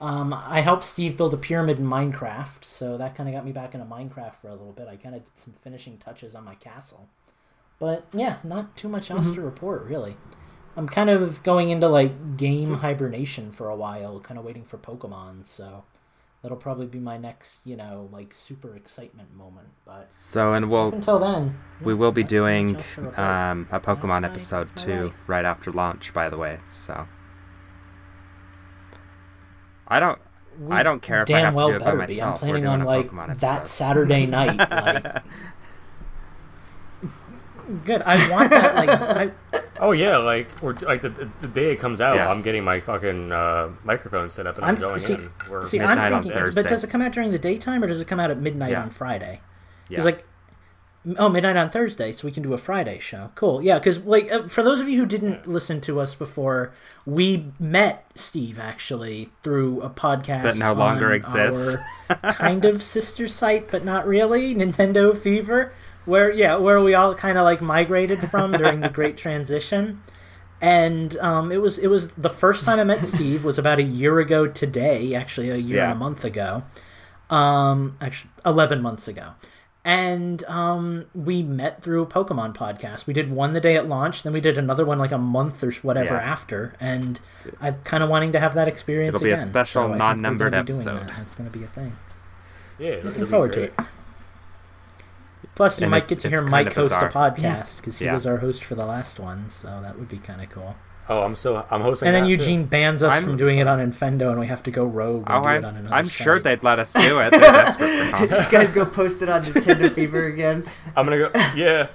I helped Steve build a pyramid in Minecraft, so that kind of got me back into Minecraft for a little bit. I kind of did some finishing touches on my castle. But, yeah, not too much else to report, really. I'm kind of going into, like, game hibernation for a while, kind of waiting for Pokemon, so... That'll probably be my next, you know, like, super excitement moment. But so, and we'll... Until then... We will be doing a Pokemon episode, too, right after launch, by the way, so... I don't care if I have to do it by myself. I'm planning on, like, that Saturday night, like... Good. I want that, like... Oh, yeah, like, or like the day it comes out, yeah. I'm getting my fucking microphone set up and I'm going in. Midnight on Thursday. But does it come out during the daytime or does it come out at midnight on Friday? Yeah. It's like, midnight on Thursday, so we can do a Friday show. Cool, yeah, because like, for those of you who didn't listen to us before, we met Steve, actually, through a podcast that no longer exists. Our kind of sister site, but not really, Nintendo Fever. Where we all kind of like migrated from during the Great Transition, and it was the first time I met Steve was about a year ago today, actually a year and a month ago, 11 months ago, and we met through a Pokemon podcast. We did one the day it launched, then we did another one like a month or whatever after, and I'm kind of wanting to have that experience. It'll be a special non-numbered episode. That's going to be a thing. Yeah, looking forward to it. Plus, you might get to hear Mike host a podcast because he was our host for the last one, so that would be kind of cool. Oh, I'm hosting. And then Eugene bans us from doing it on Infendo, and we have to go rogue and do it on another. I'm sure they'd let us do it. You guys go post it on Nintendo Fever again. I'm gonna go. Yeah,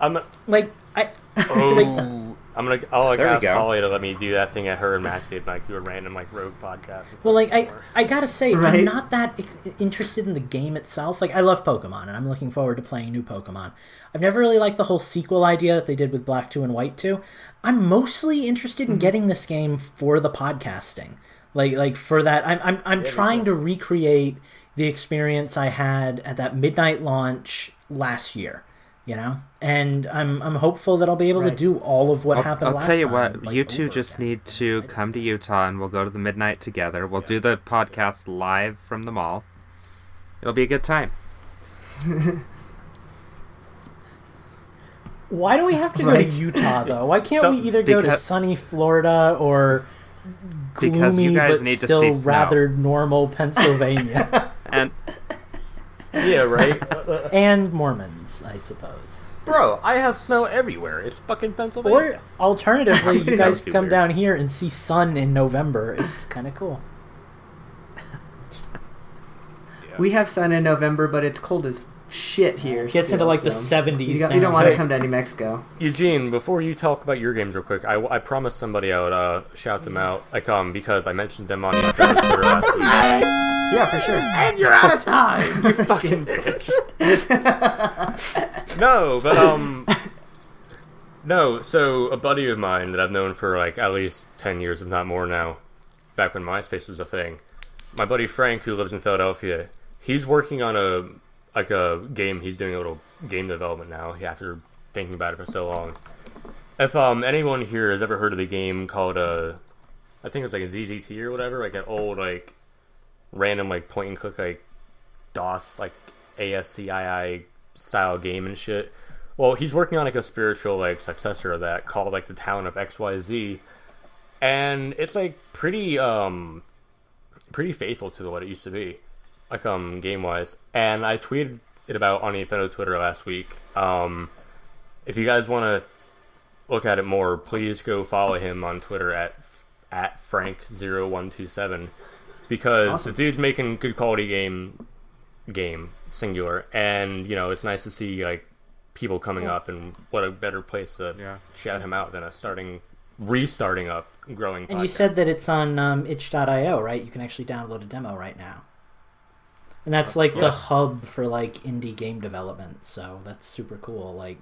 I'm like I. Oh. Like, I'll ask Holly to let me do that thing at her and Matt did, like do a random like rogue podcast. Well, like I gotta say, right? I'm not that interested in the game itself. Like I love Pokemon, and I'm looking forward to playing new Pokemon. I've never really liked the whole sequel idea that they did with Black 2 and White 2. I'm mostly interested in getting this game for the podcasting, like for that. I'm trying to recreate the experience I had at that midnight launch last year. You know, and I'm hopeful that I'll be able to do all of what happened last time. I'll tell you what, you two just need to come to Utah and we'll go to the midnight together. We'll do the podcast live from the mall. It'll be a good time. Why do we have to go to Utah, though? Why can't we either go to sunny Florida or gloomy because you guys but need still to see rather snow. Normal Pennsylvania? And... yeah, right? And Mormons, I suppose. Bro, I have snow everywhere. It's fucking Pennsylvania. Or, alternatively, you guys come down here and see sun in November. It's kind of cool. Yeah. We have sun in November, but it's cold as shit here. It gets still, into, like, the 70s. You don't want to come down to New Mexico. Eugene, before you talk about your games real quick, I promised somebody I would shout them out because I mentioned them on the Twitter last week. Yeah, for sure. And you're out of time, you fucking bitch. So a buddy of mine that I've known for like at least 10 years, if not more now, back when MySpace was a thing, my buddy Frank, who lives in Philadelphia, he's working on a game. He's doing a little game development now after thinking about it for so long. If anyone here has ever heard of the game called, I think it was like a ZZT or whatever, like an old like... random like point and click like DOS like ASCII style game and shit. Well, he's working on like a spiritual like successor of that called like the Town of XYZ, and it's like pretty faithful to what it used to be, like game wise. And I tweeted it about on the Nintendo Twitter last week. If you guys want to look at it more, please go follow him on Twitter at Frank0127. Because awesome. The dude's making good quality game singular, and you know it's nice to see like people coming up, and what a better place to shout him out than a restarting up, growing. And podcast. You said that it's on itch.io, right? You can actually download a demo right now, and that's like the hub for like indie game development. So that's super cool. Like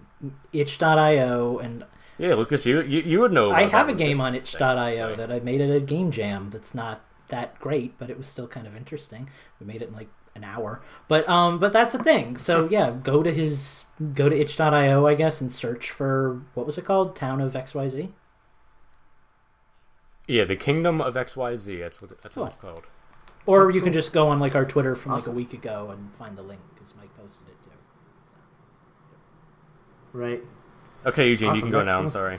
itch.io and. Yeah, Lucas, you would know. I have a game on itch.io that I made at a game jam. That's not that great, but it was still kind of interesting. We made it in like an hour, but that's a thing. So yeah, go to itch.io, I guess, and search for, what was it called, Town of XYZ. Yeah, the Kingdom of XYZ. That's what it's called. Or that's you can just go on like our Twitter from like a week ago and find the link because Mike posted it too. So. Right. Okay, Eugene, you can go now. Cool. I'm sorry.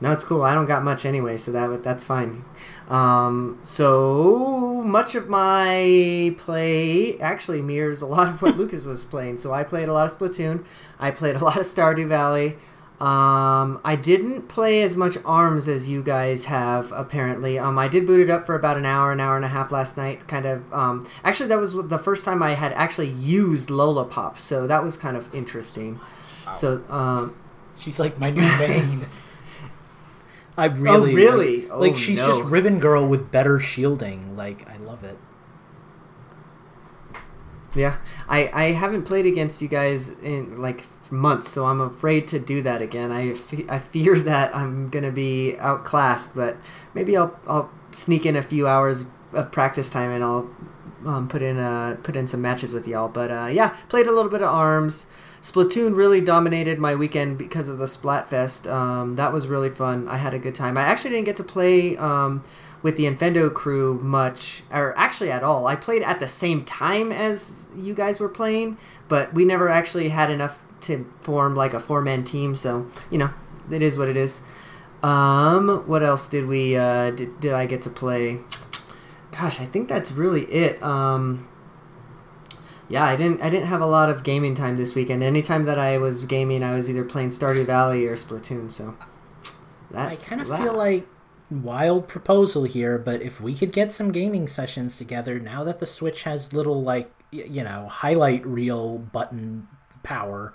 No, it's cool. I don't got much anyway, so that's fine. So much of my play actually mirrors a lot of what Lucas was playing. So I played a lot of Splatoon. I played a lot of Stardew Valley. I didn't play as much ARMS as you guys have, apparently. I did boot it up for about an hour and a half last night, kind of. Actually, that was the first time I had actually used Lollapop, so that was kind of interesting. Wow. So she's like my new main. I really, like she's just Ribbon Girl with better shielding. Like I love it. Yeah, I haven't played against you guys in like months, so I'm afraid to do that again. I fear that I'm gonna be outclassed, but maybe I'll sneak in a few hours of practice time and I'll put in some matches with y'all. But played a little bit of ARMS. Splatoon really dominated my weekend because of the Splatfest. That was really fun. I had a good time. I actually didn't get to play with the Infendo crew much, or actually at all. I played at the same time as you guys were playing, but we never actually had enough to form like a four-man team. So, you know, it is what it is. What else did we? Did I get to play? Gosh, I think that's really it. Yeah, I didn't have a lot of gaming time this weekend. Anytime that I was gaming, I was either playing Stardew Valley or Splatoon, so that's I kind of feel like wild proposal here, but if we could get some gaming sessions together, now that the Switch has little, like, you know, highlight reel button power,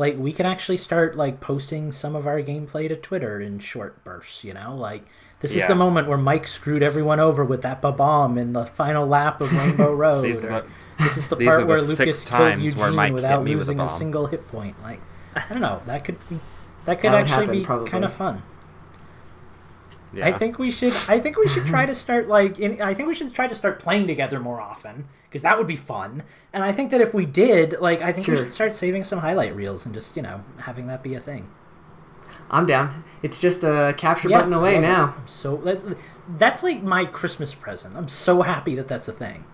Like, we can actually start, like, posting some of our gameplay to Twitter in short bursts, you know? Like, this is the moment where Mike screwed everyone over with that ba-bomb in the final lap of Rainbow Road. This is the part where Lucas killed Eugene without losing a single hit point. Like, I don't know. That could actually be kind of fun. Yeah. I think we should try to start start playing together more often, because that would be fun. And I think that if we did, like, I think we should start saving some highlight reels and just, you know, having that be a thing. I'm down. It's just a capture button away now. I'm so that's like my Christmas present. I'm so happy that that's a thing.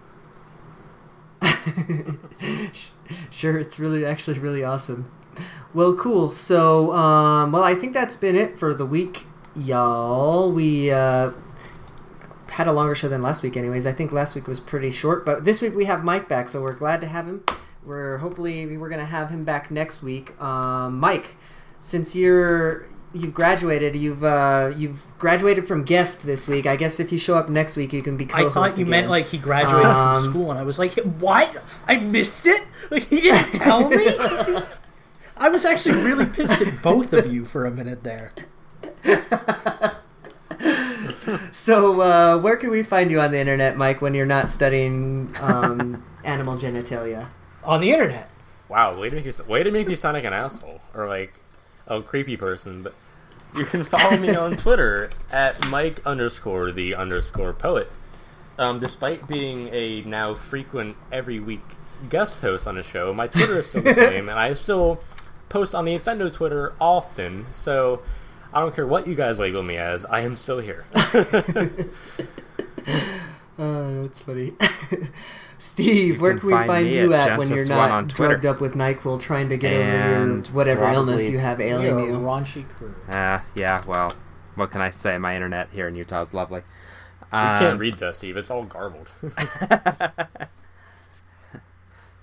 Sure, it's really awesome. Well, cool. So, I think that's been it for the week, y'all. We had a longer show than last week anyways. I think last week was pretty short, but this week we have Mike back, so we're glad to have him. We're going to have him back next week. Mike, since you've graduated, you've graduated from guest this week. I guess if you show up next week, you can be co-host. I thought you meant like he graduated from school, and I was like, what? I missed it? Like, he didn't tell me? I was actually really pissed at both of you for a minute there. So, where can we find you on the internet, Mike, when you're not studying animal genitalia? On the internet. Wow, way to make you sound like an asshole, or like a creepy person. But you can follow me on Twitter at Mike_the_poet. Despite being a now frequent every week guest host on a show, my Twitter is still the same, and I still post on the Nintendo Twitter often. So I don't care what you guys label me as, I am still here. That's funny. Steve, where can we find you at when you're not drugged up with NyQuil trying to get over whatever illness you have ailing you? Raunchy crew. Yeah, well, what can I say? My internet here in Utah is lovely. You can't read this, Steve. It's all garbled.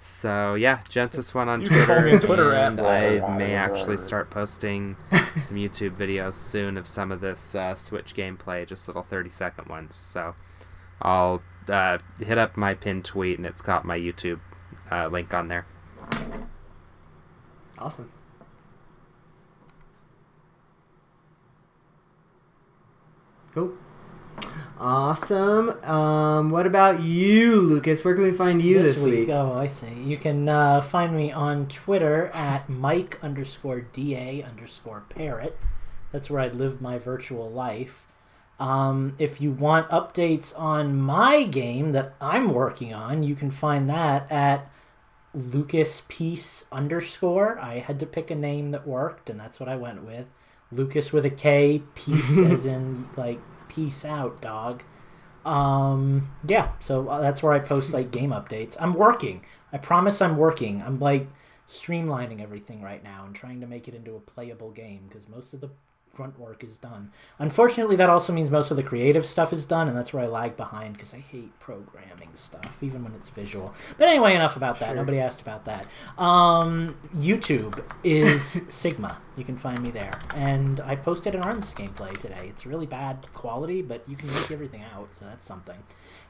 So, yeah, Gentis1 on Twitter. You Twitter and I may actually start posting some YouTube videos soon of some of this Switch gameplay, just little 30-second ones. So I'll hit up my pinned tweet, and it's got my YouTube link on there. Awesome. Cool. Awesome. What about you, Lucas? Where can we find you this week? Oh, I see. You can find me on Twitter at Mike_DA_parrot. That's where I live my virtual life. If you want updates on my game that I'm working on, you can find that at LucasPeace_. I had to pick a name that worked, and that's what I went with. Lucas with a K, peace as in, like, peace out, dog. So that's where I post, like, game updates. I'm working. I promise I'm working. I'm, like, streamlining everything right now and trying to make it into a playable game, because most of the grunt work is done. Unfortunately, that also means most of the creative stuff is done, and that's where I lag behind, because I hate programming stuff, even when it's visual. But anyway, enough about that. Sure. Nobody asked about that. YouTube is Sigma. You can find me there. And I posted an ARMS gameplay today. It's really bad quality, but you can make everything out, so that's something.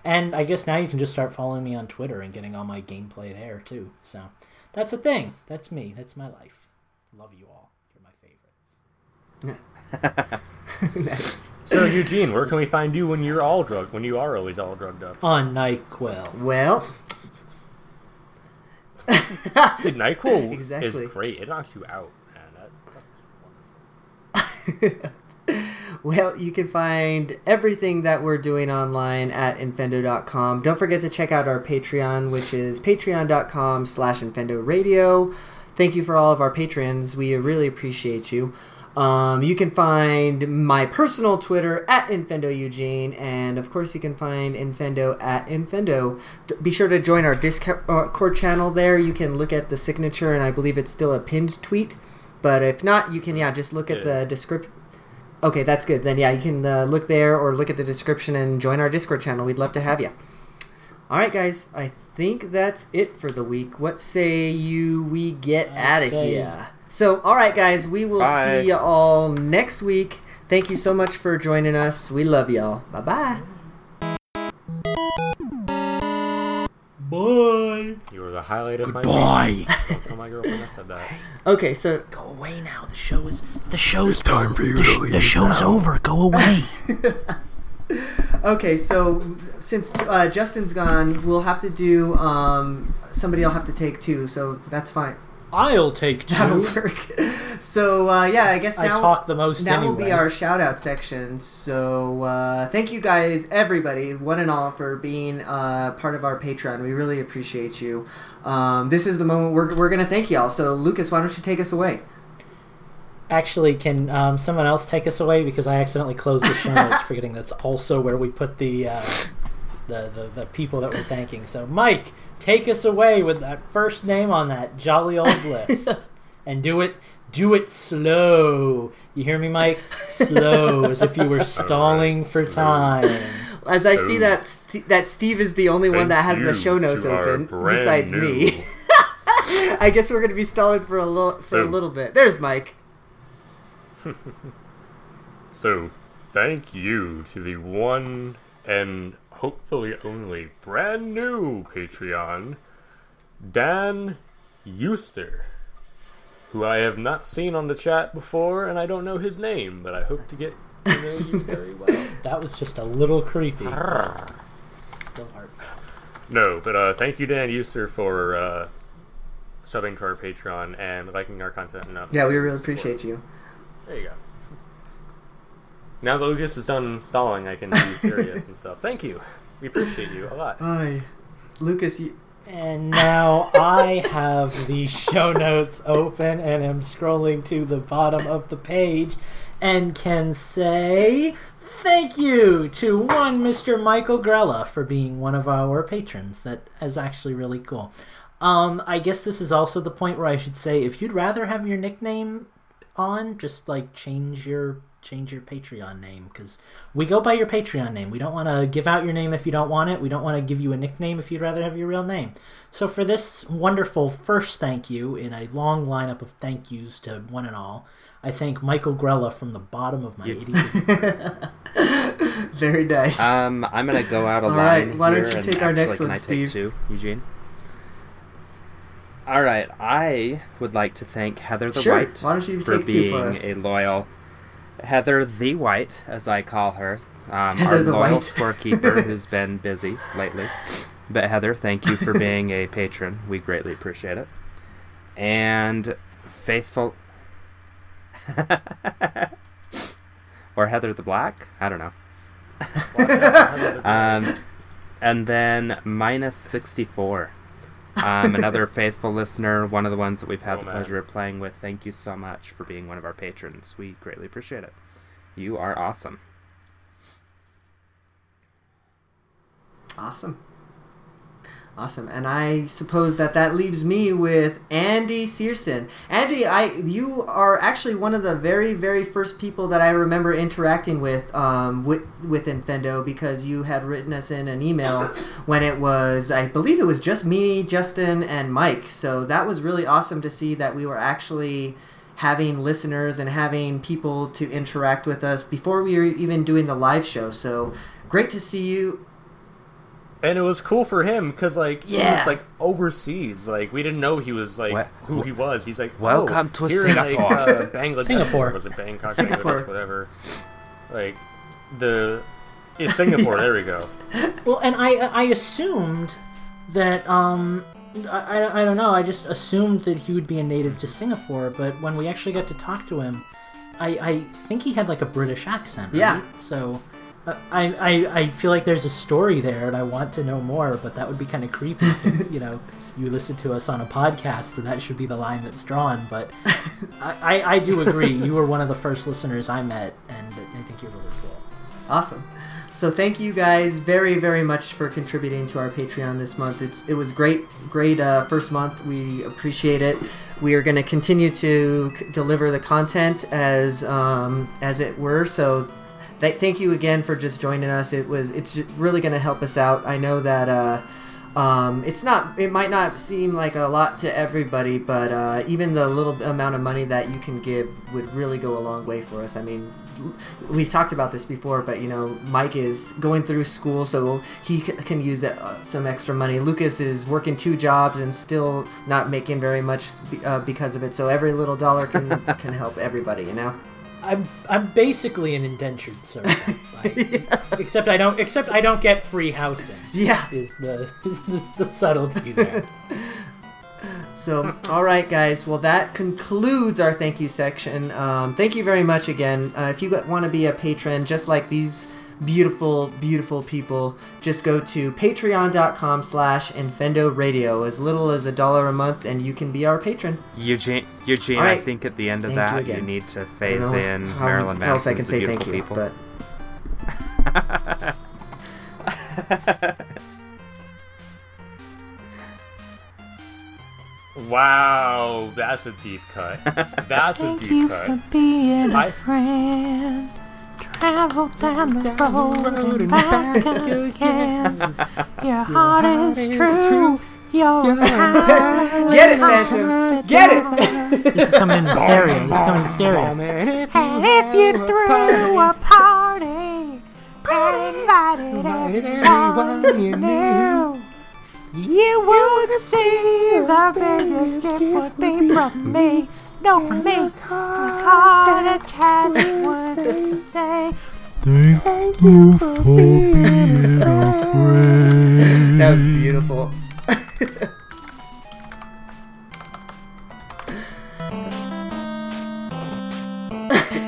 And I guess now you can just start following me on Twitter and getting all my gameplay there, too. So that's a thing. That's me. That's my life. Love you all. You're my favorites. Yeah. Nice. So, Eugene, where can we find you when you're all drugged? When you are always all drugged up on NyQuil. Well, dude, NyQuil is great. It knocks you out, man. That's wonderful. Well, you can find everything that we're doing online at infendo.com. Don't forget to check out our Patreon, which is patreon.com/infendoradio. Thank you for all of our patrons. We really appreciate you. You can find my personal Twitter at Infendo Eugene, and of course you can find Infendo at Infendo. Be sure to join our Discord channel there. You can look at the signature, and I believe it's still a pinned tweet. But if not, you can just look at the description. Okay, that's good. Then you can look there or look at the description and join our Discord channel. We'd love to have you. All right, guys, I think that's it for the week. What say you we get out of here? So, all right, guys, we will see you all next week. Thank you so much for joining us. We love y'all. Bye-bye. Bye. You were the highlight of my week. Don't tell my girlfriend I said that. Okay, so go away now. The show's it's time for you to leave. The show's over. Go away. Okay, so since Justin's gone, we'll have to do somebody'll have to take two. So that's fine. I'll take two. That'll work. So, yeah, I guess now I talk the most that anyway. Will be our shout-out section. So, thank you guys, everybody, one and all, for being part of our Patreon. We really appreciate you. This is the moment we're going to thank y'all. So, Lucas, why don't you take us away? Actually, can someone else take us away? Because I accidentally closed the show notes, forgetting that's also where we put the people that we're thanking. So, Mike, take us away with that first name on that jolly old list. And do it slow. You hear me, Mike? Slow, as if you were stalling for time. As I see that Steve is the only one that has the show notes open, besides me. I guess we're going to be stalling for a little bit. There's Mike. So, thank you to the one and hopefully only brand new Patreon, Dan Euster, who I have not seen on the chat before, and I don't know his name, but I hope to get to know you very well. That was just a little creepy. Still hard. No, but thank you, Dan Euster, for subbing to our Patreon and liking our content enough. Yeah, we really appreciate you. There you go. Now that Lucas is done stalling, I can be serious and stuff. Thank you. We appreciate you a lot. Hi. Lucas, And now I have the show notes open and am scrolling to the bottom of the page and can say thank you to one Mr. Michael Grella for being one of our patrons. That is actually really cool. I guess this is also the point where I should say, if you'd rather have your nickname on, just like change your Patreon name, because we go by your Patreon name. We don't want to give out your name if you don't want it. We don't want to give you a nickname if you'd rather have your real name. So for this wonderful first thank you in a long lineup of thank yous to one and all, I thank Michael Grella from the bottom of my 80s. Very nice. I'm going to go out a line. All right, why don't you take our next one, Steve? Take two, Eugene? All right, I would like to thank Heather the White for being a loyal... Heather the White, as I call her, our loyal scorekeeper who's been busy lately. But Heather, thank you for being a patron. We greatly appreciate it. And faithful... or Heather the Black? I don't know. And then minus 64. Another faithful listener, one of the ones that we've had pleasure of playing with. Thank you so much for being one of our patrons. We greatly appreciate it. You are awesome. Awesome. And I suppose that leaves me with Andy Searson. Andy, you are actually one of the very, very first people that I remember interacting with Infendo, because you had written us in an email when it was, I believe it was just me, Justin, and Mike. So that was really awesome to see that we were actually having listeners and having people to interact with us before we were even doing the live show. So great to see you. And it was cool for him because, he was, overseas. We didn't know he was, who he was. He's like, welcome to Singapore. Here in, Bangladesh. Singapore. Was it Bangkok? Singapore. Bangladesh, whatever. It's Singapore. There we go. Well, and I assumed that, I don't know. I just assumed that he would be a native to Singapore. But when we actually got to talk to him, I think he had, a British accent, right? Yeah. So... I feel like there's a story there, and I want to know more, but that would be kind of creepy because, you listen to us on a podcast, and that should be the line that's drawn. But I do agree. You were one of the first listeners I met, and I think you're really cool. Awesome. So thank you guys very, very much for contributing to our Patreon this month. It was great first month. We appreciate it. We are going to continue to deliver the content as it were, so... Thank you again for just joining us. It's really going to help us out. I know that it might not seem like a lot to everybody, but even the little amount of money that you can give would really go a long way for us. I mean, we've talked about this before, but, you know, Mike is going through school, so he can use some extra money. Lucas is working 2 jobs and still not making very much because of it. So every little dollar can help everybody, you know? I'm basically an indentured servant, yeah. except I don't get free housing. Yeah, is the subtlety there. So, all right, guys. Well, that concludes our thank you section. Thank you very much again. If you want to be a patron, just like these beautiful, beautiful people, just go to patreon.com/InfendoRadio. As little as $1 a month, and you can be our patron. Eugene, right. I think at the end of thank that, you need to phase in Marilyn Manson's else I can say thank you, people. But... Wow, that's a deep cut. That's a deep cut. Thank you for being a friend. Travel down the road and back again. Your heart is true. Your eyes. Get it, Phantom. Get it. He's coming in stereo. And if you threw a party, invited everyone you knew. You would see the biggest gift would be from me. No, from me. Card attached would say, thank you for being a friend. That was beautiful.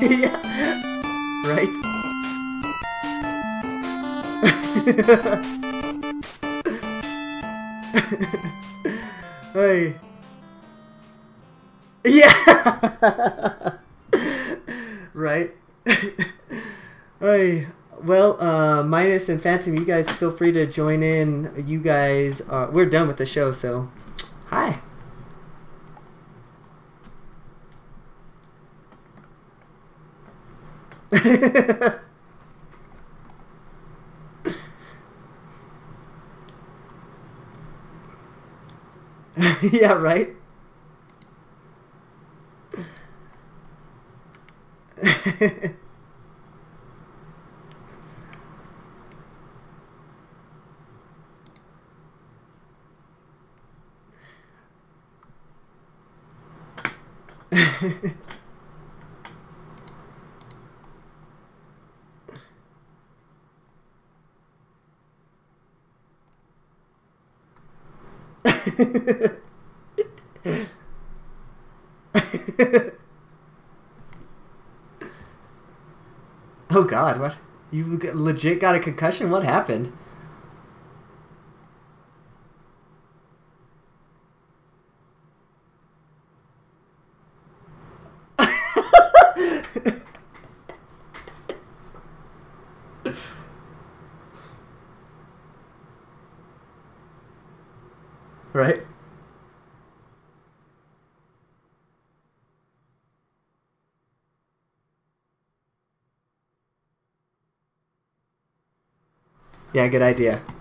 Yeah. Right? Hey. Yeah. Right. Hey. Well, Minus and Phantom, you guys feel free to join in. You guys are, we're done with the show, so hi. Yeah, right? Oh God, what? You legit got a concussion? What happened? Right? Yeah, good idea.